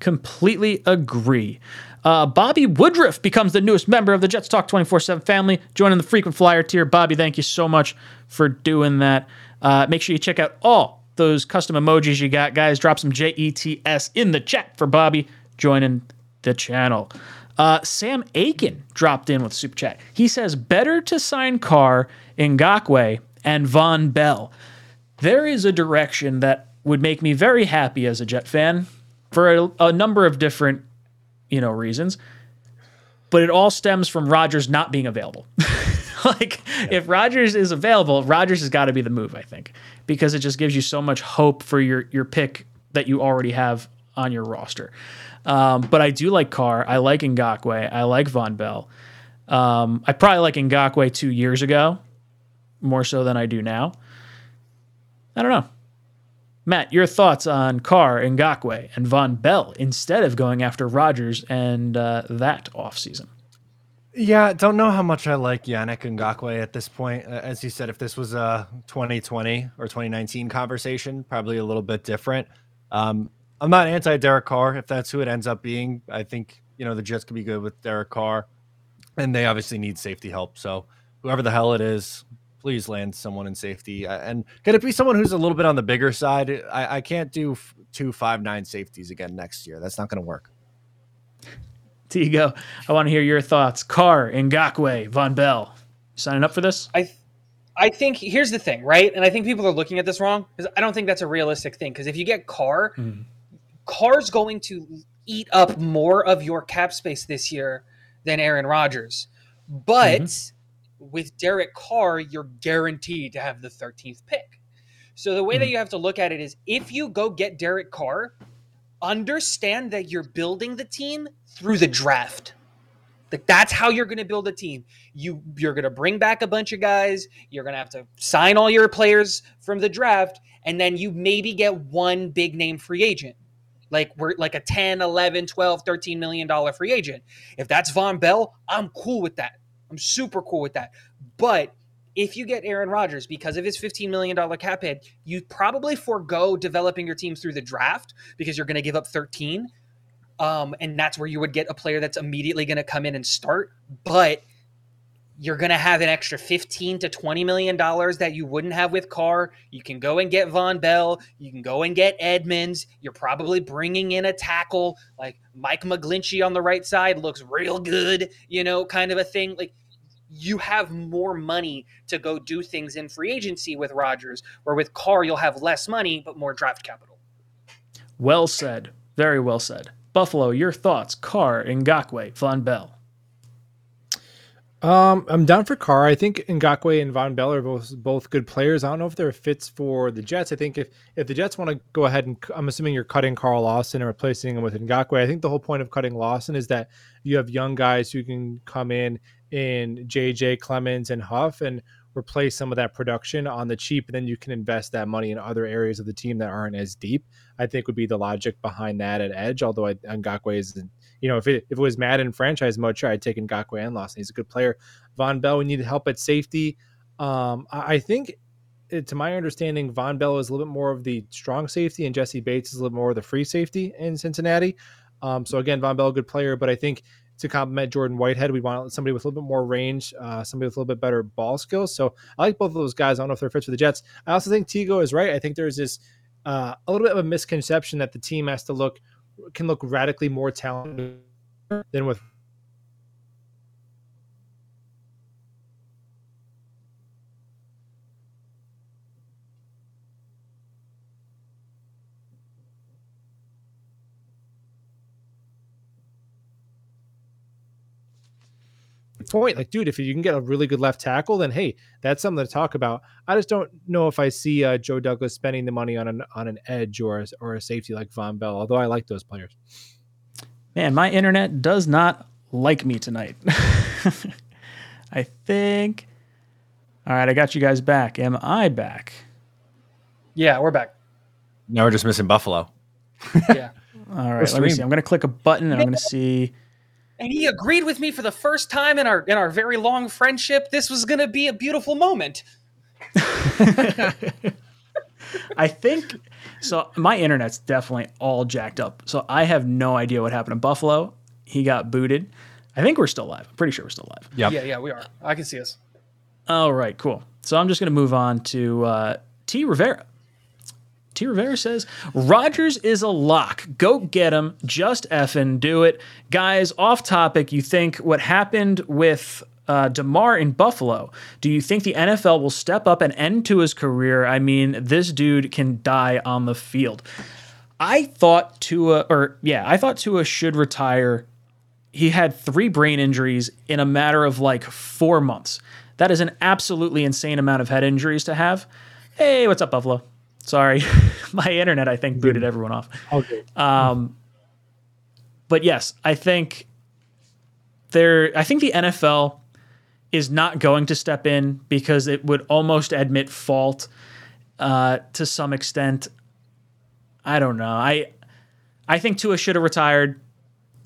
Completely agree. Uh, Bobby Woodruff becomes the newest member of the Jets Talk twenty-four seven family, joining the frequent flyer tier. Bobby, thank you so much for doing that. Uh, make sure you check out all those custom emojis you got, guys. Drop some J E T S in the chat for Bobby joining the channel. Uh, Sam Aiken dropped in with Super Chat. He says, better to sign Carr, Ngakoue, and Von Bell. There is a direction that would make me very happy as a Jet fan for a, a number of different, you know, reasons. But it all stems from Rodgers not being available. Like, yeah. If Rodgers is available, Rodgers has got to be the move, I think, because it just gives you so much hope for your your pick that you already have on your roster. Um, but I do like Carr. I like Ngakoue. I like Von Bell. Um, I probably like Ngakoue two years ago, more so than I do now. I don't know. Matt, your thoughts on Carr, Ngakoue, and Von Bell instead of going after Rodgers and uh, that offseason? Yeah, don't know how much I like Yannick Ngakoue at this point. As you said, if this was a twenty twenty or twenty nineteen conversation, probably a little bit different. Um, I'm not anti-Derek Carr if that's who it ends up being. I think, you know, the Jets could be good with Derek Carr, and they obviously need safety help. So whoever the hell it is, please land someone in safety. And could it be someone who's a little bit on the bigger side? I, I can't do two five nine safeties again next year. That's not going to work. There you go. I want to hear your thoughts. Carr, Ngakoue, Von Bell. Signing up for this? I th- I think here's the thing, right? And I think people are looking at this wrong because I don't think that's a realistic thing. Because if you get Carr, mm-hmm. Carr's going to eat up more of your cap space this year than Aaron Rodgers. But mm-hmm. with Derek Carr, you're guaranteed to have the thirteenth pick. So the way mm-hmm. that you have to look at it is if you go get Derek Carr, understand that you're building the team through the draft. Like, that's how you're going to build a team. You, you're going to bring back a bunch of guys. You're going to have to sign all your players from the draft, and then you maybe get one big name free agent. Like we're like a ten, eleven, twelve, thirteen million dollar free agent. If that's Von Bell, I'm cool with that. I'm super cool with that. But if you get Aaron Rodgers, because of his fifteen million dollars cap hit, you probably forego developing your teams through the draft because you're going to give up thirteen. Um, and that's where you would get a player that's immediately going to come in and start. But you're going to have an extra fifteen to twenty million dollars that you wouldn't have with Carr. You can go and get Von Bell. You can go and get Edmonds. You're probably bringing in a tackle. Like Mike McGlinchey on the right side looks real good, you know, kind of a thing. Like, you have more money to go do things in free agency with Rodgers, where with Carr you'll have less money but more draft capital. Well said. Very well said. Buffalo, your thoughts? Carr, Ngakoue, Von Bell. Um, I'm down for Carr. I think Ngakoue and Von Bell are both both good players. I don't know if they're fits for the Jets. I think if, if the Jets want to go ahead and I'm assuming you're cutting Carl Lawson and replacing him with Ngakoue. I think the whole point of cutting Lawson is that you have young guys who can come in in J J Clemens and Huff and replace some of that production on the cheap, and then you can invest that money in other areas of the team that aren't as deep, I think would be the logic behind that at edge. Although I, Ngakoue is, you know, if it, if it was Madden franchise mode, sure, I'd take Ngakoue and Lawson. He's a good player. Von Bell, we need help at safety. Um, I, I think, to my understanding, Von Bell is a little bit more of the strong safety, and Jesse Bates is a little more of the free safety in Cincinnati. Um, so again, Von Bell, good player, but I think to complement Jordan Whitehead, we want somebody with a little bit more range, uh, somebody with a little bit better ball skills. So I like both of those guys. I don't know if they're fits for the Jets. I also think Tego is right. I think there's this uh, a little bit of a misconception that the team has to look can look radically more talented than with. Point like, dude, if you can get a really good left tackle, then hey, that's something to talk about. I just don't know if I see uh, Joe Douglas spending the money on an on an edge or a, or a safety like Von Bell, although I like those players. Man, my internet does not like me tonight. I think. All right, I got you guys back. Am I back? Yeah, we're back. Now we're just missing Buffalo. Yeah. All right. We're let streaming. me see. I'm going to click a button and I'm going to see. And he agreed with me for the first time in our in our very long friendship. This was going to be a beautiful moment. I think so. My internet's definitely all jacked up, so I have no idea what happened in Buffalo. He got booted. I think we're still live. I'm pretty sure we're still live. Yep. Yeah, yeah, we are. I can see us. All right, cool. So I'm just going to move on to uh, T. Rivera. T. Rivera says, Rodgers is a lock. Go get him. Just effing do it. Guys, off topic, you think what happened with uh, Damar in Buffalo, do you think the N F L will step up and end to his career? I mean, this dude can die on the field. I thought Tua, or yeah, I thought Tua should retire. He had three brain injuries in a matter of like four months. That is an absolutely insane amount of head injuries to have. Hey, what's up, Buffalo? Sorry, my internet, I think, booted everyone off. Okay. Um, but yes, I think there. I think the N F L is not going to step in because it would almost admit fault uh, to some extent. I don't know. I I think Tua should have retired.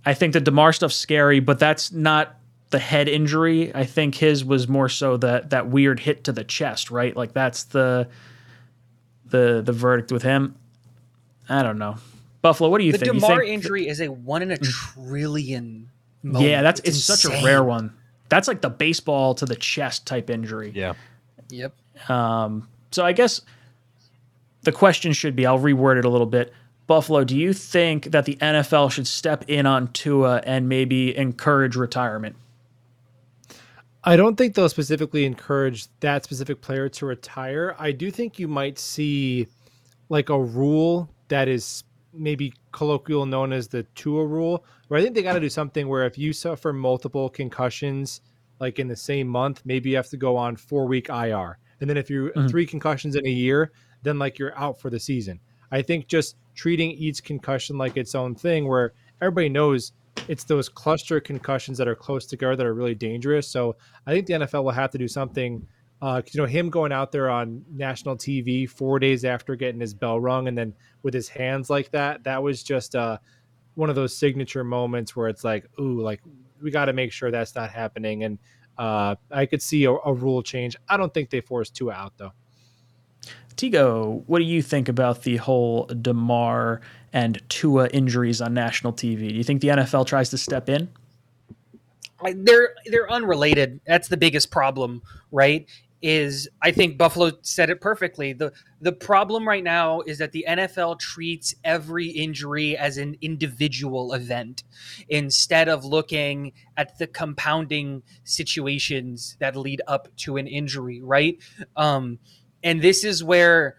I think the Damar stuff's scary, but that's not the head injury. I think his was more so that that weird hit to the chest, right? Like that's the. The the verdict with him, I don't know. Buffalo, what do you the think? The Damar injury th- is a one in a trillion moment. Yeah, that's it's, it's such a rare one. That's like the baseball to the chest type injury. Yeah. Yep. Um, so I guess the question should be, I'll reword it a little bit. Buffalo, do you think that the N F L should step in on Tua and maybe encourage retirement? I don't think they'll specifically encourage that specific player to retire. I do think you might see like a rule that is maybe colloquial known as the Tua rule, where I think they got to do something where if you suffer multiple concussions, like in the same month, maybe you have to go on four week I R. And then if you're mm-hmm. three concussions in a year, then like you're out for the season. I think just treating each concussion like its own thing where everybody knows it's those cluster concussions that are close together that are really dangerous. So I think the N F L will have to do something. Uh, you know, him going out there on national T V four days after getting his bell rung and then with his hands like that, that was just uh, one of those signature moments where it's like, ooh, like we got to make sure that's not happening. And uh, I could see a, a rule change. I don't think they forced Tua out, though. Tego, what do you think about the whole Damar and Tua injuries on national T V? Do you think the N F L tries to step in? They're they're unrelated. That's the biggest problem, right? Is I think Buffalo said it perfectly. The the problem right now is that the N F L treats every injury as an individual event instead of looking at the compounding situations that lead up to an injury, right? Um And this is where,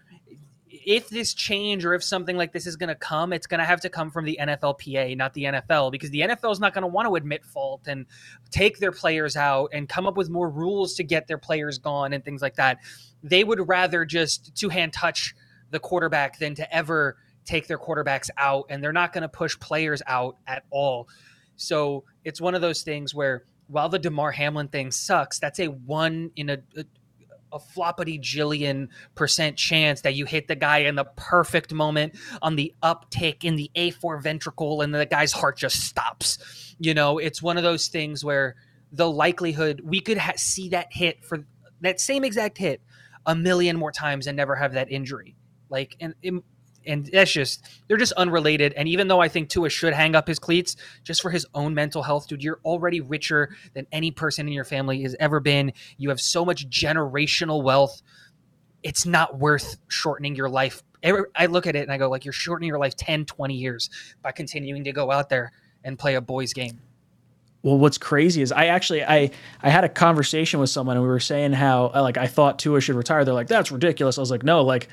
if this change or if something like this is going to come, it's going to have to come from the N F L P A, not the N F L, because the N F L is not going to want to admit fault and take their players out and come up with more rules to get their players gone and things like that. They would rather just two-hand touch the quarterback than to ever take their quarterbacks out, and they're not going to push players out at all. So it's one of those things where, while the Damar Hamlin thing sucks, that's a one in a, a a floppity-jillion percent chance that you hit the guy in the perfect moment on the uptick in the A four ventricle and the guy's heart just stops. You know, it's one of those things where the likelihood we could ha- see that hit for that same exact hit a million more times and never have that injury. Like, and and that's just, they're just unrelated. And even though I think Tua should hang up his cleats just for his own mental health, dude, you're already richer than any person in your family has ever been. You have so much generational wealth. it's not worth shortening your life. I look at it and I go, like, you're shortening your life ten, twenty years by continuing to go out there and play a boys game. Well, what's crazy is I actually I I had a conversation with someone and we were saying how, like, I thought Tua should retire. They're like, that's ridiculous. I was like, no, like,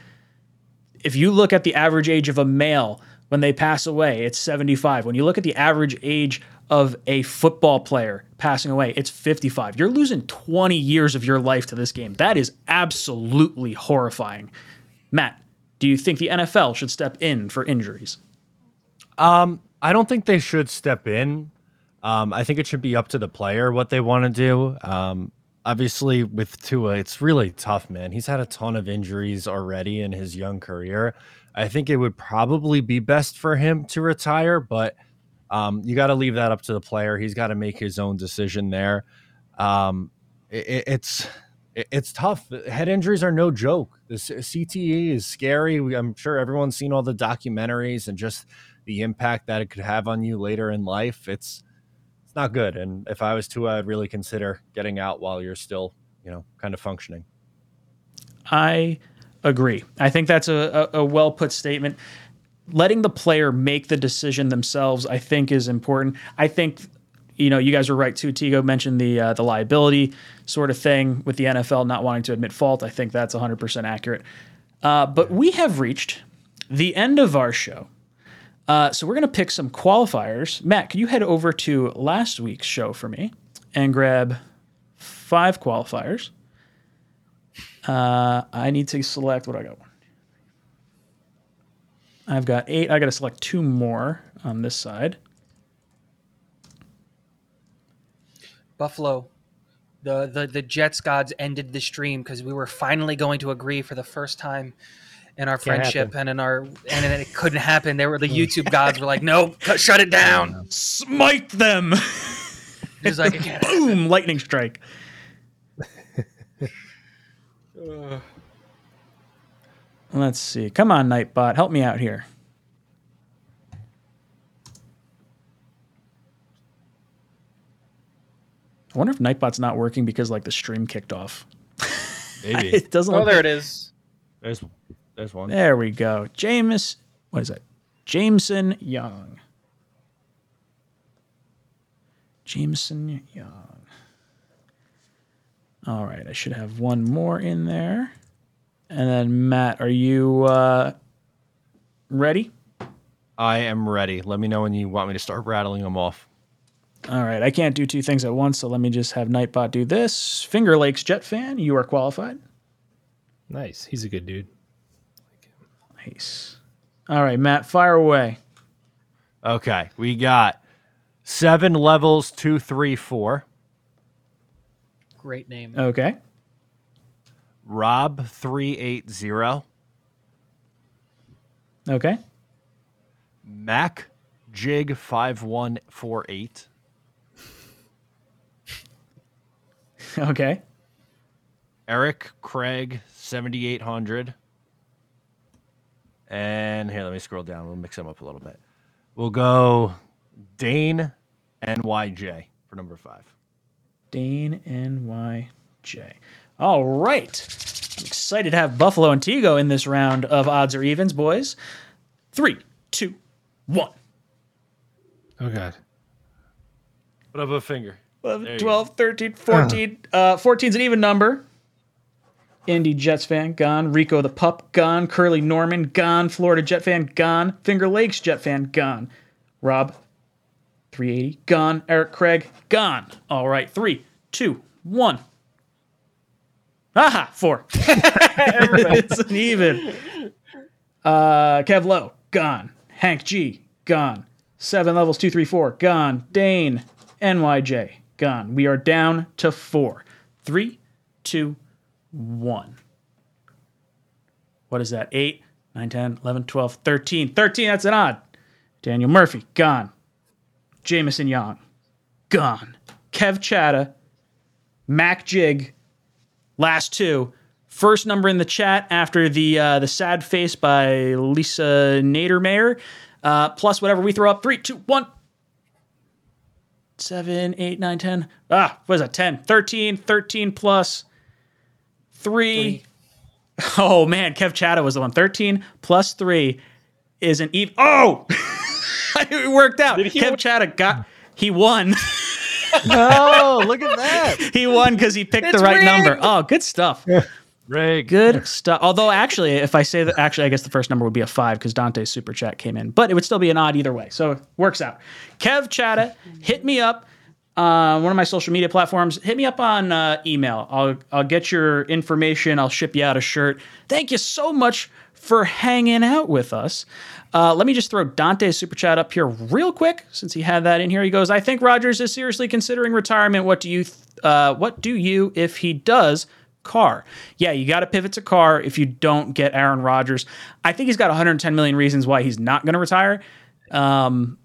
if you look at the average age of a male when they pass away, it's seventy-five. When you look at the average age of a football player passing away, it's fifty-five. You're losing twenty years of your life to this game. That is absolutely horrifying. Matt, do you think the N F L should step in for injuries? Um, I don't think they should step in. Um, I think it should be up to the player what they want to do. Um, obviously, with Tua, it's really tough, man. He's had a ton of injuries already in his young career. I think it would probably be best for him to retire, but um, you got to leave that up to the player. He's got to make his own decision there. Um, it, it's it, it's tough. Head injuries are no joke. The C T E is scary. We, I'm sure everyone's seen all the documentaries and just the impact that it could have on you later in life. It's it's not good. And if I was Tua, I'd really consider getting out while you're still, you know, kind of functioning. I agree. I think that's a, a, a well put statement. Letting the player make the decision themselves, I think, is important. I think, you know, you guys were right too. Tego mentioned the uh, the liability sort of thing with the N F L not wanting to admit fault. I think that's one hundred percent accurate. Uh, but we have reached the end of our show. Uh, so we're going to pick some qualifiers. Matt, can you head over to last week's show for me and grab five qualifiers? Uh, I need to select what I got. I've got eight. I got to select two more on this side. Buffalo, the the, the Jets gods ended the stream because we were finally going to agree for the first time in our friendship and in our and it couldn't happen. They were the YouTube gods were like, no, cut, shut it down, smite them. Just like boom, happen. Lightning strike. uh. Let's see. Come on, Nightbot. Help me out here. I wonder if Nightbot's not working because, like, the stream kicked off. Maybe. It doesn't oh, look there it is. There's, there's one. There we go. James. What is it? Jameson Young. Jameson Young. All right. I should have one more in there. And then, Matt, are you uh, ready? I am ready. Let me know when you want me to start rattling them off. All right. I can't do two things at once, so let me just have Nightbot do this. Finger Lakes Jet fan, you are qualified. Nice. He's a good dude. Nice. All right, Matt, fire away. Okay. We got Seven Levels two three four. Great name. Okay. Rob three eighty. Okay. Mac Jig five one four eight. Okay. Eric Craig seventy-eight hundred. And here, let me scroll down. We'll mix them up a little bit. We'll go Dane N Y J for number five. Dane N Y J. All right. I'm excited to have Buffalo and Tego in this round of odds or evens, boys. Three, two, one. Oh, God. Put up a finger. eleven, twelve, thirteen, fourteen. Uh. Uh, fourteen's an even number. Indy Jets fan, gone. Rico the Pup, gone. Curly Norman, gone. Florida Jet fan, gone. Finger Lakes Jet fan, gone. Rob, three eighty, gone. Eric Craig, gone. All right. Three, two, one. Aha, four. It's an even. Uh, Kev Lowe, gone. Hank G, gone. Seven Levels, two, three, four, gone. Dane, N Y J, gone. We are down to four. Three, two, one. What is that? Eight, nine, ten, eleven, twelve, thirteen. Thirteen, that's an odd. Daniel Murphy, gone. Jameson Young, gone. Kev Chata, Mac Jig, last two. First number in the chat after the uh, the sad face by Lisa Nadermayer. Uh, plus whatever we throw up. Three, two, one. Seven, eight, nine, ten. Ah, what is that? Ten. Thirteen. Thirteen plus. Three. Three. Oh, man. Kev Chadha was the one. thirteen plus three is an even. Oh! It worked out. Kev win? Chadha got. He won. Oh, look at that. He won because he picked it's the right rigged. number. Oh, good stuff. Yeah. Rigged. Good stuff. Although, actually, if I say that, actually, I guess the first number would be a five because Dante's super chat came in, but it would still be an odd either way. So it works out. Kev Chadha, hit me up. Uh, one of my social media platforms, hit me up on uh, email. I'll I'll get your information. I'll ship you out a shirt. Thank you so much for hanging out with us. Uh, let me just throw Dante's super chat up here real quick since he had that in here. He goes, I think Rodgers is seriously considering retirement. What do you, th- uh, what do you if he does, Carr? Yeah, you got to pivot to Carr if you don't get Aaron Rodgers. I think he's got one hundred ten million reasons why he's not going to retire. Um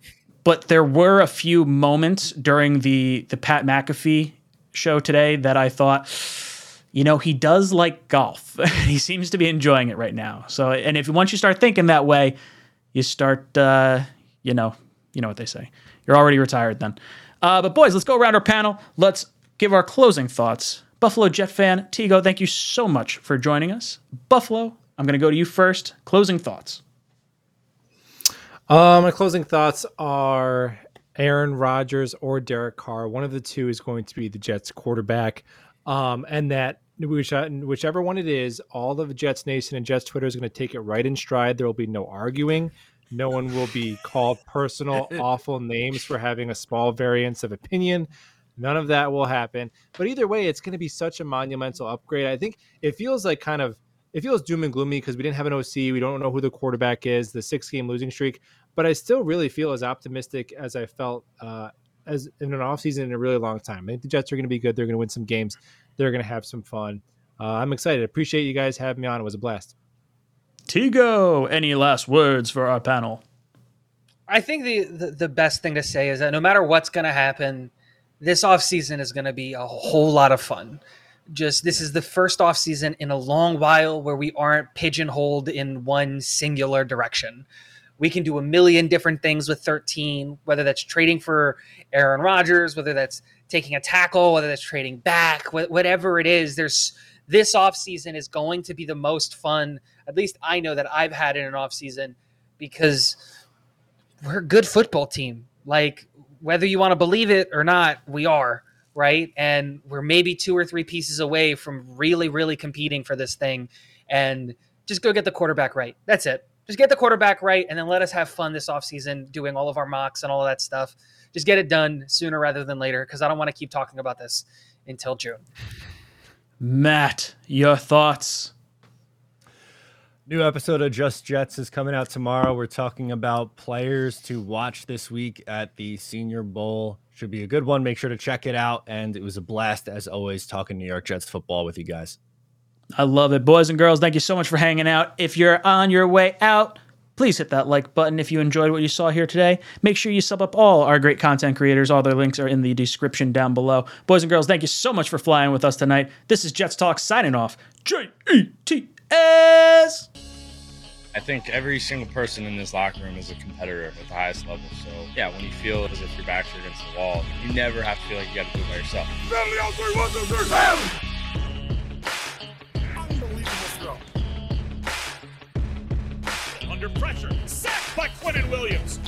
But there were a few moments during the, the Pat McAfee show today that I thought, you know, he does like golf. He seems to be enjoying it right now. So, and if once you start thinking that way, you start, uh, you know, you know what they say. You're already retired then. Uh, but boys, let's go around our panel. Let's give our closing thoughts. Buffalo Jet fan Tego, thank you so much for joining us. Buffalo, I'm going to go to you first. Closing thoughts. Uh, my closing thoughts are Aaron Rodgers or Derek Carr. One of the two is going to be the Jets quarterback. Um, and that which, whichever one it is, all of Jets Nation and Jets Twitter is going to take it right in stride. There will be no arguing. No one will be called personal, awful names for having a small variance of opinion. None of that will happen. But either way, it's going to be such a monumental upgrade. I think it feels like kind of it feels doom and gloomy because we didn't have an O C. We don't know who the quarterback is, the six-game losing streak. But I still really feel as optimistic as I felt uh, as in an offseason in a really long time. I think the Jets are going to be good. They're going to win some games. They're going to have some fun. Uh, I'm excited. Appreciate you guys having me on. It was a blast. Tego, any last words for our panel? I think the, the, the best thing to say is that no matter what's going to happen, this offseason is going to be a whole lot of fun. Just this is the first offseason in a long while where we aren't pigeonholed in one singular direction. We can do a million different things with thirteen, whether that's trading for Aaron Rodgers, whether that's taking a tackle, whether that's trading back, whatever it is. There's this offseason is going to be the most fun, at least I know that I've had in an offseason, because we're a good football team. Like, whether you want to believe it or not, we are, right? And we're maybe two or three pieces away from really, really competing for this thing. And just go get the quarterback right. That's it. Just get the quarterback right, and then let us have fun this offseason doing all of our mocks and all of that stuff. Just get it done sooner rather than later, because I don't want to keep talking about this until June. Matt, your thoughts? New episode of Just Jets is coming out tomorrow. We're talking about players to watch this week at the Senior Bowl. Should be a good one. Make sure to check it out. And it was a blast, as always, talking New York Jets football with you guys. I love it. Boys and girls, thank you so much for hanging out. If you're on your way out, please hit that like button if you enjoyed what you saw here today. Make sure you sub up all our great content creators. All their links are in the description down below. Boys and girls, thank you so much for flying with us tonight. This is Jets Talk signing off. J E T S! I think every single person in this locker room is a competitor at the highest level. So, yeah, when you feel as if your backs are against the wall, you never have to feel like you got to do it by yourself. Family on three, one, two, three, seven! Under pressure, sacked by Quinnen Williams.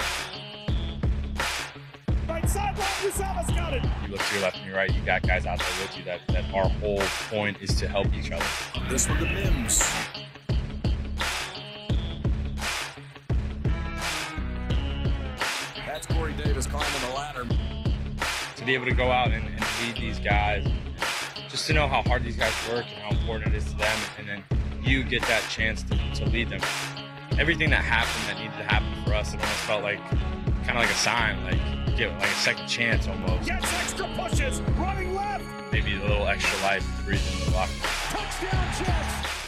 Right sideline, Usama's got it. You look to your left and your right, you got guys out there with you that, that our whole point is to help each other. This one to Mims. That's Corey Davis climbing the ladder. To be able to go out and, and lead these guys, just to know how hard these guys work and how important it is to them, and then you get that chance to, to lead them. Everything that happened that needed to happen for us, it almost felt like kind of like a sign, like give it like a second chance almost. Gets extra pushes, running left. Maybe a little extra life breathing in the locker. Touchdown Jets.